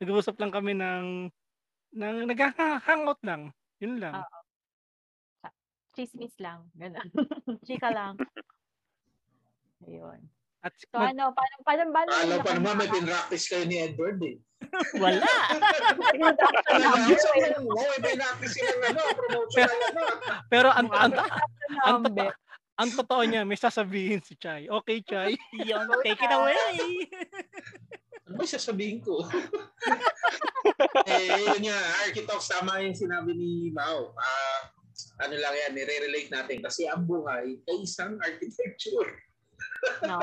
nag-uusap lang kami ng ng nag-hangout lang. Yun lang. Oo. Chismis lang. Ganun. Chika lang. Ayun. At so mag- ano, paano, paano, paano? Alam pa naman, may pinractice kayo ni Edward eh. Wala. Pero ang ang ang ang totoo niya, may sasabihin si Chai. Okay, Chai. Yon, take it away. Ano sasabihin ko? Eh, yun nga, Archi Talks, tama yung sinabi ni Mao. Uh, ano lang yan, nire-relate natin. Kasi ang buhay ay isang architecture. No.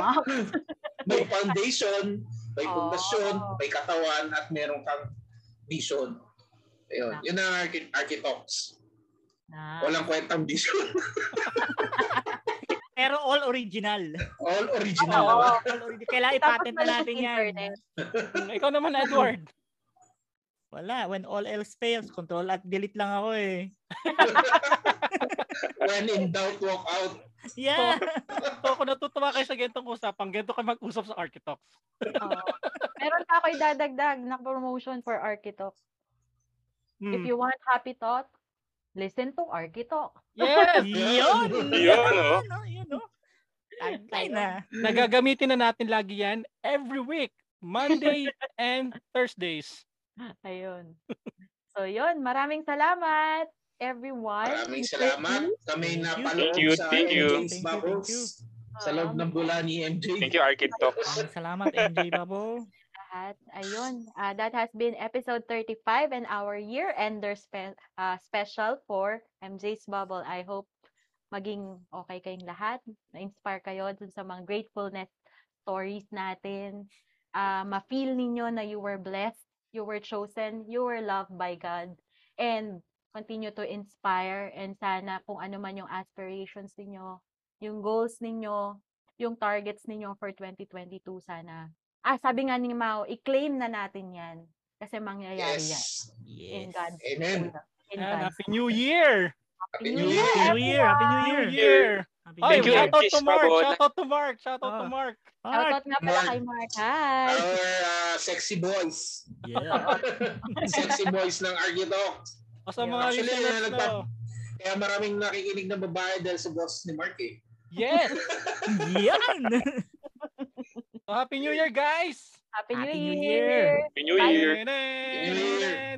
May foundation, may pundasyon, oh. may katawan, at meron kang vision. Ayun. Nah. Yun ang Archi, Archi Talks. Nah. Walang kwentang vision. Pero all original. All original. Oh, oh. All original. Kailangan ipatent na natin yan. Ikaw naman, Edward. Wala. When all else fails, control at delete lang ako eh. When in doubt, walk out. Yeah. So, so kung natutuwa kayo sa gantong usapang, ganito kayo mag-usap sa Archi Talks. Oh. Meron pa ako idadagdag na promotion for Archi Talks. Hmm. If you want happy talk, listen to Archi Talk. Yes! Yun! Yun, oh. Yun, oh. Tagline na. Nagagamitin na natin lagi yan every week. Monday and Thursdays. Ayun. So, yun. Maraming salamat, everyone. Maraming salamat. Kami napaloob sa M J's Bubble. Sa loob ng bula ni M J. Thank you, Archi Talks. Salamat, M J Bubble. At, ayun. Uh, that has been episode thirty-five and our year-ender spe- uh, special for M J's Bubble. I hope maging okay kayong lahat. Na-inspire kayo dun sa mga gratefulness stories natin. Uh, ma-feel ninyo na you were blessed. You were chosen, you were loved by God, and continue to inspire, and sana kung ano man yung aspirations ninyo, yung goals ninyo, yung targets ninyo for twenty twenty-two sana. Ah, sabi nga ni Mao, i-claim na natin yan kasi mangyayari yes. yan. Yes. In God. Amen. In God. Happy New Year! Happy New Year! Happy New Year! Happy New Year! Happy New Year. Happy New Year. Happy New Year. Shout out to Mark! Shout out to Mark! Shout out to Mark! Shoutout nga pala kay Mark. Hi! Our uh, sexy boys. Yeah. Sexy boys ng Archi Talks. O sa mga yeah. listeners na nagpa- Kaya maraming nakikinig ng babae dahil sa boss ni Mark eh. Yes! Yan! So, Happy New Year, guys! Happy, Happy New, New Year. Year! Happy New Year! Happy New Year!